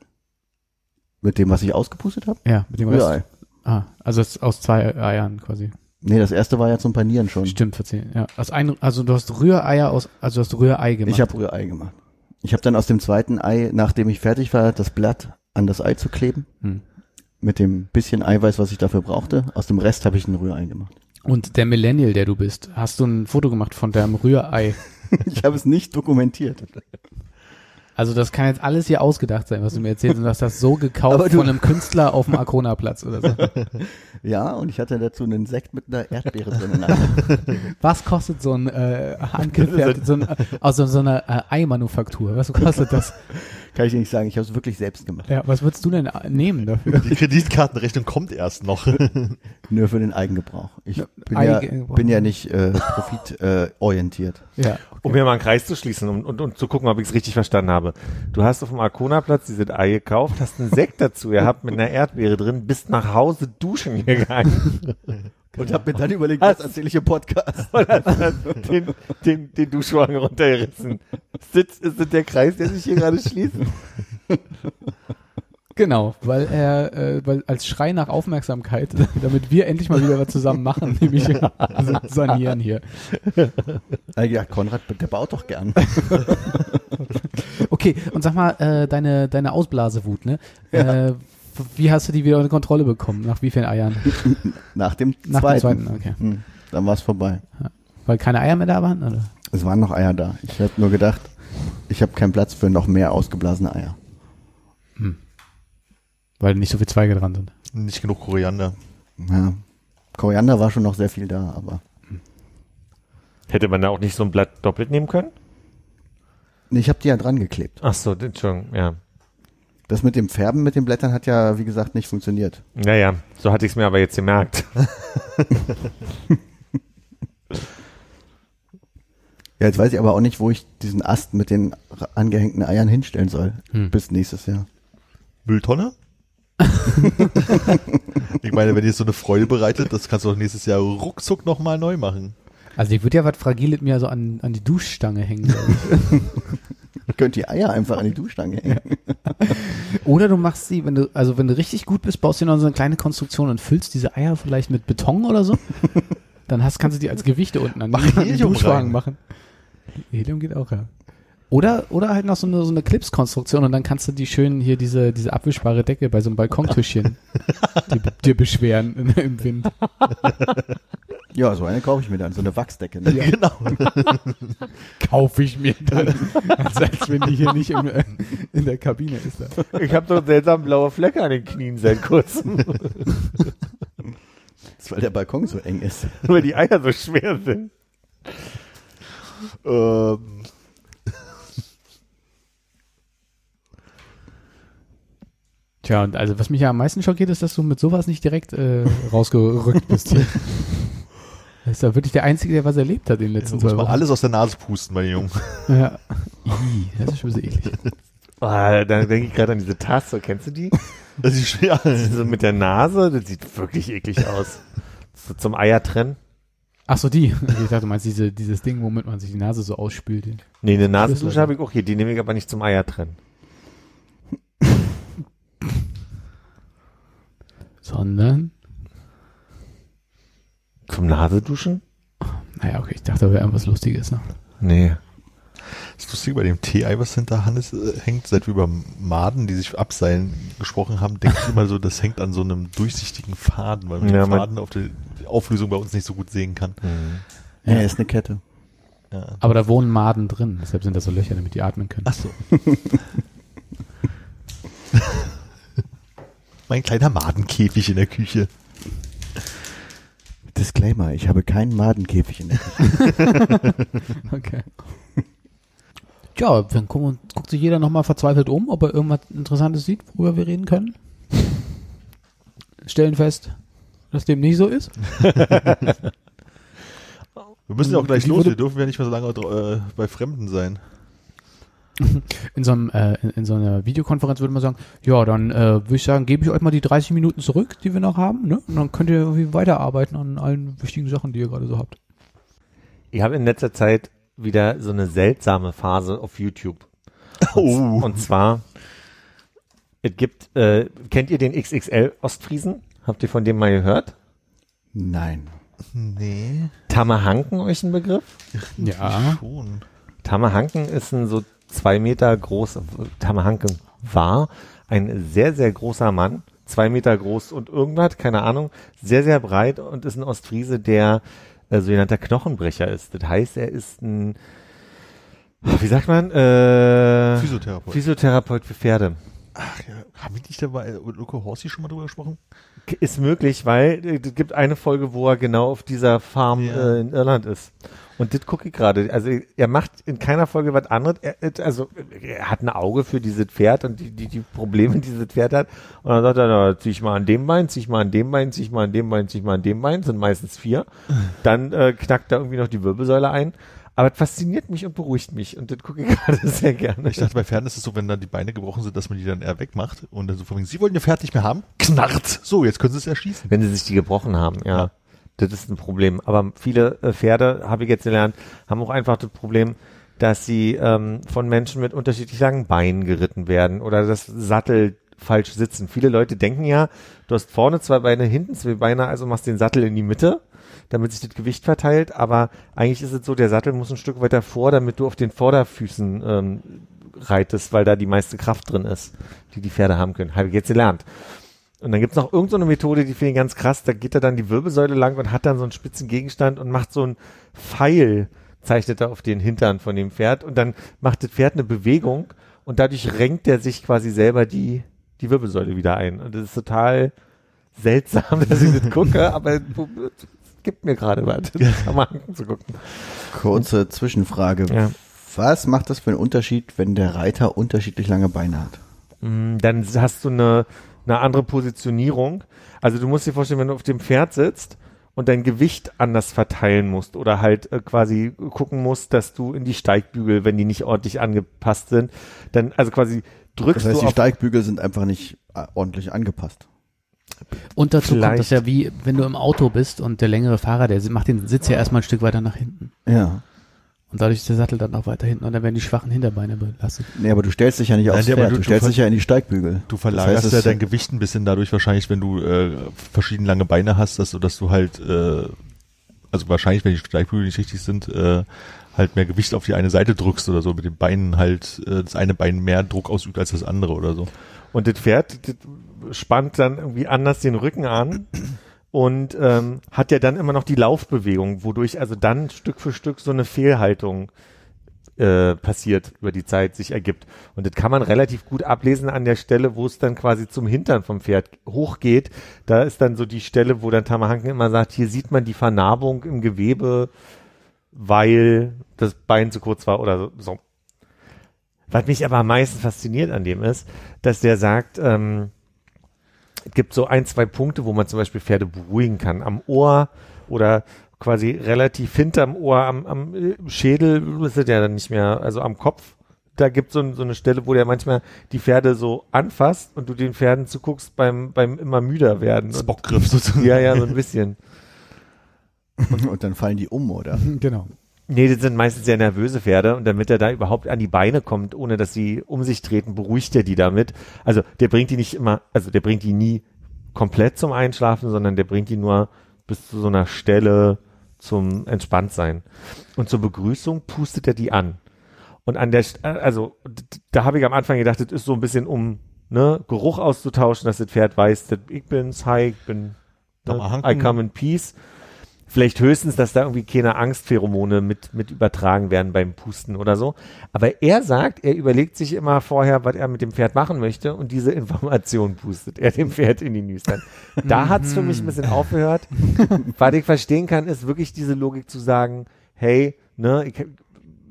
Mit dem, was ich ausgepustet habe? Ja, mit dem Rest. Ei. Ah, also aus zwei Eiern quasi. Nee, das erste war ja zum Panieren schon. Stimmt, verziehen. Ja, aus ein, also du hast Rühreier aus, also du hast Rührei gemacht. Ich habe Rührei gemacht. Ich habe dann aus dem zweiten Ei, nachdem ich fertig war, das Blatt an das Ei zu kleben, hm. mit dem bisschen Eiweiß, was ich dafür brauchte. Aus dem Rest habe ich ein Rührei gemacht. Und der Millennial, der du bist, hast du ein Foto gemacht von deinem Rührei? Ich habe es nicht dokumentiert. Also das kann jetzt alles hier ausgedacht sein, was du mir erzählst, und du hast das so gekauft von einem Künstler auf dem Arkona-Platz oder so. Ja, und ich hatte dazu einen Sekt mit einer Erdbeere drin. Was kostet so ein äh, handgefärbtes, so ein, aus so, so einer äh, Eimanufaktur? Was kostet das? Kann ich dir nicht sagen, ich habe es wirklich selbst gemacht. Ja, was würdest du denn nehmen dafür? Die Kreditkartenrechnung kommt erst noch. Nur für den Eigengebrauch. Ich bin, Eigengebrauch. Ja, bin ja nicht äh, profitorientiert. Äh, ja, okay. Um mir mal einen Kreis zu schließen und, und, und zu gucken, ob ich es richtig verstanden habe. Du hast auf dem Arkona-Platz dieses Ei gekauft, hast einen Sekt dazu gehabt mit einer Erdbeere drin, bist nach Hause duschen gegangen. Und habe mir dann überlegt, was erzähle ich im Podcast? Und hast den, den, den Duschwagen runtergerissen. Ist das, ist das der Kreis, der sich hier gerade schließt? Genau, weil er, äh, weil als Schrei nach Aufmerksamkeit, damit wir endlich mal wieder was zusammen machen, nämlich sanieren hier. Ja, Konrad, der baut doch gern. Okay, und sag mal, äh, deine, deine Ausblasewut, ne? Ja. Äh, wie hast du die wieder unter Kontrolle bekommen? Nach wie vielen Eiern? Nach dem zweiten. Nach dem zweiten, okay. Hm, dann war es vorbei. Ja. Weil keine Eier mehr da waren, oder? Es waren noch Eier da. Ich habe nur gedacht, ich habe keinen Platz für noch mehr ausgeblasene Eier. Hm. Weil nicht so viel Zweige dran sind. Nicht genug Koriander. Ja, Koriander war schon noch sehr viel da, aber... Hätte man da auch nicht so ein Blatt doppelt nehmen können? Ich habe die ja dran geklebt. Ach so, Entschuldigung, ja. Das mit dem Färben mit den Blättern hat ja, wie gesagt, nicht funktioniert. Naja, so hatte ich es mir aber jetzt gemerkt. Ja, jetzt weiß ich aber auch nicht, wo ich diesen Ast mit den angehängten Eiern hinstellen soll. Hm. Bis nächstes Jahr. Mülltonne? Ich meine, wenn dir so eine Freude bereitet, das kannst du doch nächstes Jahr ruckzuck nochmal neu machen. Also ich würde ja was Fragiles mir so an, an die Duschstange hängen. Ich könnte die Eier einfach an die Duschstange hängen. Oder du machst sie, wenn du, also wenn du richtig gut bist, baust du dir noch so eine kleine Konstruktion und füllst diese Eier vielleicht mit Beton oder so. Dann hast, kannst du die als Gewichte unten an, an den Duschwagen machen. Helium geht auch, ja. Oder, oder halt noch so eine, so eine Clips-Konstruktion und dann kannst du die schön hier diese, diese abwischbare Decke bei so einem Balkontischchen dir beschweren in, im Wind. Ja, so eine kaufe ich mir dann, so eine Wachsdecke. Ne? Ja. Genau. Kaufe ich mir dann, als, als wenn die hier nicht im, in der Kabine ist. Dann. Ich habe doch seltsam blaue Flecke an den Knien seit kurzem. Das ist, weil der Balkon so eng ist. Weil die Eier so schwer sind. Ähm... Ja, und also was mich ja am meisten schockiert, ist, dass du mit sowas nicht direkt äh, rausgerückt bist hier. Das ist ja wirklich der Einzige, der was erlebt hat in den letzten ja, zwei Wochen. Muss man alles aus der Nase pusten, meine Jungen. Ja, Ii, das ist schon so eklig. Oh, dann denke ich gerade an diese Tasse, kennst du die? Das ist schwer. Also mit der Nase, das sieht wirklich eklig aus. So zum Eiertrennen. Ach so, die. Ich dachte, du meinst diese, dieses Ding, womit man sich die Nase so ausspült. Nee, eine Nasendusche habe ich auch hier, die nehme ich aber nicht zum Eiertrennen. Sondern zum Nasenduschen? Naja, okay, ich dachte, da wäre irgendwas Lustiges noch. Nee. Das ist lustig, bei dem Tee-Ei, was hinter Hannes äh, hängt, seit wir über Maden, die sich abseilen, gesprochen haben, denke ich immer so, das hängt an so einem durchsichtigen Faden, weil man ja, den Faden auf der Auflösung bei uns nicht so gut sehen kann. Mhm. Ja, ist eine Kette. Ja. Aber da wohnen Maden drin, deshalb sind da so Löcher, damit die atmen können. Ach so. Mein kleiner Madenkäfig in der Küche. Disclaimer, ich habe keinen Madenkäfig in der Küche. Okay. Tja, dann guckt, guckt sich jeder nochmal verzweifelt um, ob er irgendwas Interessantes sieht, worüber wir reden können. Stellen fest, dass dem nicht so ist. Wir müssen ja auch gleich los, wir dürfen ja nicht mehr so lange äh, bei Fremden sein. In so, einem, äh, in, in so einer Videokonferenz würde man sagen, ja, dann äh, würde ich sagen, gebe ich euch mal die dreißig Minuten zurück, die wir noch haben, ne? Und dann könnt ihr irgendwie weiterarbeiten an allen wichtigen Sachen, die ihr gerade so habt. Ich habe in letzter Zeit wieder so eine seltsame Phase auf YouTube. Und, oh. und zwar, es gibt, äh, kennt ihr den X X L Ostfriesen? Habt ihr von dem mal gehört? Nein. Nee. Tamahanken, euch ein Begriff? Ja. Schon. Tamahanken ist ein so zwei Meter groß, Tamahanke war ein sehr, sehr großer Mann, zwei Meter groß und irgendwas, keine Ahnung, sehr, sehr breit und ist ein Ostfriese, der äh, sogenannter Knochenbrecher ist. Das heißt, er ist ein, wie sagt man? Äh, Physiotherapeut. Physiotherapeut für Pferde. Ach ja, haben wir nicht dabei mit Luko Horsi schon mal drüber gesprochen? Ist möglich, weil es gibt eine Folge, wo er genau auf dieser Farm ja. äh, in Irland ist. Und das gucke ich gerade. Also er macht in keiner Folge was anderes. Er, also er hat ein Auge für dieses Pferd und die, die, die Probleme, die dieses Pferd hat. Und dann sagt er, na, zieh ich mal an dem Bein, zieh ich mal an dem Bein, zieh ich mal an dem Bein, zieh ich mal an dem Bein. Sind meistens vier. Dann äh, knackt da irgendwie noch die Wirbelsäule ein. Aber es fasziniert mich und beruhigt mich. Und das gucke ich gerade sehr gerne. Ich dachte, bei Pferden ist es so, wenn dann die Beine gebrochen sind, dass man die dann eher wegmacht. Und dann so von wegen, sie wollen ihr Pferd nicht mehr haben? Knarrt! So, jetzt können sie es erschießen. Wenn sie sich die gebrochen haben, ja. ja. Das ist ein Problem. Aber viele Pferde, habe ich jetzt gelernt, haben auch einfach das Problem, dass sie ähm, von Menschen mit unterschiedlich langen Beinen geritten werden oder das Sattel falsch sitzen. Viele Leute denken ja, du hast vorne zwei Beine, hinten zwei Beine, also machst den Sattel in die Mitte, damit sich das Gewicht verteilt. Aber eigentlich ist es so, der Sattel muss ein Stück weiter vor, damit du auf den Vorderfüßen ähm, reitest, weil da die meiste Kraft drin ist, die die Pferde haben können. Habe ich jetzt gelernt. Und dann gibt's noch irgendeine so Methode, die finde ich ganz krass, da geht er dann die Wirbelsäule lang und hat dann so einen spitzen Gegenstand und macht so einen Pfeil, zeichnet er auf den Hintern von dem Pferd und dann macht das Pferd eine Bewegung und dadurch renkt er sich quasi selber die die Wirbelsäule wieder ein. Und das ist total seltsam, dass ich das gucke, aber es gibt mir gerade was, mal zu gucken. Kurze Zwischenfrage. Ja. Was macht das für einen Unterschied, wenn der Reiter unterschiedlich lange Beine hat? Dann hast du eine, eine andere Positionierung. Also du musst dir vorstellen, wenn du auf dem Pferd sitzt und dein Gewicht anders verteilen musst oder halt äh, quasi gucken musst, dass du in die Steigbügel, wenn die nicht ordentlich angepasst sind, dann also quasi drückst du. Das heißt, du die Steigbügel sind einfach nicht ordentlich angepasst. Und dazu Vielleicht. kommt das ja wie, wenn du im Auto bist und der längere Fahrer, der macht den Sitz ja erstmal ein Stück weiter nach hinten. Ja. Und dadurch ist der Sattel dann auch weiter hinten und dann werden die schwachen Hinterbeine belassen. Nee, aber du stellst dich ja nicht aufs Nein, Pferd, du, du stellst du dich ja in die Steigbügel. Du verlagerst das heißt, ja dein Gewicht ein bisschen dadurch wahrscheinlich, wenn du äh, verschiedene lange Beine hast, dass, dass du halt, äh, also wahrscheinlich, wenn die Steigbügel nicht richtig sind, äh, halt mehr Gewicht auf die eine Seite drückst oder so, mit den Beinen halt äh, das eine Bein mehr Druck ausübt als das andere oder so. Und das Pferd das spannt dann irgendwie anders den Rücken an. Und ähm, hat ja dann immer noch die Laufbewegung, wodurch also dann Stück für Stück so eine Fehlhaltung äh, passiert, über die Zeit sich ergibt. Und das kann man relativ gut ablesen an der Stelle, wo es dann quasi zum Hintern vom Pferd hochgeht. Da ist dann so die Stelle, wo dann Tamahanken immer sagt, hier sieht man die Vernarbung im Gewebe, weil das Bein zu kurz war oder so. Was mich aber am meisten fasziniert an dem ist, dass der sagt, ähm, es gibt so ein, zwei Punkte, wo man zum Beispiel Pferde beruhigen kann. Am Ohr oder quasi relativ hinterm Ohr, am, am Schädel, ist es ja dann nicht mehr, also am Kopf. Da gibt es so, so eine Stelle, wo der manchmal die Pferde so anfasst und du den Pferden zuguckst beim, beim immer müder werden. Bockgriff sozusagen. Ja, ja, so ein bisschen. Und, und dann fallen die um, oder? Genau. Nee, das sind meistens sehr nervöse Pferde und damit er da überhaupt an die Beine kommt, ohne dass sie um sich treten, beruhigt er die damit. Also der bringt die nicht immer, also der bringt die nie komplett zum Einschlafen, sondern der bringt die nur bis zu so einer Stelle zum Entspanntsein. Und zur Begrüßung pustet er die an. Und an der, also da habe ich am Anfang gedacht, das ist so ein bisschen um ne, Geruch auszutauschen, dass das Pferd weiß, dass ich bin's, hi, ich bin, ne, I come in peace. Vielleicht höchstens, dass da irgendwie keine Angstpheromone mit, mit übertragen werden beim Pusten oder so. Aber er sagt, er überlegt sich immer vorher, was er mit dem Pferd machen möchte und diese Information pustet er dem Pferd in die Nüstern. Da hat es für mich ein bisschen aufgehört. Was ich verstehen kann, ist wirklich diese Logik zu sagen, hey, ne, ich,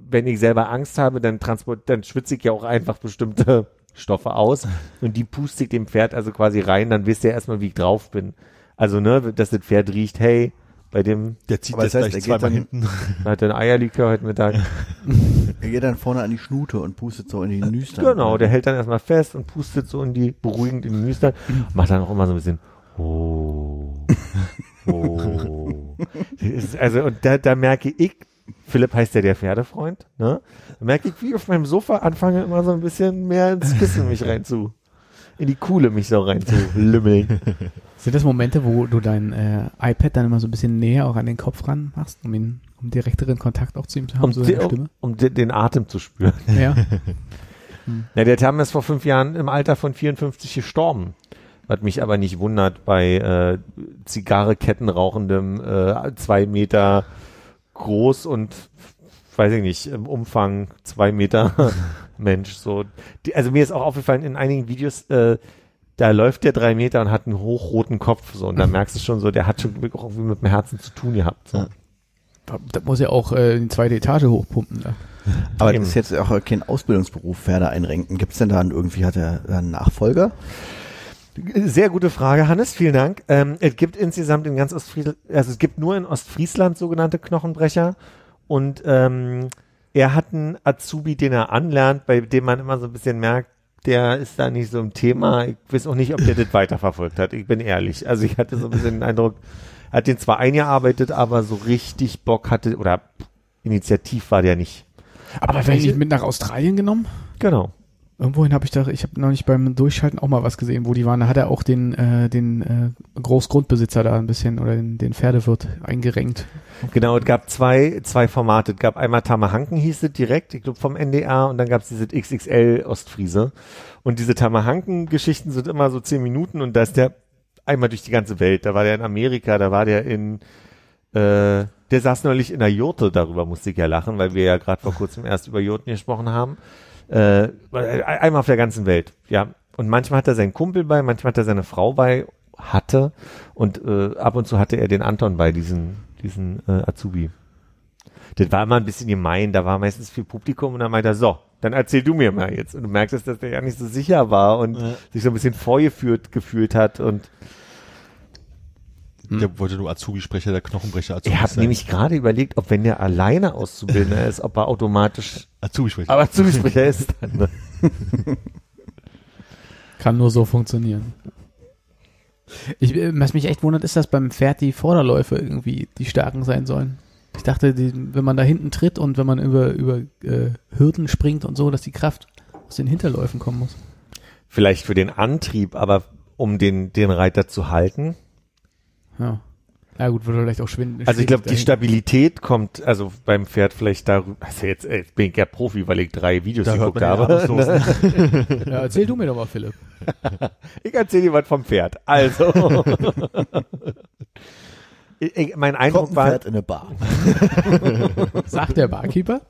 wenn ich selber Angst habe, dann transport, dann schwitze ich ja auch einfach bestimmte Stoffe aus und die puste ich dem Pferd also quasi rein, dann wisst ihr erstmal, wie ich drauf bin. Also, ne, dass das Pferd riecht, hey, bei dem, der zieht jetzt gleich zweimal hinten. Da hat er einen Eierlikör heute Mittag. Er geht dann vorne an die Schnute und pustet so in die Nüstern. Genau, der hält dann erstmal fest und pustet so in die, beruhigend in die Nüstern. Macht dann auch immer so ein bisschen, oh, oh. Also, und da, da merke ich, Philipp heißt ja der Pferdefreund, ne? Da merke ich, wie ich auf meinem Sofa anfange, immer so ein bisschen mehr ins Kissen mich rein zu. In die Kuhle mich so rein zu lümmeln. Sind das Momente, wo du dein äh, iPad dann immer so ein bisschen näher auch an den Kopf ran machst, um ihn, um direkteren Kontakt auch zu ihm zu haben, um so seine Stimme? Um, um den Atem zu spüren. Ja. Hm. Ja, der Tam ist vor fünf Jahren im Alter von vierundfünfzig gestorben. Was mich aber nicht wundert bei äh, Zigarre-Ketten rauchendem, äh, zwei Meter groß und, weiß ich nicht, im Umfang zwei Meter Mensch. So, die, also mir ist auch aufgefallen, in einigen Videos, äh, da läuft der drei Meter und hat einen hochroten Kopf, so, und da merkst du schon so, der hat schon auch irgendwie mit dem Herzen zu tun gehabt, so. Da, da muss ja auch äh, die zweite Etage hochpumpen, ne? Aber das ist jetzt auch kein Ausbildungsberuf, Pferde einrenken. Gibt's denn da einen, irgendwie, hat er einen Nachfolger? Sehr gute Frage, Hannes, vielen Dank. Ähm, es gibt insgesamt in ganz Ostfriesland, also es gibt nur in Ostfriesland sogenannte Knochenbrecher und ähm, er hat einen Azubi, den er anlernt, bei dem man immer so ein bisschen merkt, der ist da nicht so im Thema. Ich weiß auch nicht, ob der das weiterverfolgt hat. Ich bin ehrlich. Also ich hatte so ein bisschen den Eindruck, hat den zwar eingearbeitet, aber so richtig Bock hatte, oder initiativ war der nicht. Aber, aber wäre ich nicht mit nach Australien genommen? Genau. Irgendwohin habe ich da, ich habe noch nicht beim Durchschalten auch mal was gesehen, wo die waren. Da hat er auch den äh, den äh, Großgrundbesitzer da ein bisschen oder den, den Pferdewirt eingerenkt. Genau, es gab zwei zwei Formate. Es gab einmal Tamahanken hieß es direkt, ich glaube vom N D R, und dann gab es diese X X L Ostfriese. Und diese Tamahanken-Geschichten sind immer so zehn Minuten und da ist der einmal durch die ganze Welt. Da war der in Amerika, da war der in äh, der saß neulich in der Jurte, darüber musste ich ja lachen, weil wir ja gerade vor kurzem erst über Jurten gesprochen haben. Äh, einmal auf der ganzen Welt, ja. Und manchmal hat er seinen Kumpel bei, manchmal hat er seine Frau bei, hatte, und äh, ab und zu hatte er den Anton bei, diesen diesen äh, Azubi. Das war immer ein bisschen gemein, da war meistens viel Publikum und dann meinte er, so, dann erzähl du mir mal jetzt. Und du merkst, dass der ja nicht so sicher war und ja. sich so ein bisschen vorgeführt gefühlt hat und der hm. wollte nur Azubi-Sprecher, der Knochenbrecher-Azubi. Ich habe nämlich gerade überlegt, ob wenn der alleine Auszubildender ist, ob er automatisch Azubi-Sprecher aber Azubi-Sprecher ist. Dann, ne? Kann nur so funktionieren. Ich, was mich echt wundert, ist, dass beim Pferd die Vorderläufe irgendwie die starken sein sollen. Ich dachte, die, wenn man da hinten tritt und wenn man über, über äh, Hürden springt und so, dass die Kraft aus den Hinterläufen kommen muss. Vielleicht für den Antrieb, aber um den, den Reiter zu halten. Ja. Ja gut, würde vielleicht auch schwinden. Also ich glaube, die Stabilität kommt also beim Pferd vielleicht darüber, also jetzt ey, bin ich ja Profi, weil ich drei Videos da geguckt habe. Ja, ne? Ja, erzähl du mir doch mal, Philipp. Ich erzähl dir was vom Pferd. Also. ich, ich, mein Eindruck war... Pferd in eine Bar. Sagt der Barkeeper.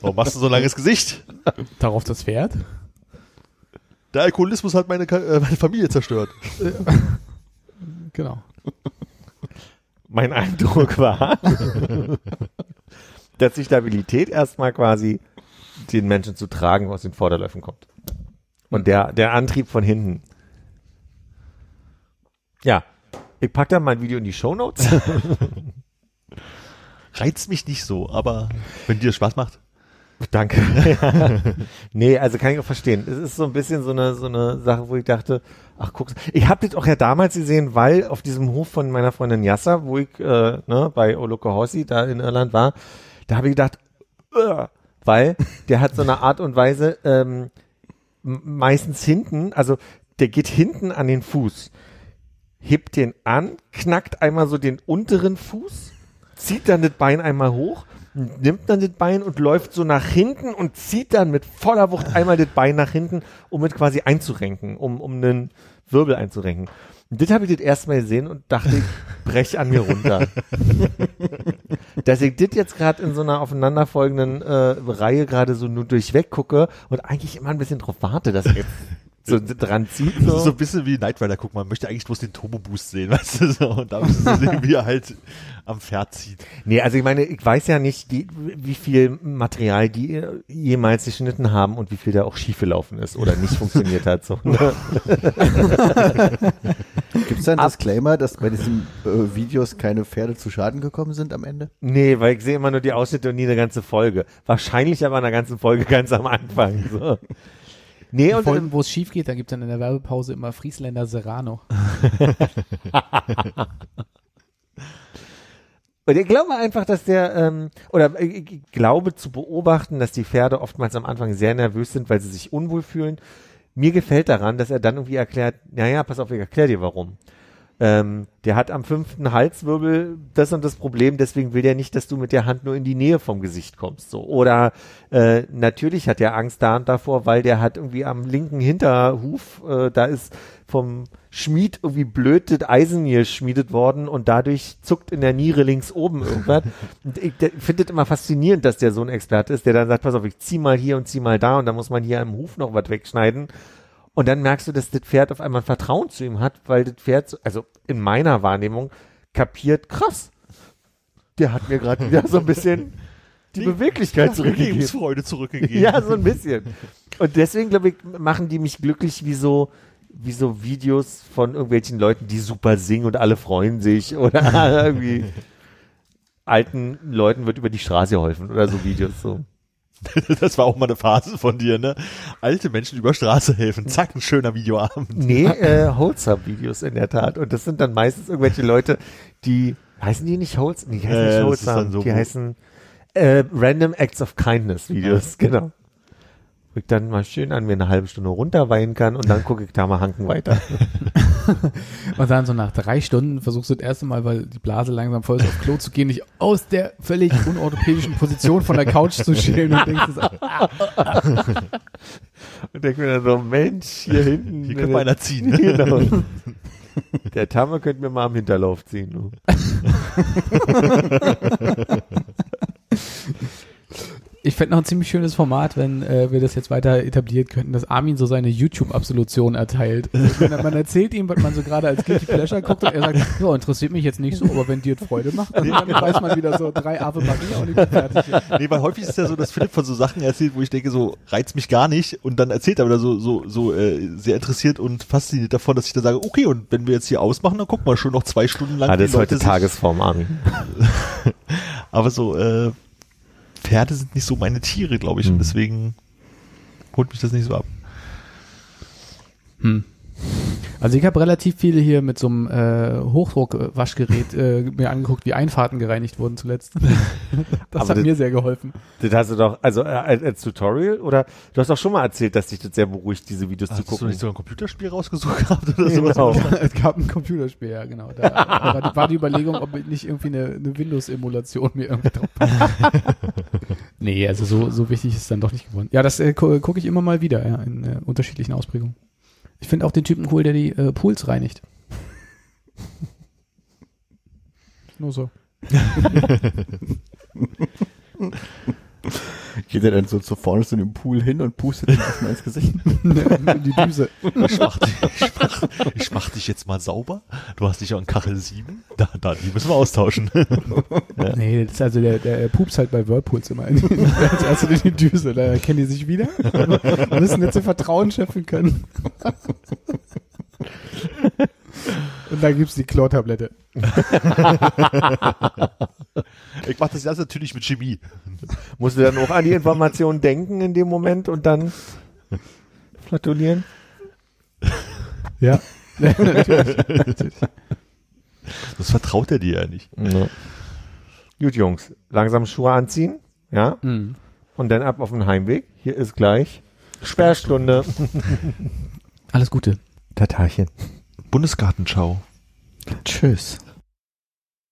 Warum machst du so ein langes Gesicht? Darauf das Pferd. Der Alkoholismus hat meine, äh, meine Familie zerstört. Genau. Mein Eindruck war, dass die Stabilität erstmal quasi den Menschen zu tragen aus den Vorderläufen kommt. Und der, der Antrieb von hinten. Ja, ich packe dann mein Video in die Shownotes. Reizt mich nicht so, aber wenn dir Spaß macht. Danke. Ja. Nee, also kann ich auch verstehen. Es ist so ein bisschen so eine so eine Sache, wo ich dachte, ach guck, ich habe das auch ja damals gesehen, weil auf diesem Hof von meiner Freundin Yasser, wo ich äh, ne, bei Olokohossi da in Irland war, da habe ich gedacht, äh, weil der hat so eine Art und Weise ähm, meistens hinten, also der geht hinten an den Fuß, hebt den an, knackt einmal so den unteren Fuß, zieht dann das Bein einmal hoch, nimmt dann das Bein und läuft so nach hinten und zieht dann mit voller Wucht einmal das Bein nach hinten, um es quasi einzurenken, um, um einen Wirbel einzurenken. Und das habe ich das erste Mal gesehen und dachte, ich brech an mir runter. Dass ich das jetzt gerade in so einer aufeinanderfolgenden äh, Reihe gerade so nur durchweg gucke und eigentlich immer ein bisschen drauf warte, dass ich jetzt so dran zieht. So. Das ist so ein bisschen wie Knight Rider, guck mal, man möchte eigentlich bloß den Turbo-Boost sehen, weißt du, so, und da müssen wir sehen, wie er halt am Pferd zieht. Nee, also ich meine, ich weiß ja nicht, die, wie viel Material die jemals geschnitten haben und wie viel da auch schief gelaufen ist oder nicht funktioniert hat. So. Gibt es da einen Ab- Disclaimer, dass bei diesen äh, Videos keine Pferde zu Schaden gekommen sind am Ende? Nee, weil ich sehe immer nur die Ausschnitte und nie eine ganze Folge. Wahrscheinlich aber in der ganzen Folge ganz am Anfang, so. Nee, und Folgen, wo es schief geht, da gibt es dann in der Werbepause immer Friesländer Serrano. Und ich glaube einfach, dass der, ähm, oder ich, ich glaube zu beobachten, dass die Pferde oftmals am Anfang sehr nervös sind, weil sie sich unwohl fühlen. Mir gefällt daran, dass er dann irgendwie erklärt, naja, pass auf, ich erkläre dir warum. Ähm, der hat am fünften Halswirbel das und das Problem, deswegen will der nicht, dass du mit der Hand nur in die Nähe vom Gesicht kommst. So. Oder äh, natürlich hat er Angst da und davor, weil der hat irgendwie am linken Hinterhuf, äh, da ist vom Schmied irgendwie blöd das Eisen hier geschmiedet worden und dadurch zuckt in der Niere links oben irgendwas. Und ich finde das immer faszinierend, dass der so ein Experte ist, der dann sagt, pass auf, ich zieh mal hier und zieh mal da und dann muss man hier am Huf noch was wegschneiden. Und dann merkst du, dass das Pferd auf einmal Vertrauen zu ihm hat, weil das Pferd, so, also in meiner Wahrnehmung, kapiert, krass, der hat mir gerade wieder so ein bisschen die, die Beweglichkeit zurückgegeben. Die Lebensfreude zurückgegeben. Ja, so ein bisschen. Und deswegen, glaube ich, machen die mich glücklich wie so, wie so Videos von irgendwelchen Leuten, die super singen und alle freuen sich oder irgendwie alten Leuten wird über die Straße geholfen oder so Videos so. Das war auch mal eine Phase von dir, ne? Alte Menschen über Straße helfen. Zack, ein schöner Videoabend. Nee, äh, Wholesome-Videos in der Tat. Und das sind dann meistens irgendwelche Leute, die, heißen die nicht Wholesome? Die heißen äh, nicht Wholesome, so die gut. heißen äh, Random Acts of Kindness-Videos, genau. Wo ich dann mal schön an mir eine halbe Stunde runterweinen kann und dann gucke ich da mal Hanken weiter. Und dann so nach drei Stunden versuchst du das erste Mal, weil die Blase langsam voll ist, aufs Klo zu gehen, dich aus der völlig unorthopädischen Position von der Couch zu schälen und denkst das und denk mir dann so, Mensch, hier hinten. Hier könnte einer ziehen. Genau. Der Tamme könnte mir mal am Hinterlauf ziehen. Ich fände noch ein ziemlich schönes Format, wenn äh, wir das jetzt weiter etabliert könnten, dass Armin so seine YouTube-Absolution erteilt. Meine, man erzählt ihm, was man so gerade als Guilty Pleasure guckt und er sagt, ja, interessiert mich jetzt nicht so, aber wenn dir Freude macht, also dann weiß man wieder so, drei Ave Maria und ich bin fertig. Nee, weil häufig ist es ja so, dass Philipp von so Sachen erzählt, wo ich denke, so reizt mich gar nicht und dann erzählt er wieder so so so äh, sehr interessiert und fasziniert davon, dass ich dann sage, okay, und wenn wir jetzt hier ausmachen, dann guck mal schon noch zwei Stunden lang. Ah, das ist heute Tagesform, Armin. Aber so, äh, Pferde sind nicht so meine Tiere, glaube ich, hm. und deswegen holt mich das nicht so ab. Hm. Also ich habe relativ viele hier mit so einem äh, Hochdruckwaschgerät äh, mir angeguckt, wie Einfahrten gereinigt wurden zuletzt. Das hat das, mir sehr geholfen. Das hast du doch, also äh, als, als Tutorial, oder du hast doch schon mal erzählt, dass dich das sehr beruhigt, diese Videos hast zu gucken. Hast du nicht sogar ein Computerspiel rausgesucht gehabt oder genau. sowas? Es gab ein Computerspiel, ja genau. Da, da war die Überlegung, ob nicht irgendwie eine, eine Windows-Emulation mir irgendwie drauf Nee, also so, so wichtig ist es dann doch nicht geworden. Ja, das äh, gu- gucke ich immer mal wieder, ja, in äh, unterschiedlichen Ausprägungen. Ich finde auch den Typen cool, der die äh, Pools reinigt. Nur so. Geht er dann so zu vorne zu dem Pool hin und pustet ihm erstmal ins Gesicht? In die Düse. Ich mach, ich, mach, ich mach dich jetzt mal sauber. Du hast dich ja in Kachel sieben. Da, da, die müssen wir austauschen. Ja. Nee, das ist also der, der pups halt bei Whirlpools immer in die, als erste in die Düse. Da kennen die sich wieder. Wir müssen jetzt ihr Vertrauen schöpfen können. Und dann gibt's die Chlortablette. Ich mach das erst natürlich mit Chemie. Musst du dann auch an die Information denken in dem Moment und dann flatulieren? Ja. Natürlich, natürlich. Das vertraut er dir ja nicht. Ja. Gut, Jungs. Langsam Schuhe anziehen. Ja. Mhm. Und dann ab auf den Heimweg. Hier ist gleich Sperrstunde. Alles Gute. Tatarchen. Bundesgartenschau. Tschüss.